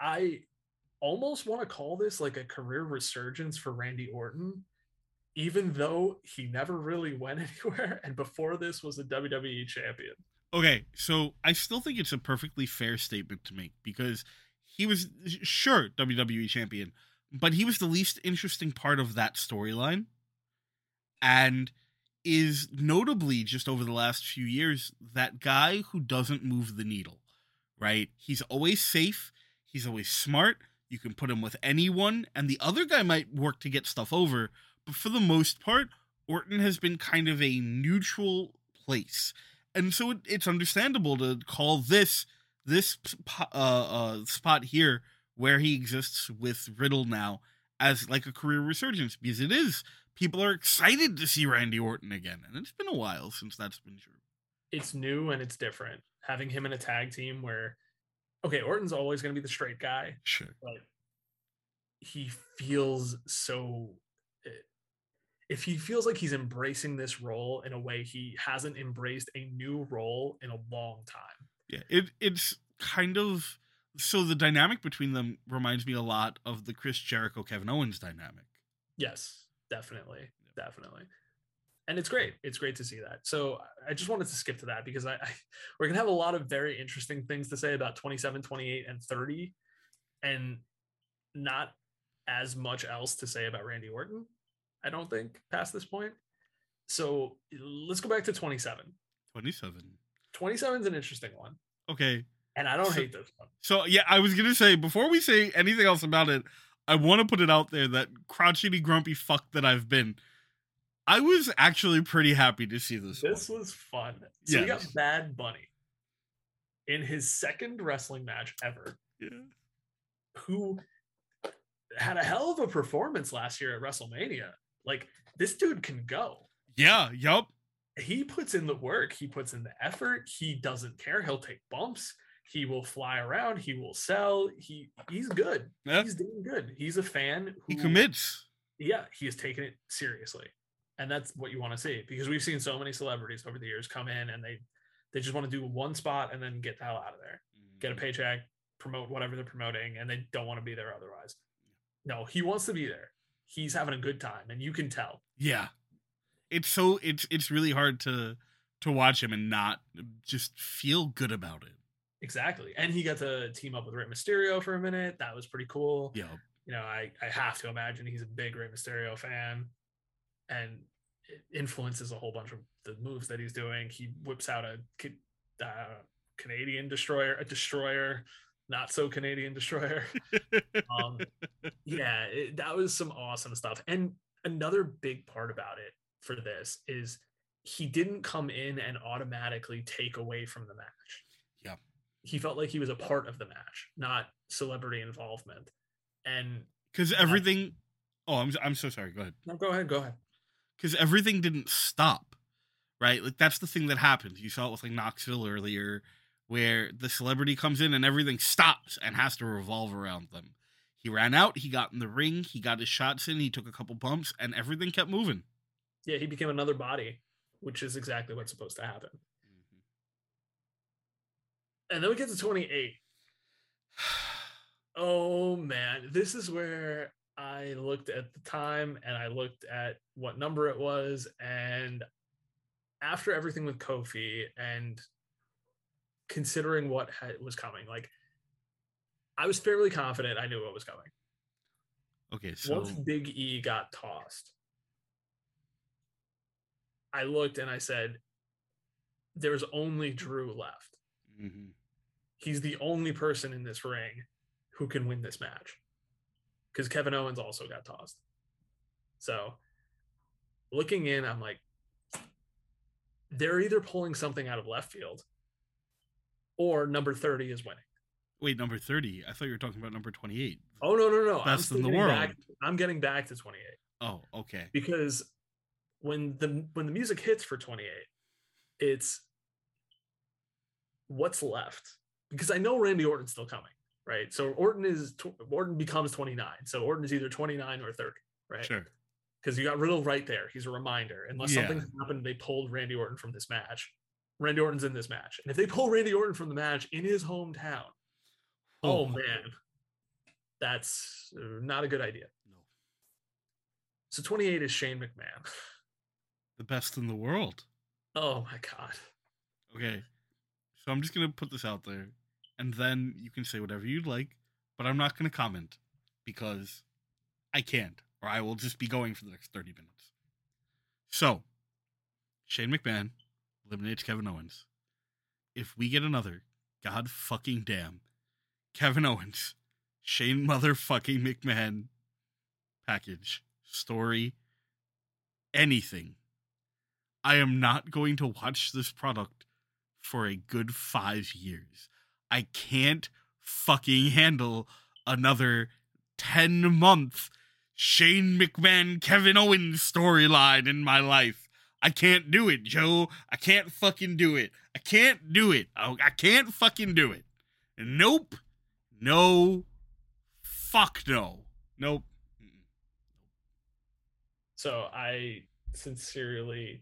I almost want to call this like a career resurgence for Randy Orton, even though he never really went anywhere. And before this was a WWE champion. Okay. So I still think it's a perfectly fair statement to make because he was sure WWE champion, but he was the least interesting part of that storyline. And is notably just over the last few years, that guy who doesn't move the needle, right? He's always safe. He's always smart. You can put him with anyone. And the other guy might work to get stuff over. But for the most part, Orton has been kind of a neutral place. And so it's understandable to call this spot here where he exists with Riddle now as like a career resurgence, because it is. People are excited to see Randy Orton again, and it's been a while since that's been true. It's new and it's different. Having him in a tag team where, okay, Orton's always going to be the straight guy. Sure. But he feels so... If he feels like he's embracing this role in a way he hasn't embraced a new role in a long time. Yeah, it's kind of... So the dynamic between them reminds me a lot of the Chris Jericho, Kevin Owens dynamic. Yes. Definitely. And it's great. It's great to see that. So I just wanted to skip to that because we're going to have a lot of very interesting things to say about 27, 28, and 30, and not as much else to say about Randy Orton, I don't think, past this point. So let's go back to 27. 27 is an interesting one. Okay. And I don't hate this one. So, yeah, I was going to say, before we say anything else about it, I want to put it out there that crotchety, grumpy fuck that I've been, I was actually pretty happy to see this. This one was fun. So we got Bad Bunny in his second wrestling match ever. Yeah. Who had a hell of a performance last year at WrestleMania. Like, this dude can go. Yeah. Yup. He puts in the work. He puts in the effort. He doesn't care. He'll take bumps. He will fly around. He will sell. He's good. Yeah. He's doing good. He's a fan. He commits. yeah, he has taken it seriously. And that's what you want to see, because we've seen so many celebrities over the years come in and they just want to do one spot and then get the hell out of there, get a paycheck, promote whatever they're promoting, and they don't want to be there otherwise. No, he wants to be there. He's having a good time, and you can tell. Yeah. It's really hard to watch him and not just feel good about it. Exactly. And he got to team up with Rey Mysterio for a minute. That was pretty cool. Yeah. You know, I have to imagine he's a big Rey Mysterio fan, and it influences a whole bunch of the moves that he's doing. He whips out a Canadian destroyer, not so Canadian destroyer. That was some awesome stuff. And another big part about it for this is he didn't come in and automatically take away from the match. Yeah. He felt like he was a part of the match, not celebrity involvement. And because everything, I'm so sorry. Go ahead. No, go ahead. Because everything didn't stop, right? Like, that's the thing that happened. You saw it with like Knoxville earlier, where the celebrity comes in and everything stops and has to revolve around them. He ran out, he got in the ring, he got his shots in, he took a couple bumps, and everything kept moving. Yeah, he became another body, which is exactly what's supposed to happen. Mm-hmm. And then we get to 28. Oh, man. This is where I looked at the time and I looked at what number it was. And after everything with Kofi and considering what was coming, like, I was fairly confident I knew what was coming. Okay, so once Big E got tossed, I looked and I said, there's only Drew left. Mm-hmm. He's the only person in this ring who can win this match, because Kevin Owens also got tossed. So looking in, I'm like, they're either pulling something out of left field or number 30 is winning. Wait, number 30? I thought you were talking about number 28. Oh, no. Best in the world. I'm getting back to 28. Oh, okay. Because when the music hits for 28, it's what's left. Because I know Randy Orton's still coming, right? So Orton becomes 29. So Orton is either 29 or 30, right? Sure. Because you got Riddle right there. He's a reminder. Unless something happened, they pulled Randy Orton from this match. Randy Orton's in this match. And if they pull Randy Orton from the match in his hometown, oh man, that's not a good idea. No. So 28 is Shane McMahon. The best in the world. Oh my God. Okay. So I'm just going to put this out there, and then you can say whatever you'd like, but I'm not going to comment because I can't, or I will just be going for the next 30 minutes. So Shane McMahon eliminates Kevin Owens. If we get another, God fucking damn, Kevin Owens, Shane motherfucking McMahon package, story, anything, I am not going to watch this product for a good 5 years. I can't fucking handle another 10-month Shane McMahon, Kevin Owens storyline in my life. I can't do it, Joe. I can't fucking do it. I can't do it. I can't fucking do it. Nope. No. Fuck no. Nope. So I sincerely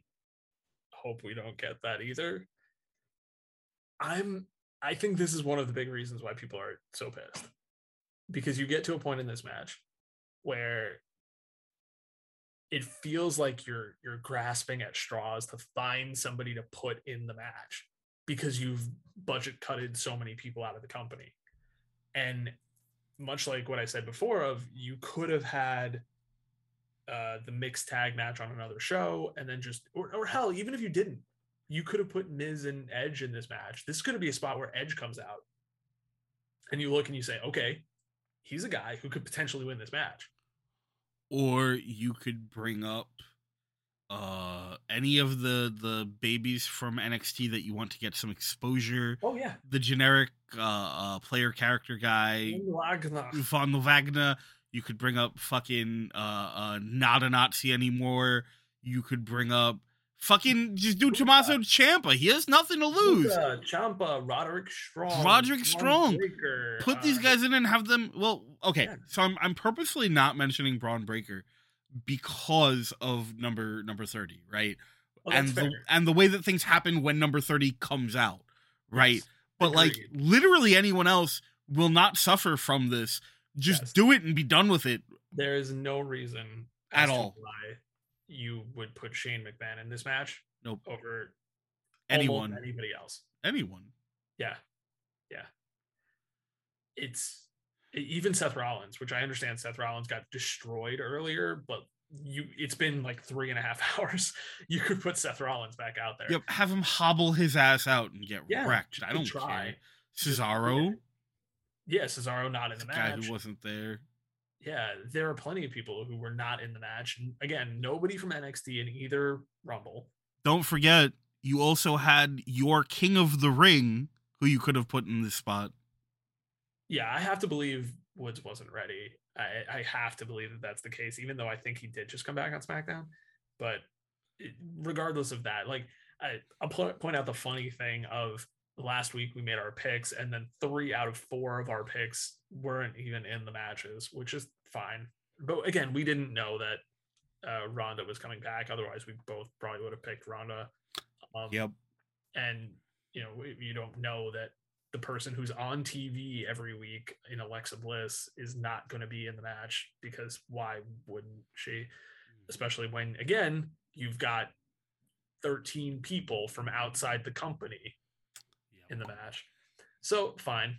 hope we don't get that either. I think this is one of the big reasons why people are so pissed. Because you get to a point in this match where it feels like you're grasping at straws to find somebody to put in the match, because you've budget cutted so many people out of the company. And much like what I said before, of you could have had the mixed tag match on another show, and then just or hell, even if you didn't, you could have put Miz and Edge in this match. This could be a spot where Edge comes out and you look and you say, okay, he's a guy who could potentially win this match. Or you could bring up any of the babies from NXT that you want to get some exposure. Oh, yeah. The generic player character guy. Von Wagner. You could bring up fucking not a Nazi anymore. You could bring up fucking just do Tommaso Ciampa. He has nothing to lose. Ciampa, Roderick Strong. Breaker, put these guys in and have them. Well, okay. Yeah. So I'm purposely not mentioning Braun Breaker because of number 30, right? Well, and the way that things happen when number 30 comes out, right? Yes. But agreed. Like literally anyone else will not suffer from this. Just do it and be done with it. There is no reason at all why you would put Shane McMahon in this match. Nope. Over anyone, anybody else, anyone. Yeah, yeah. It's even Seth Rollins, which I understand Seth Rollins got destroyed earlier, but it's been like 3.5 hours. You could put Seth Rollins back out there. Yep, have him hobble his ass out and get wrecked. I don't care. Cesaro. Yeah, Cesaro not in the match. Guy who wasn't there. Yeah, there are plenty of people who were not in the match. Again, nobody from NXT in either Rumble. Don't forget, you also had your King of the Ring, who you could have put in this spot. Yeah, I have to believe Woods wasn't ready. I have to believe that that's the case, even though I think he did just come back on SmackDown. But regardless of that, like I'll point out the funny thing of last week we made our picks, and then 3 out of 4 of our picks weren't even in the matches, which is fine. But again, we didn't know that Ronda was coming back. Otherwise, we both probably would have picked Ronda. Yep. And, you know, you don't know that the person who's on TV every week in Alexa Bliss is not going to be in the match, because why wouldn't she? Especially when, again, you've got 13 people from outside the company in the match. So fine.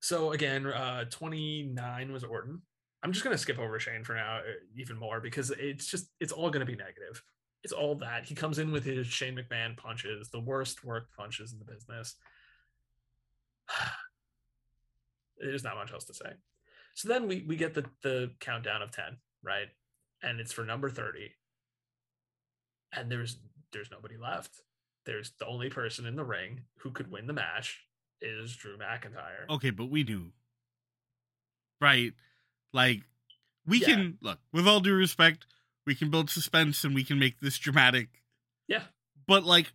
So again, 29 was Orton. I'm just going to skip over Shane for now even more, because it's all going to be negative. It's all that. He comes in with his Shane McMahon punches, the worst worked punches in the business. There's not much else to say. So then we get the countdown of 10, right? And it's for number 30. And there's nobody left. There's the only person in the ring who could win the match is Drew McIntyre. Okay, but we do. Right? Like, we can, look, with all due respect, we can build suspense and we can make this dramatic. Yeah. But like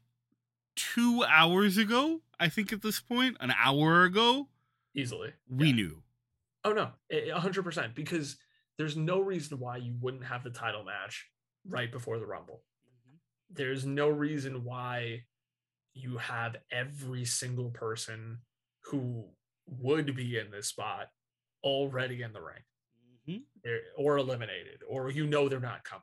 2 hours ago, I think at this point, an hour ago. Easily. We knew. Oh, no. 100%. Because there's no reason why you wouldn't have the title match right before the Rumble. Mm-hmm. There's no reason why you have every single person who would be in this spot already in the ring. Or eliminated, or you know they're not coming.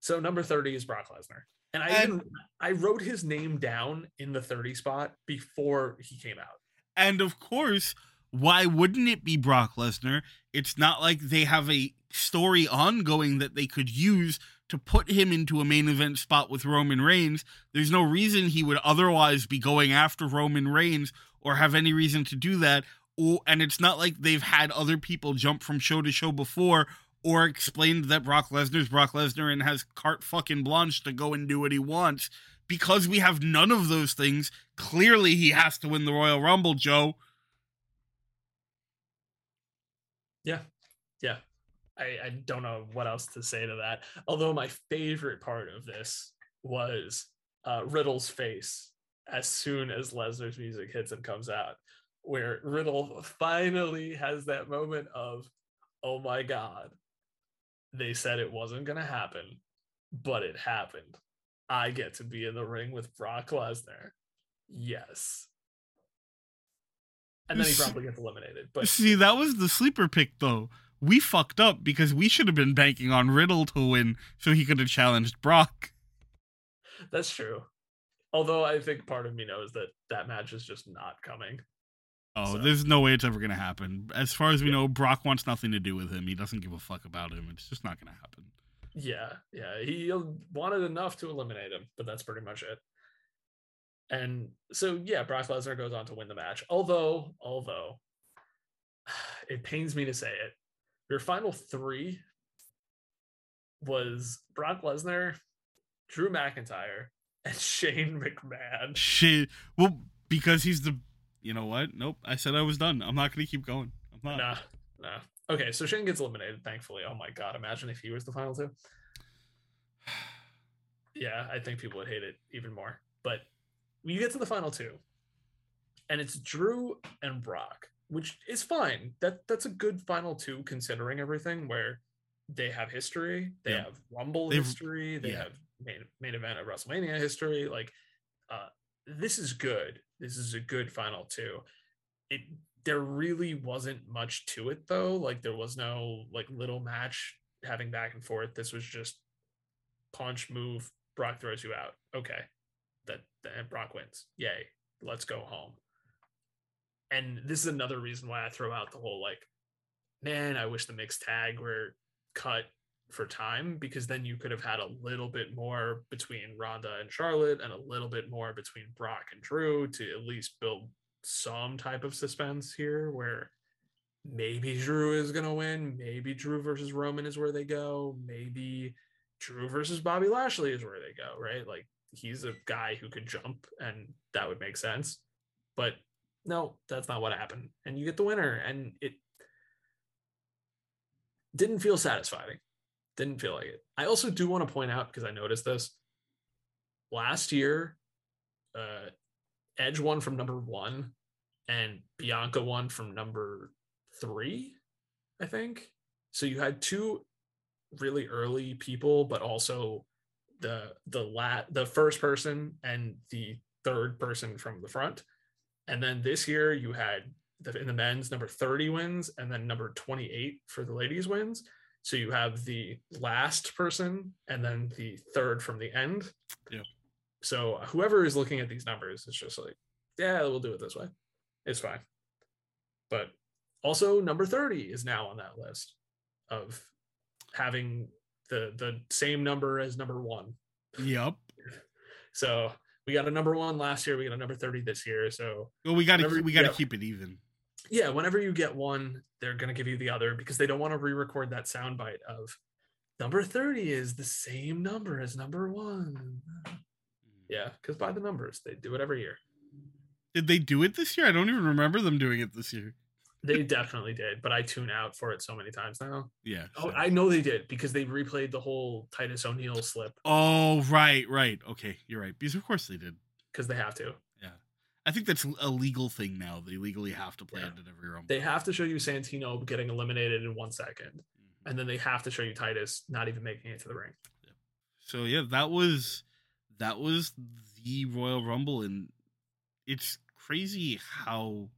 So number 30 is Brock Lesnar, and I wrote his name down in the 30 spot before he came out. And of course, why wouldn't it be Brock Lesnar? It's not like they have a story ongoing that they could use to put him into a main event spot with Roman Reigns. There's no reason he would otherwise be going after Roman Reigns or have any reason to do that. And it's not like they've had other people jump from show to show before or explained that Brock Lesnar's Brock Lesnar and has carte fucking blanche to go and do what he wants, because we have none of those things. Clearly, he has to win the Royal Rumble, Joe. Yeah. Yeah. I don't know what else to say to that. Although my favorite part of this was Riddle's face as soon as Lesnar's music hits and comes out, where Riddle finally has that moment of, oh my God, they said it wasn't going to happen, but it happened. I get to be in the ring with Brock Lesnar. Yes. And then he probably gets eliminated. But see, that was the sleeper pick, though. We fucked up because we should have been banking on Riddle to win so he could have challenged Brock. That's true. Although I think part of me knows that that match is just not coming. Oh, so There's no way it's ever going to happen. As far as we know, Brock wants nothing to do with him. He doesn't give a fuck about him. It's just not going to happen. Yeah. He wanted enough to eliminate him, but that's pretty much it. And so, yeah, Brock Lesnar goes on to win the match. Although, it pains me to say it, your final 3 was Brock Lesnar, Drew McIntyre, and Shane McMahon. Well, because he's the... You know what? Nope. I said I was done. I'm not going to keep going. I'm not. Nah. Okay, so Shane gets eliminated, thankfully. Oh my God. Imagine if he was the final 2. Yeah, I think people would hate it even more. But you get to the final 2, and it's Drew and Brock, which is fine. That's a good final 2 considering everything, where they have history. They have Rumble history. They have main event of WrestleMania history. Like, this is good. This is a good final two. There really wasn't much to it though. Like, there was no like little match having back and forth. This was just punch, move, Brock throws you out. Okay. And Brock wins. Yay. Let's go home. And this is another reason why I throw out the whole, like, man, I wish the mixed tag were cut for time, because then you could have had a little bit more between Ronda and Charlotte and a little bit more between Brock and Drew to at least build some type of suspense here where maybe Drew is going to win. Maybe Drew versus Roman is where they go. Maybe Drew versus Bobby Lashley is where they go, right? Like, he's a guy who could jump and that would make sense, but no, that's not what happened. And you get the winner, and it didn't feel satisfying. Didn't feel like it. I also do want to point out, because I noticed this last year, Edge won from number 1 and Bianca won from number 3, I think. So you had two really early people, but also the first person and the third person from the front. And then this year you had in the men's number 30 wins and then number 28 for the ladies wins. So you have the last person and then the third from the end. Yeah. So whoever is looking at these numbers is just like, yeah, we'll do it this way. It's fine. But also number 30 is now on that list of having the same number as number 1. Yep. So we got a number 1 last year. We got a number 30 this year. So we got to keep it even. Yeah. Whenever you get one, they're going to give you the other, because they don't want to re-record that soundbite of number 30 is the same number as number 1. Yeah. Because by the numbers, they do it every year. Did they do it this year? I don't even remember them doing it this year. They definitely did, but I tune out for it so many times now. Yeah. So. Oh, I know they did, because they replayed the whole Titus O'Neil slip. Oh, right. Okay, you're right. Because of course they did. Because they have to. Yeah. I think that's a legal thing now. They legally have to play it at every Rumble. They have to show you Santino getting eliminated in 1 second. Mm-hmm. And then they have to show you Titus not even making it to the ring. Yeah. So, yeah, that was the Royal Rumble, and it's crazy how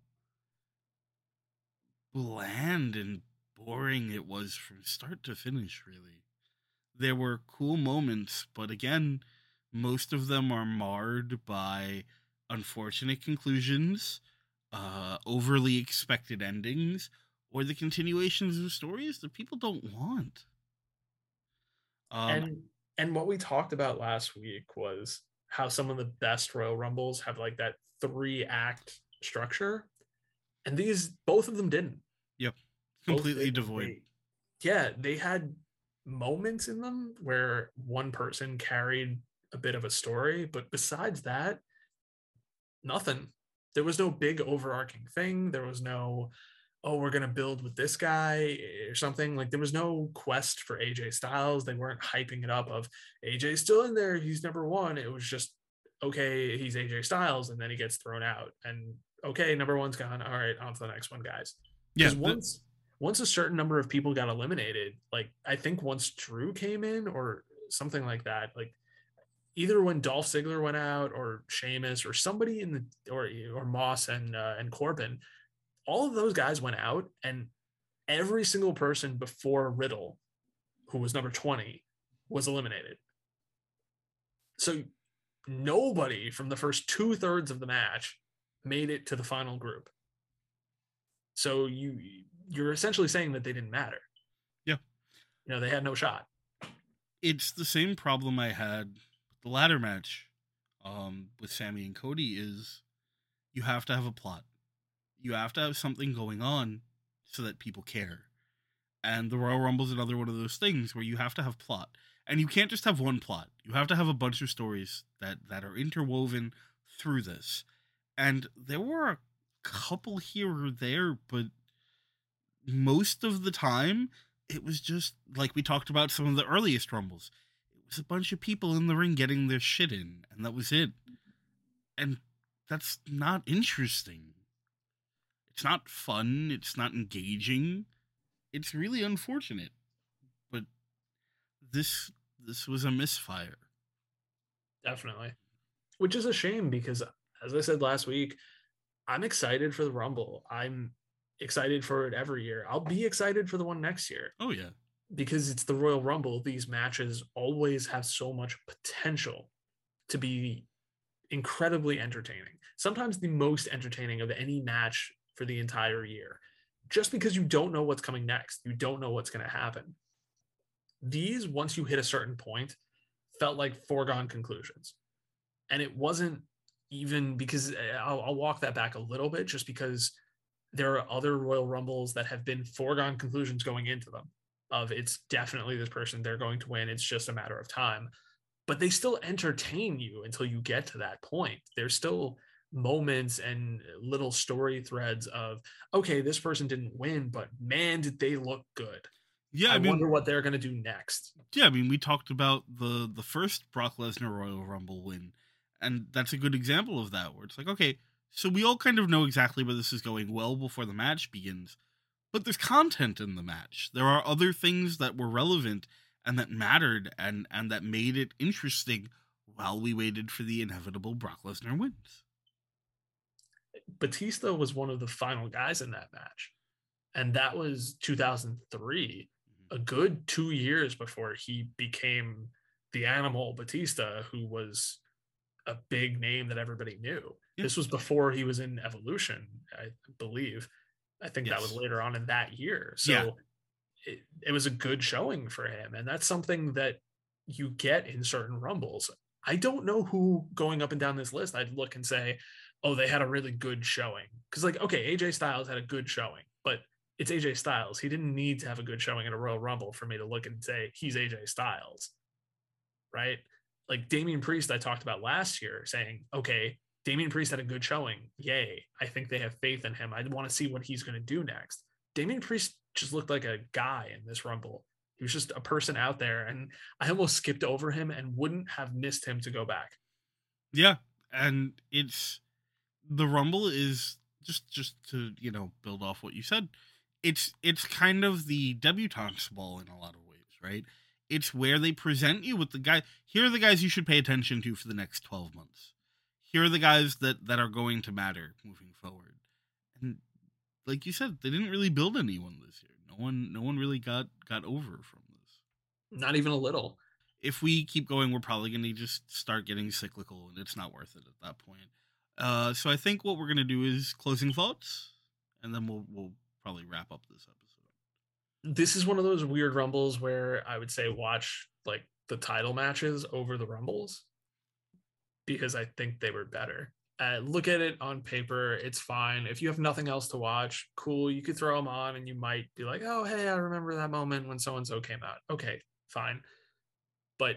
bland and boring it was from start to finish, really. There were cool moments, but again, most of them are marred by unfortunate conclusions, overly expected endings, or the continuations of stories that people don't want. And what we talked about last week was how some of the best Royal Rumbles have like that 3-act structure. And these, both of them didn't. Yep. Completely devoid. They had moments in them where one person carried a bit of a story, but besides that, nothing. There was no big overarching thing. There was no, oh, we're going to build with this guy or something. Like, there was no quest for AJ Styles. They weren't hyping it up of AJ's still in there. He's number 1. It was just, okay, he's AJ Styles, and then he gets thrown out. And okay, number 1's gone. All right, on to the next one, guys. Yeah. Once a certain number of people got eliminated, like I think once Drew came in or something like that, like either when Dolph Ziggler went out or Sheamus or somebody in the or Moss and Corbin, all of those guys went out, and every single person before Riddle, who was number 20, was eliminated. So nobody from the first 2/3 of the match made it to the final group. So you're essentially saying that they didn't matter. Yeah. You know, they had no shot. It's the same problem I had with the ladder match with Sammy and Cody is you have to have a plot. You have to have something going on so that people care. And the Royal Rumble is another one of those things where you have to have plot. And you can't just have one plot. You have to have a bunch of stories that are interwoven through this. And there were a couple here or there, but most of the time, it was just, like we talked about some of the earliest Rumbles, it was a bunch of people in the ring getting their shit in, and that was it. And that's not interesting. It's not fun. It's not engaging. It's really unfortunate. But this was a misfire. Definitely. Which is a shame because, as I said last week, I'm excited for the Rumble. I'm excited for it every year. I'll be excited for the one next year. Oh, yeah. Because it's the Royal Rumble. These matches always have so much potential to be incredibly entertaining. Sometimes the most entertaining of any match for the entire year. Just because you don't know what's coming next. You don't know what's going to happen. These, once you hit a certain point, felt like foregone conclusions. And it wasn't even because I'll walk that back a little bit just because there are other Royal Rumbles that have been foregone conclusions going into them of it's definitely this person, they're going to win. It's just a matter of time, but they still entertain you until you get to that point. There's still moments and little story threads of, okay, this person didn't win, but man, did they look good. Yeah, I wonder what they're going to do next. Yeah, I mean, we talked about the first Brock Lesnar Royal Rumble win, and that's a good example of that, where it's like, okay, so we all kind of know exactly where this is going well before the match begins, but there's content in the match. There are other things that were relevant and that mattered and that made it interesting while we waited for the inevitable Brock Lesnar wins. Batista was one of the final guys in that match, and that was 2003. A good 2 years before he became the Animal Batista, who was a big name that everybody knew. Yes. This was before he was in Evolution, I believe. I think yes. That was later on in that year. So yeah. It was a good showing for him. And that's something that you get in certain Rumbles. I don't know who going up and down this list, I'd look and say, oh, they had a really good showing. Because like, okay, AJ Styles had a good showing, but it's AJ Styles. He didn't need to have a good showing in a Royal Rumble for me to look and say, he's AJ Styles, right? Like Damian Priest, I talked about last year saying, okay, Damian Priest had a good showing. Yay. I think they have faith in him. I want to see what he's going to do next. Damian Priest just looked like a guy in this Rumble. He was just a person out there, and I almost skipped over him and wouldn't have missed him to go back. Yeah. And it's the Rumble is just to, you know, build off what you said. It's kind of the debutante's ball in a lot of ways, right? It's where they present you with the guy. Here are the guys you should pay attention to for the next 12 months. Here are the guys that are going to matter moving forward. And like you said, they didn't really build anyone this year. No one really got over from this. Not even a little. If we keep going, we're probably going to just start getting cyclical, and it's not worth it at that point. So I think what we're going to do is closing thoughts, and then we'll probably wrap up this episode. This is one of those weird Rumbles where I would say watch like the title matches over the Rumbles because I think they were better. Look at it on paper. It's fine. If you have nothing else to watch, cool. You could throw them on and you might be like, oh, hey, I remember that moment when so-and-so came out. Okay, fine. But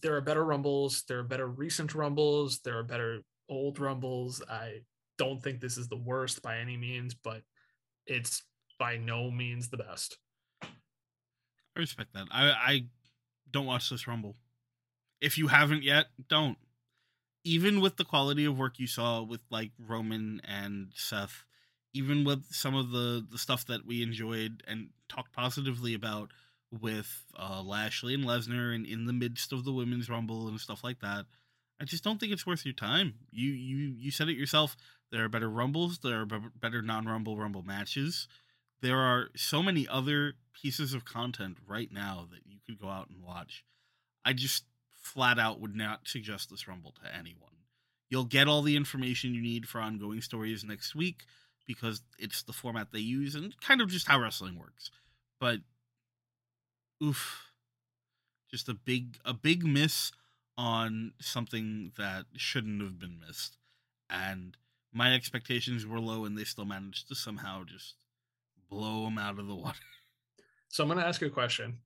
there are better Rumbles. There are better recent Rumbles. There are better old Rumbles. I don't think this is the worst by any means, but it's by no means the best. I respect that. I don't watch this Rumble. If you haven't yet, don't. Even with the quality of work you saw with like Roman and Seth, even with some of the stuff that we enjoyed and talked positively about with Lashley and Lesnar and in the midst of the Women's Rumble and stuff like that, I just don't think it's worth your time. You said it yourself. There are better Rumbles. There are better non-Rumble Rumble matches. There are so many other pieces of content right now that you could go out and watch. I just flat out would not suggest this Rumble to anyone. You'll get all the information you need for ongoing stories next week because it's the format they use and kind of just how wrestling works. But, just a big miss on something that shouldn't have been missed. And my expectations were low, and they still managed to somehow just blow them out of the water. So I'm going to ask you a question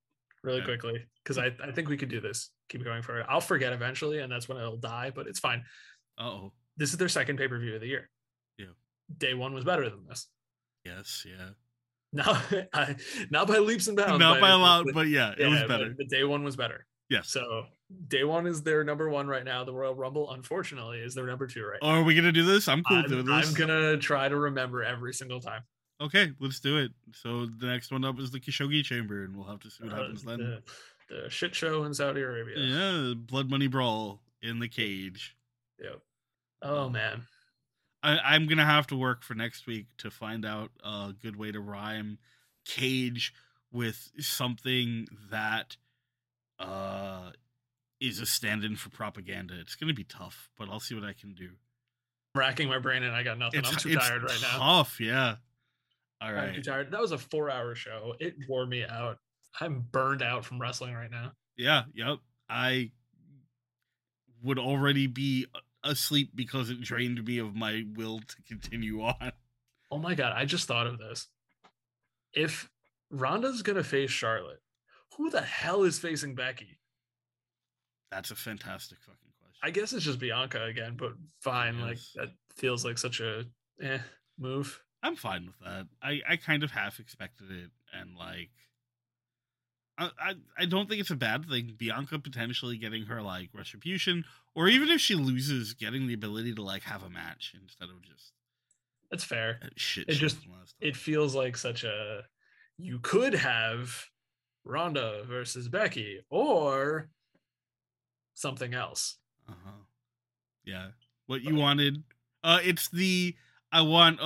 really quickly, because I think we could do this. Keep going for it. I'll forget eventually, and that's when it'll die, but it's fine. Uh-oh. This is their second pay-per-view of the year. Yeah. Day one was better than this. Yes, yeah. Not by leaps and bounds. Not by a lot, but yeah, it was better. The day one was better. Yes. So day one is their number one right now. The Royal Rumble, unfortunately, is their number two right now. Oh, are we going to do this? I'm cool doing this. I'm going to try to remember every single time. Okay, let's do it. So the next one up is the Khashoggi Chamber, and we'll have to see what happens then. the shit show in Saudi Arabia. Yeah, Blood Money Brawl in the cage. Yep. Oh, man. I'm going to have to work for next week to find out a good way to rhyme cage with something that is a stand-in for propaganda. It's going to be tough, but I'll see what I can do. I'm racking my brain and I got nothing. I'm too tired right now. Tough, yeah. All right. I'm too tired. That was a 4-hour show. It wore me out. I'm burned out from wrestling right now. Yeah, yep. I would already be asleep because it drained me of my will to continue on. Oh my God, I just thought of this. If Ronda's gonna face Charlotte, who the hell is facing Becky? That's a fantastic fucking question. I guess it's just Bianca again, but fine. Yes. Like, that feels like such a move. I'm fine with that. I kind of half expected it, and like, I don't think it's a bad thing. Bianca potentially getting her like retribution, or even if she loses, getting the ability to like have a match instead of just. That's fair. It feels like such a, you could have Ronda versus Becky or something else. Uh-huh. Yeah. What you wanted. I want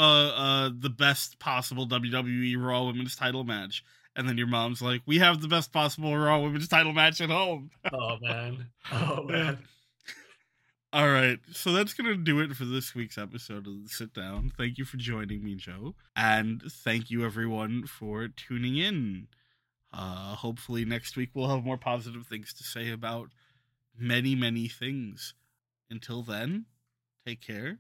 the best possible WWE Raw Women's Title match. And then your mom's like, we have the best possible Raw Women's Title match at home. Oh, man. All right. So that's going to do it for this week's episode of The Sit Down. Thank you for joining me, Joe. And thank you, everyone, for tuning in. Hopefully next week we'll have more positive things to say about many, many things. Until then, take care.